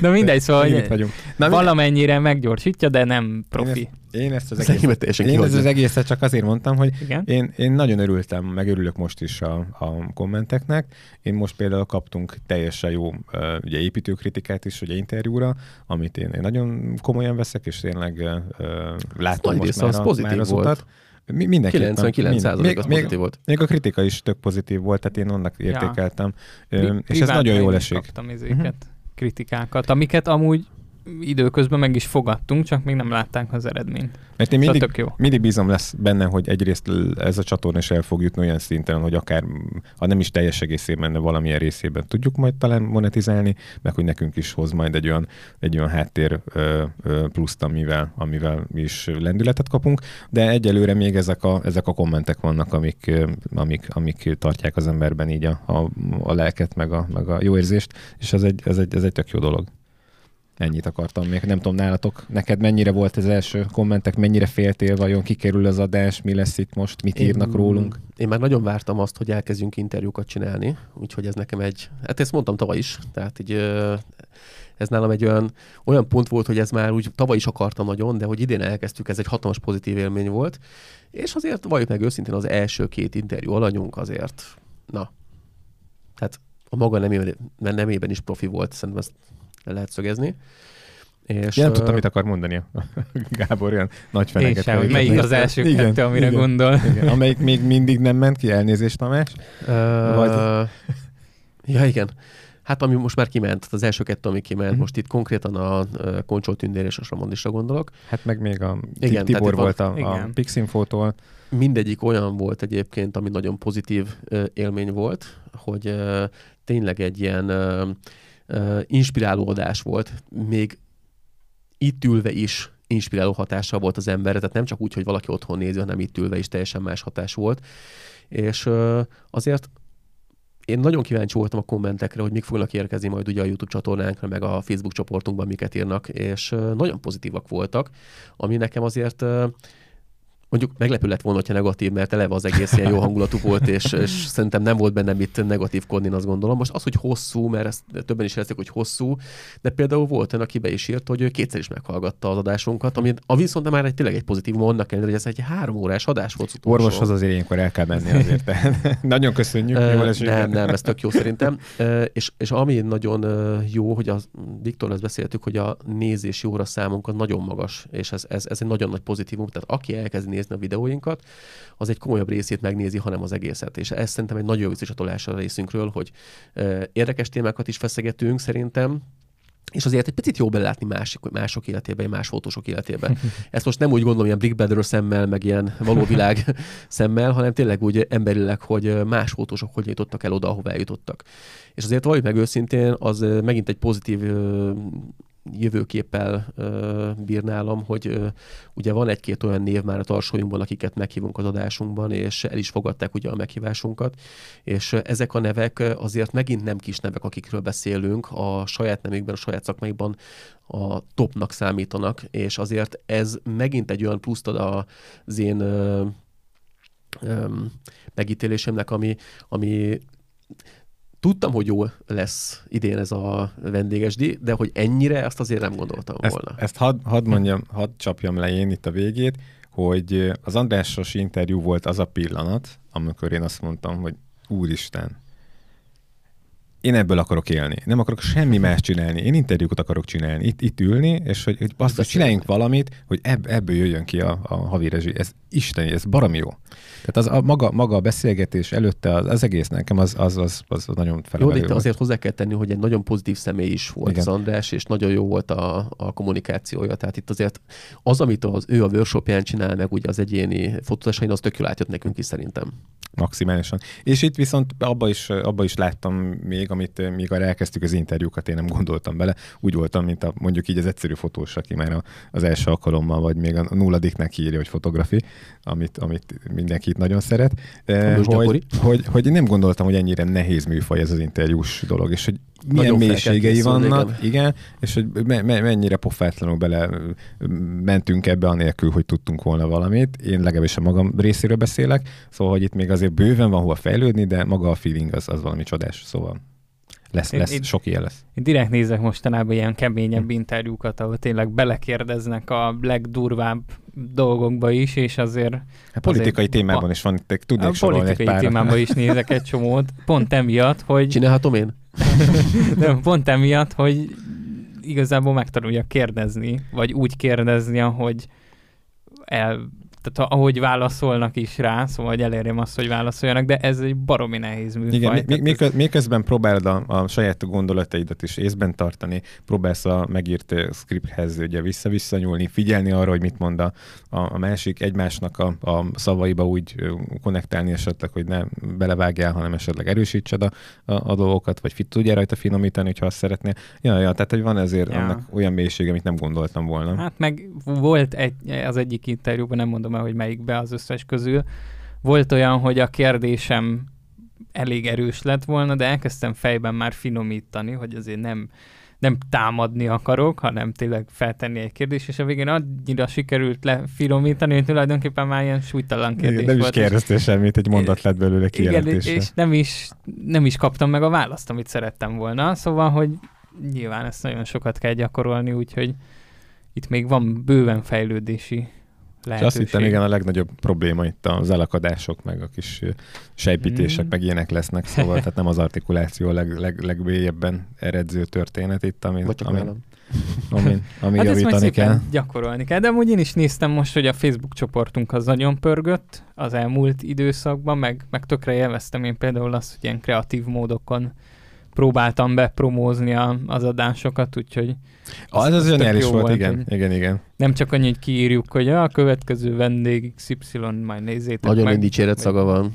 Na mindegy, szóval vagyunk. Na, valamennyire meggyorsítja, de nem profi. Én ezt az, egész, én ezt az egészet csak azért mondtam, hogy én, én nagyon örültem, meg örülök most is a, a kommenteknek. Én most például kaptunk teljesen jó ugye, építőkritikát is ugye, interjúra, amit én, én nagyon komolyan veszek, és tényleg uh, látom most már, a, már az utat. Mindenképpen. kilencvenkilenc százalék pozitív volt. Még a kritika is tök pozitív volt, tehát én annak értékeltem. Ja. Ö, és ez nagyon jól esik. Kaptam ezeket, uh-huh. kritikákat, amiket amúgy időközben meg is fogadtunk, csak még nem látták az eredményt. Mert én mindig, szóval mindig bízom lesz benne, hogy egyrészt ez a csatorna is el fog jutni olyan szinten, hogy akár, ha nem is teljes egészében, de valamilyen részében tudjuk majd talán monetizálni, meg hogy nekünk is hoz majd egy olyan, egy olyan háttér ö, ö, pluszt, amivel, amivel mi is lendületet kapunk, de egyelőre még ezek a, ezek a kommentek vannak, amik, amik, amik tartják az emberben így a, a, a lelket, meg a, meg a jó érzést, és ez egy, ez egy, ez egy tök jó dolog. Ennyit akartam még. Nem tudom, nálatok, neked mennyire volt az első kommentek, mennyire féltél vajon, kikerül az adás, mi lesz itt most, mit én, írnak rólunk? Én már nagyon vártam azt, hogy elkezdjünk interjúkat csinálni, úgyhogy ez nekem egy, hát ezt mondtam tavaly is, tehát így ez nálam egy olyan, olyan pont volt, hogy ez már úgy tavaly is akartam nagyon, de hogy idén elkezdtük, ez egy hatalmas pozitív élmény volt, és azért valljuk meg őszintén az első két interjú alanyunk azért, na, hát a maga nemében, nemében is profi volt, szerintem ezt lehet szögezni. És, ja, nem uh... tudtam, mit akar mondani a Gábor, olyan nagy feneket. És melyik az első kettő, amire igen, gondol. Igen. Amelyik még mindig nem ment ki, elnézést Tamás. Uh... Vagy... Ja, igen. Hát ami most már kiment, az első kettő, ami kiment, uh-huh. most itt konkrétan a uh, Koncsol Tündére és a Samandisra gondolok. Hát meg még a igen, Tibor volt a, a Pixinfótól. Mindegyik olyan volt egyébként, ami nagyon pozitív uh, élmény volt, hogy uh, tényleg egy ilyen uh, inspiráló adás volt, még itt ülve is inspiráló hatással volt az emberre, tehát nem csak úgy, hogy valaki otthon nézi, hanem itt ülve is teljesen más hatás volt, és azért én nagyon kíváncsi voltam a kommentekre, hogy mik fognak érkezni majd ugye a YouTube csatornánkra, meg a Facebook csoportunkban miket írnak, és nagyon pozitívak voltak, ami nekem azért mondjuk meglepő lett volna, hogyha negatív, mert eleve az egész ilyen jó hangulatú volt, és, és szerintem nem volt bennem itt negatívkodni, azt gondolom. Most az, hogy hosszú, mert ezt többen is érezték, hogy hosszú, de például volt olyan, aki be is írt, hogy ő kétszer is meghallgatta az adásunkat, ami a viszont már egy, tényleg egy pozitívum, annak ellenére, hogy ez egy három órás adás volt. Orvoshoz azért ilyenkor el kell menni azért. Nagyon köszönjük. nem, nem, ez tök jó szerintem. És, és ami nagyon jó, hogy a Viktor, ezt beszéltük, hogy a nézési óra számunkra nagyon magas, és ez, ez, ez egy nagyon nagy pozitívum. Tehát aki elkezd nézni a videóinkat, az egy komolyabb részét megnézi, hanem az egészet. És ez szerintem egy nagyon vicces csatolás a részünkről, hogy érdekes témákat is feszegetünk szerintem, és azért egy picit jó belátni másik, mások életében, más fotósok életében. Ezt most nem úgy gondolom ilyen Big Brother szemmel, meg ilyen való világ szemmel, hanem tényleg úgy emberileg, hogy más fotósok hogy jutottak el oda, ahová jutottak. És azért valljuk meg őszintén, az megint egy pozitív jövőképpel ö, bírnálom, hogy ö, ugye van egy-két olyan név már a tarsolyunkban, akiket meghívunk az adásunkban, és el is fogadták ugye a meghívásunkat, és ezek a nevek azért megint nem kis nevek, akikről beszélünk, a saját nemükben, a saját szakmáikban a topnak számítanak, és azért ez megint egy olyan pluszt ad az én ö, ö, megítélésemnek, ami, ami tudtam, hogy jó lesz idén ez a vendégesdi, de hogy ennyire, azt azért nem gondoltam ezt, volna. Ezt hadd had mondjam, hadd csapjam le én itt a végét, hogy az Andrásos interjú volt az a pillanat, amikor én azt mondtam, hogy úristen, én ebből akarok élni. Nem akarok semmi más csinálni. Én interjúkat akarok csinálni. Itt, itt ülni, és hogy, hogy basszus, hogy csináljunk valamit, hogy ebb, ebből jöjjön ki a, a havi rezsi. Ez isteni, ez baromi jó. Tehát az a maga, maga a beszélgetés előtte az, az egész nekem az, az, az, az nagyon felemelő. Jó, de itt azért hozzá kell tenni, hogy egy nagyon pozitív személy is volt. Igen. Az András, és nagyon jó volt a, a kommunikációja. Tehát itt azért az, amit az ő a workshopján csinál, meg ugye az egyéni fotózásain, az tök jól átjött nekünk is szerintem. Maximálisan. És itt viszont abba is, abba is láttam még, amit még arra elkezdtük az interjúkat, én nem gondoltam bele. Úgy voltam, mint a, mondjuk így az egyszerű fotós, aki már a, az első alkalommal, vagy még a nulladiknek írja, hogy fotografi, amit, amit mindenki itt nagyon szeret. Eh, hogy, hogy, hogy én nem gondoltam, hogy ennyire nehéz műfaj ez az interjús dolog, és hogy milyen nagyon mélységei vannak, igen. igen, és hogy me- me- mennyire pofátlanul bele mentünk ebbe anélkül, hogy tudtunk volna valamit. Én legalábbis a magam részéről beszélek, szóval, hogy itt még azért bőven van hova fejlődni, de maga a feeling az, az valami csodás, szóval lesz, lesz, én, sok ilyen lesz. Én direkt nézek mostanában ilyen keményebb hmm. interjúkat, ahol tényleg belekérdeznek a legdurvább dolgokba is, és azért... A politikai azért témában ba, is van, tudnék sorolni egy párat. A politikai témában is nézek egy csomót, pont emiatt, hogy... Csinálhatom én? Nem, pont emiatt, hogy igazából megtanuljak kérdezni, vagy úgy kérdezni, ahogy el... Tehát ahogy válaszolnak is rá, szóval hogy elérjem azt, hogy válaszoljanak, de ez egy baromi nehéz műfaj. Igen, mi, mi, ez... miközben próbáld a, a saját gondolataidat is észben tartani, próbálsz a megírt scripthez ugye vissza-vissza nyúlni, figyelni arra, hogy mit mond a, a másik, egymásnak a, a szavaiba úgy konnektálni esetleg, hogy ne belevágjál, hanem esetleg erősítsed a, a, a dolgokat, vagy tudjál rajta finomítani, hogyha azt szeretnél. Ja, ja, tehát hogy van ezért ja. annak olyan mélysége, amit nem gondoltam volna. Hát meg volt egy, az egyik interjúban, nem mondom, hogy melyikbe az összes közül. Volt olyan, hogy a kérdésem elég erős lett volna, de elkezdtem fejben már finomítani, hogy azért nem, nem támadni akarok, hanem tényleg feltenni egy kérdést, és a végén annyira sikerült lefinomítani, hogy tulajdonképpen már ilyen súlytalan kérdés igen, nem volt. Nem is kérdeztél semmit, egy mondat lett belőle kijelentésre. És nem is, nem is kaptam meg a választ, amit szerettem volna, szóval, hogy nyilván ezt nagyon sokat kell gyakorolni, úgyhogy itt még van bőven fejlődési lehetőség. És azt hittem, igen, a legnagyobb probléma itt az elakadások, meg a kis sejpítések, mm. meg ilyenek lesznek, szóval tehát nem az artikuláció leg, leg, legmélyebben eredző történet itt, amin, amin, amin, amin hát javítani kell. Gyakorolni kell, de amúgy én is néztem most, hogy a Facebook csoportunk az nagyon pörgött az elmúlt időszakban, meg, meg tökre élveztem én például azt, hogy ilyen kreatív módokon próbáltam bepromózni a, az adásokat, úgyhogy... Az az zseniális volt, volt, igen, igen, igen. Nem csak annyi, hogy kiírjuk, hogy a következő vendég iksz ipszilon, majd nézzétek nagyon meg. Nagyon mindicséret szaga van.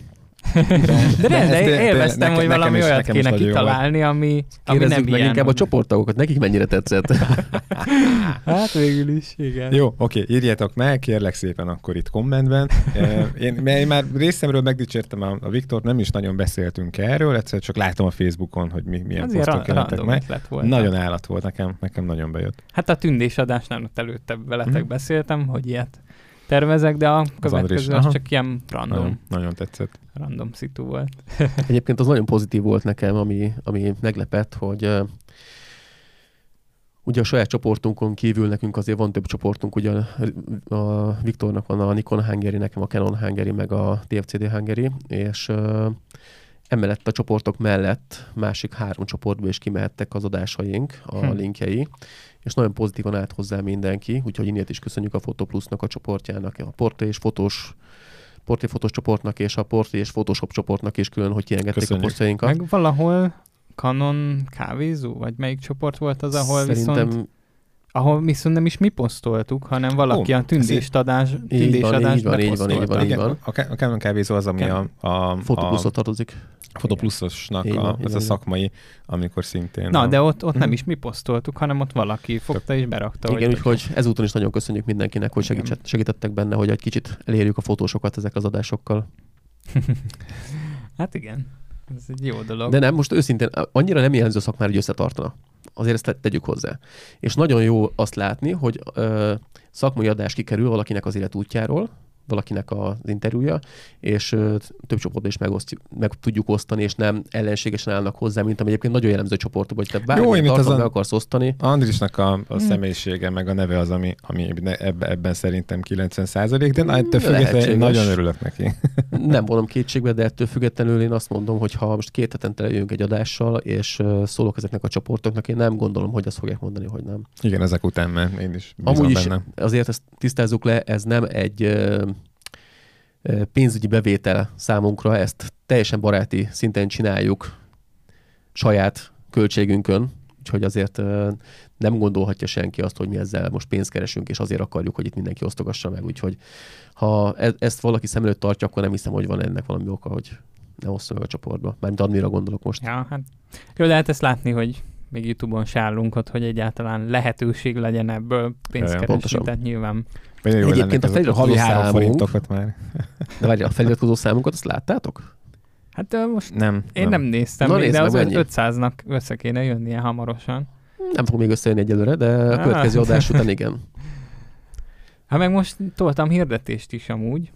De, de, de élveztem, de, de, hogy valami is, olyat kéne kitalálni, ami, ami nem meg ilyen. Inkább a csoporttagokat, nekik mennyire tetszett. Hát végül is, igen. Jó, oké, írjátok meg, kérlek szépen akkor itt kommentben. Én, én már részemről megdicsértem a, a Viktort, nem is nagyon beszéltünk erről, egyszerűen csak látom a Facebookon, hogy mi, milyen posztok jelentek meg. Nagyon állat volt, nekem, nekem nagyon bejött. Hát a tündés adásnál ott előtte veletek hmm. beszéltem, hogy ilyet tervezek, de a következő az, az csak ilyen random. Nagyon, nagyon tetszett. Random szitu volt. Egyébként az nagyon pozitív volt nekem, ami, ami meglepett, hogy uh, ugye a saját csoportunkon kívül nekünk azért van több csoportunk, ugye a, a Viktornak van a Nikon Hungary, nekem a Canon Hungary, meg a té ef cé dé Hungary, és uh, emellett a csoportok mellett másik három csoportból is kimehettek az adásaink, a hm. linkjei, és nagyon pozitívan állt hozzá mindenki, úgyhogy innét is köszönjük a Fotoplusznak a csoportjának, a portré és fotós, portifotos csoportnak és a portré és Photoshop csoportnak is külön, hogy kiengedték köszönjük a posztjainkat. Meg valahol Canon ká vé zé, vagy melyik csoport volt az, ahol szerintem viszont... Ahol viszont nem is mi posztoltuk, hanem valaki oh, a tündésadás tündésadást beposztolta. A Kevin ká vé zé az, ami a... a Fotopluszhoz tartozik. A Fotopluszosnak a, van, az a szakmai, amikor szintén... Na, a... de ott, ott mm. nem is mi posztoltuk, hanem ott valaki fogta és berakta. Igen, úgyhogy ezúton is nagyon köszönjük mindenkinek, hogy segített, segítettek benne, hogy egy kicsit elérjük a fotósokat ezek az adásokkal. Hát igen. Ez egy jó dolog. De nem, most őszintén annyira nem jellemző szakmár, hogy összetartana. Azért ezt tegyük hozzá. És nagyon jó azt látni, hogy ö, szakmai adás kikerül valakinek az életútjáról, valakinek az interjúja, és ö, több csoportban is megoszt, meg tudjuk osztani, és nem ellenségesen állnak hozzá, mint ami egyébként nagyon jellemző csoportban, hogy te bármilyen tartalmat meg akarsz osztani. Andrisnak a, a személyisége, meg a neve az, ami, ami ebben, ebben szerintem kilencven százalék, de ettől függetlenül nagyon örülök neki. Nem vonom kétségbe, de ettől függetlenül én azt mondom, hogy ha most két hetente eljövünk egy adással, és szólok ezeknek a csoportoknak, én nem gondolom, hogy azt fogják mondani, hogy nem. Igen, ezek után, mert én is bízom amúgy benne. Is, azért ezt tisztázzuk le, ez nem egy pénzügyi bevétel számunkra, ezt teljesen baráti szinten csináljuk saját költségünkön, úgyhogy azért nem gondolhatja senki azt, hogy mi ezzel most pénzt keresünk, és azért akarjuk, hogy itt mindenki osztogassa meg, úgyhogy ha ezt valaki szem előtt tartja, akkor nem hiszem, hogy van ennek valami oka, hogy nem osztom meg a csoportba. Mármint admira gondolok most. Ja, hát jó, lehet ezt látni, hogy még YouTube-on sárlunkot, hogy egyáltalán lehetőség legyen ebből pénzkeresni, tehát nyilván. Egyébként a feliratkozó számunkat már. De várj, a feliratkozó számunkat azt láttátok? Hát most nem, én nem, nem néztem, na, még, de az ötszáznak össze kéne jönnie hamarosan. Nem fog még összejönni egyelőre, de a következő ah. adás után igen. Hát meg most toltam hirdetést is amúgy,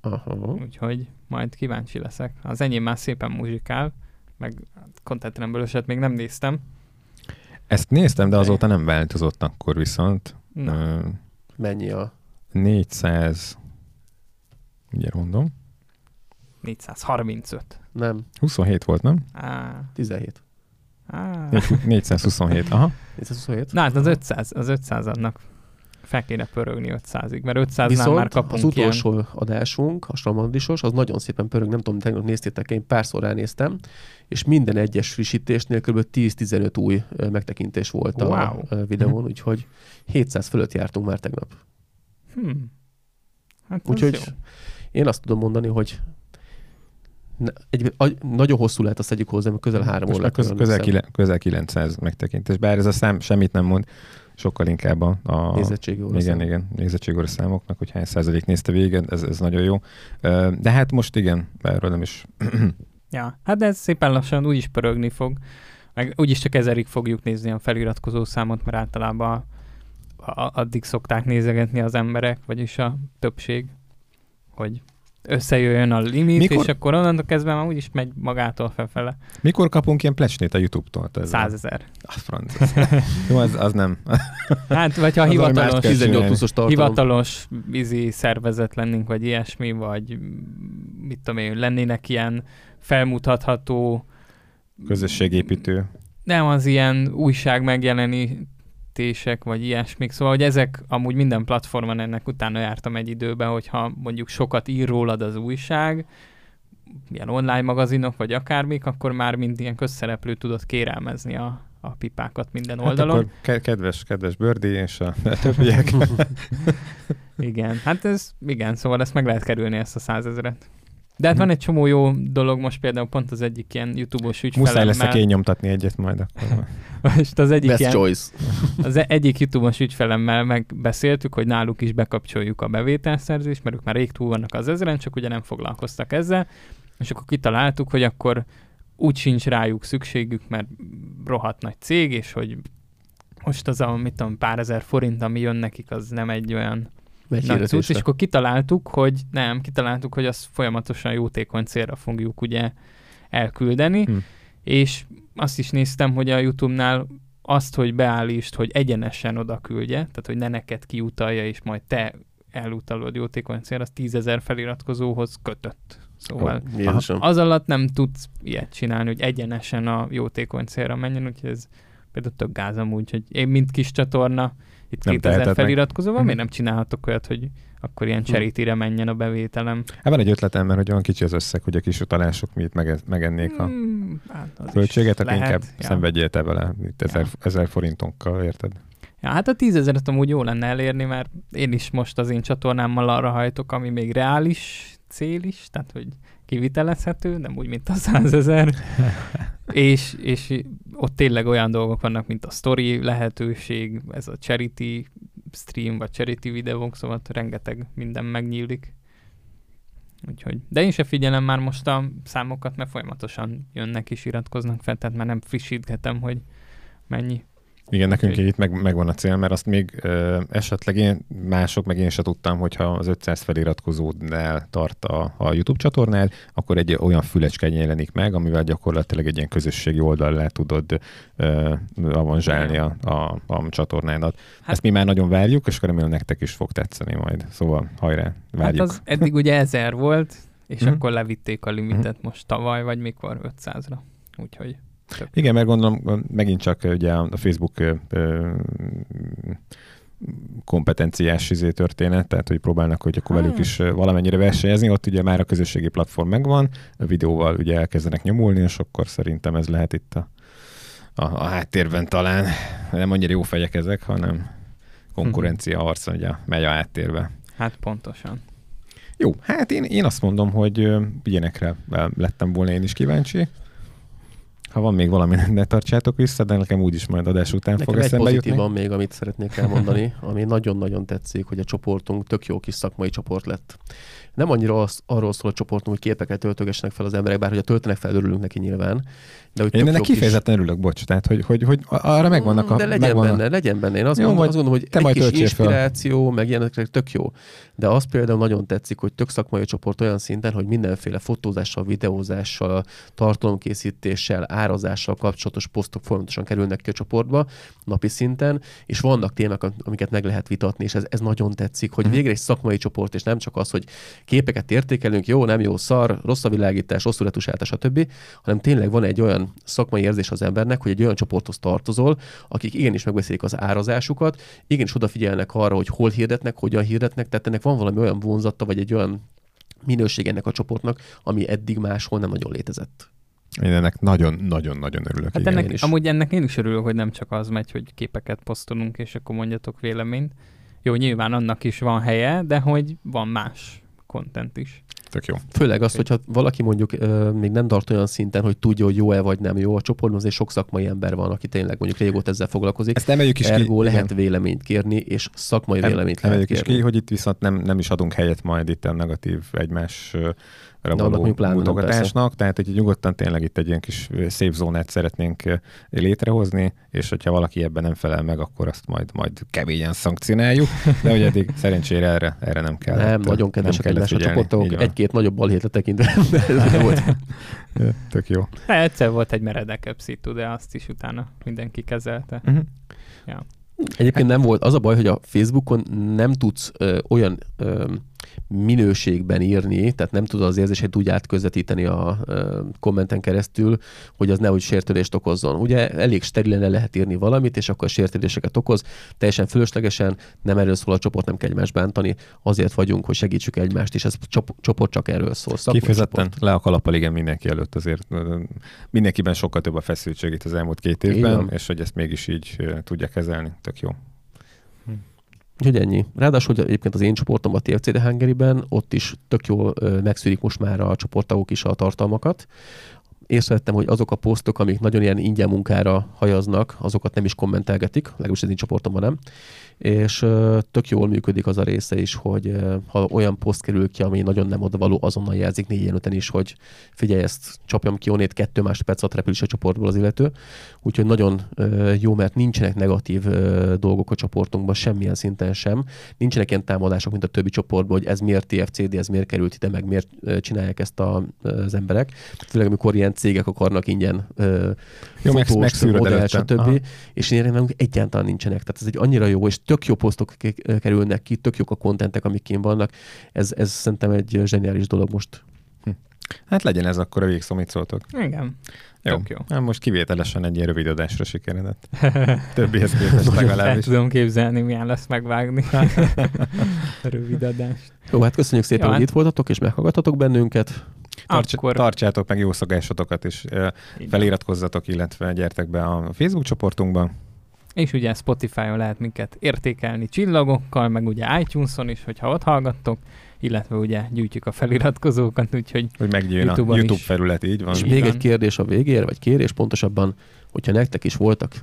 aha. Úgyhogy majd kíváncsi leszek. Az enyém már szépen muzsikál, meg content remből még nem néztem. Ezt néztem, de azóta nem változott akkor viszont. Na. Mennyi a... négyszáz... Mindjárt mondom. négyszázharmincöt. Nem. huszonhét volt, nem? Á. tizenhét. Á. négyszázhuszonhét, aha. négyszázhuszonhét? Na hát az ötszáz, az ötszáz annak fel kéne pörögni ötszázig, mert ötszáznál már kapunk az utolsó ilyen... adásunk, a Samandisos, az nagyon szépen pörög, nem tudom, tegnap néztétek, én párszor ránéztem, és minden egyes frissítésnél kb. tíz-tizenöt új megtekintés volt wow. a videón, úgyhogy hétszáz fölött jártunk már tegnap. Hmm. Hát úgyhogy én azt tudom mondani, hogy egy, a, nagyon hosszú lehet, azt egyik hozzá, mert közel három óra. Köz, közel, kile, közel kilencszáz megtekintés, bár ez a szám semmit nem mond, sokkal inkább a, a nézettségi óra számoknak, hogy hány százalék nézte végig, ez, ez nagyon jó. De hát most igen, erről nem is. Ja, hát ez szépen lassan úgyis pörögni fog, meg úgyis csak ezerig fogjuk nézni a feliratkozó számot, mert általában addig szokták nézegetni az emberek, vagyis a többség, hogy összejöjjön a limit, mikor... és akkor onnantól kezdve már úgyis megy magától felfele. Mikor kapunk ilyen plecsnét a YouTube-tól? százezer. A franc. Jó, az, az nem. Hát, vagy ha az hivatalos, tizennyolc pluszos tartalom. Hivatalos vízi szervezet lennénk, vagy ilyesmi, vagy mit tudom én, lennének ilyen felmutatható... Közösségépítő. Nem, az ilyen újság megjelenítések, vagy ilyesmik. Szóval, hogy ezek amúgy minden platformon ennek utána jártam egy időben, hogyha mondjuk sokat ír rólad az újság, ilyen online magazinok, vagy akármik, akkor már mind ilyen közszereplő tudod kérelmezni a, a pipákat minden oldalon. Hát akkor kedves, kedves Bördi és a többiek. Igen, hát ez, igen, szóval ezt meg lehet kerülni, ezt a százezret. De hát van egy csomó jó dolog, most például pont az egyik ilyen YouTube-os ügyfelemmel... Muszáj leszek én nyomtatni egyet majd akkor. Most az egyik Best ilyen, choice. Az egyik YouTube-os ügyfelemmel megbeszéltük, hogy náluk is bekapcsoljuk a bevételszerzést, mert ők már rég túl vannak az ezeren, csak ugye nem foglalkoztak ezzel, és akkor kitaláltuk, hogy akkor úgy sincs rájuk szükségük, mert rohadt nagy cég, és hogy most az a, mit tudom, pár ezer forint, ami jön nekik, az nem egy olyan... Nagy cucc, és akkor kitaláltuk, hogy nem, kitaláltuk, hogy azt folyamatosan jótékony célra fogjuk ugye elküldeni, hmm. és azt is néztem, hogy a YouTube-nál azt, hogy beállítsd, hogy egyenesen oda küldje, tehát hogy ne neked kiutalja, és majd te elutalod jótékony célra, az tízezer feliratkozóhoz kötött. Szóval oh, az alatt nem tudsz ilyet csinálni, hogy egyenesen a jótékony célra menjen, úgyhogy ez például tök gázam úgy, hogy én mint kis csatorna, itt kétezer feliratkozó van, miért nem csinálhatok olyat, hogy akkor ilyen cserétire menjen a bevételem? Hát van egy ötletem, mert hogy olyan kicsi az összeg, hogy a kis utalások mi itt megennék a költséget, hmm, hát akkor inkább ja. szenvedjél te vele, itt ezer, ja. ezer forintunkkal, érted? Ja, hát a tízezeret amúgy jó lenne elérni, mert én is most az én csatornámmal arra hajtok, ami még reális cél is, tehát hogy kivitelezhető, nem úgy, mint a százezer, és, és ott tényleg olyan dolgok vannak, mint a story lehetőség, ez a charity stream, vagy charity videók, szóval rengeteg minden megnyílik. Úgyhogy, de én se figyelem már most a számokat, mert folyamatosan jönnek és iratkoznak fel, tehát már nem frissítgetem, hogy mennyi. Igen, nekünk így itt meg, megvan a cél, mert azt még ö, esetleg én, mások, meg én se tudtam, hogyha az ötszáz feliratkozódnál tart a, a YouTube csatornád, akkor egy olyan fülecske jelenik meg, amivel gyakorlatilag egy ilyen közösségi oldallá tudod ö, avanzsálni a, a, a csatornádat. Hát, ezt mi már nagyon várjuk, és remélem nektek is fog tetszeni majd. Szóval hajrá, várjuk. Hát az eddig ugye ezer volt, és mm-hmm. akkor levitték a limitet mm-hmm. most tavaly, vagy mikor ötszázra. Úgyhogy... Több. Igen, mert gondolom megint csak ugye a Facebook ö, ö, kompetenciás izé történet, tehát hogy próbálnak, hogy akkor velük is valamennyire versenyezni, ott ugye már a közösségi platform megvan, a videóval ugye elkezdenek nyomulni, és akkor szerintem ez lehet itt a, a, a háttérben talán. Nem annyira jó fejek ezek, hanem konkurencia harc, ugye megy a háttérbe. Hát pontosan. Jó, hát én, én azt mondom, hogy ilyenekre lettem volna én is kíváncsi. Ha van még valami, ne tartsátok vissza, de nekem úgyis majd adás után nekem fog eszembe jutni. Nekem egy pozitív van még, amit szeretnék elmondani, ami nagyon-nagyon tetszik, hogy a csoportunk tök jó kis szakmai csoport lett. Nem annyira az, arról szól a csoportunk, hogy képeket töltögessenek fel az emberek, bár hogy a töltenek fel, örülünk neki nyilván. De hogy én ennek kifejezetten kis... örülök, bocs, tehát hogy, hogy, hogy arra megvannak a... De legyen megvannak. benne, legyen benne. Én azt, jó, mondom, azt gondolom, hogy egy kis inspiráció, fel. meg ilyenekre tök jó. De az például nagyon tetszik, hogy tök szakmai csoport olyan szinten, hogy mindenféle fotózással, videózással, tartalomkészítéssel, árazással kapcsolatos posztok folyamatosan kerülnek ki a csoportba napi szinten, és vannak témák, amiket meg lehet vitatni, és ez, ez nagyon tetszik, hogy végre egy szakmai csoport, és nem csak az, hogy képeket értékelünk, jó, nem jó, szar, rossz a világítás, rosszul retusálás, stb., hanem tényleg van egy olyan szakmai érzés az embernek, hogy egy olyan csoporthoz tartozol, akik igenis megbeszélik az árazásukat, igenis odafigyelnek arra, hogy hol hirdetnek, hogyan hirdetnek, tehát ennek van valami olyan vonzata, vagy egy olyan minőség ennek a csoportnak, ami eddig máshol nem nagyon létezett. Én ennek nagyon-nagyon-nagyon örülök. Hát ennek, amúgy ennek én is örülök, hogy nem csak az megy, hogy képeket posztolunk, és akkor mondjatok véleményt. Jó, nyilván annak is van helye, de hogy van más content is. Tök jó. Főleg az, hogyha valaki mondjuk euh, még nem tart olyan szinten, hogy tudja, hogy jó-e vagy nem jó, a csoportban azért sok szakmai ember van, aki tényleg mondjuk régóta ezzel foglalkozik. Ezt emeljük is ergo ki, lehet igen. véleményt kérni, és szakmai em, véleményt lehet kérni. Emeljük is ki, hogy itt viszont nem, nem is adunk helyet majd itt a negatív egymás való mutogatásnak, tehát egy nyugodtan tényleg itt egy ilyen kis safe zónát szeretnénk létrehozni, és hogyha valaki ebben nem felel meg, akkor azt majd, majd keményen szankcionáljuk, de ugye eddig szerencsére erre, erre nem kell. Nem, nagyon kedvesek egymás a csoportok, egy-két nagyobb balhétre tekintem. Tök jó. De egyszer volt egy meredekebb szitu, de azt is utána mindenki kezelte. Uh-huh. Ja. Egyébként nem volt. Az a baj, hogy a Facebookon nem tudsz ö, olyan ö, minőségben írni, tehát nem tudod az érzését úgy átközvetíteni a ö, kommenten keresztül, hogy az nehogy sértődést okozzon. Ugye elég sterilen le lehet írni valamit, és akkor sértődéseket okoz, teljesen fölöslegesen, nem erről szól a csoport, nem kell egymást bántani, azért vagyunk, hogy segítsük egymást, és ez csoport csak erről szól. Kifejezetten le a kalappal, igen, mindenki előtt azért mindenkiben sokkal több a feszültség itt az elmúlt két évben, és hogy ezt mégis így tudja kezelni. Tök jó. Úgyhogy ennyi. Ráadásul hogy egyébként az én csoportom a té ef cé dé Hungaryben, ott is tök jól megszűrik most már a csoporttagok is a tartalmakat. Észrevettem, hogy azok a posztok, amik nagyon ilyen ingyen munkára hajaznak, azokat nem is kommentelgetik, legalábbis az én csoportomban nem. És tök jól működik az a része is, hogy ha olyan poszt kerül ki, ami nagyon nem odavaló, azonnal jelzik négyen öten is, hogy figyelj, ezt csapjam ki onnét, kettő másodperc alatt repül is a csoportból az illető. Úgyhogy nagyon jó, mert nincsenek negatív dolgok a csoportunkban, semmilyen szinten sem. Nincsenek ilyen támadások, mint a többi csoportban, hogy ez miért té ef cé dé, ez miért került ide, meg miért csinálják ezt az emberek. Főleg, amikor ilyen cégek akarnak ingyen fotós, modell, stb. És ilyenek egyáltalán nincsenek. Tehát ez egy annyira jó, és tök jó posztok kerülnek ki, tök jók a kontentek, amik kint vannak. Ez, ez szerintem egy zseniális dolog most. Hm. Hát legyen ez akkor a végszomítszótok. Igen. Jó. Tök jó. Hát most kivételesen egy ilyen rövid adásra sikeredett. Többihez képest legalábbis. Nem tudom képzelni, milyen lesz megvágni rövid adást. Jó, hát köszönjük szépen, jó, hogy hát... itt voltatok, és meghallgattatok bennünket. Tarts, Akkor... Tartsátok meg jó szokásotokat, és feliratkozzatok, illetve gyertek be a Facebook csoportunkba. és ugye Spotify-on lehet minket értékelni csillagokkal, meg ugye iTunes-on is, hogyha ott hallgattok, illetve ugye gyűjtjük a feliratkozókat, úgyhogy hogy megjön a YouTube is felület, így van. És még egy kérdés a végére, vagy kérés pontosabban, hogyha nektek is voltak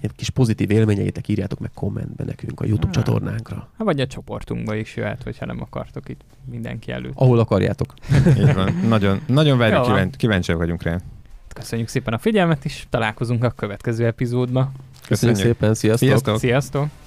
egy kis pozitív élményeitek, írjátok meg kommentbe nekünk a YouTube ah, csatornánkra. Hát vagy a csoportunkba is jöhet, hogyha nem akartok itt mindenki előtt. Ahol akarjátok. Így van. Nagyon, nagyon várjuk, kíváncsiak kíváncsi vagyunk rá. Köszönjük szépen a figyelmet, és találkozunk a következő epizódba. Köszönjük, Köszönjük szépen, sziasztok! Sziasztok! sziasztok.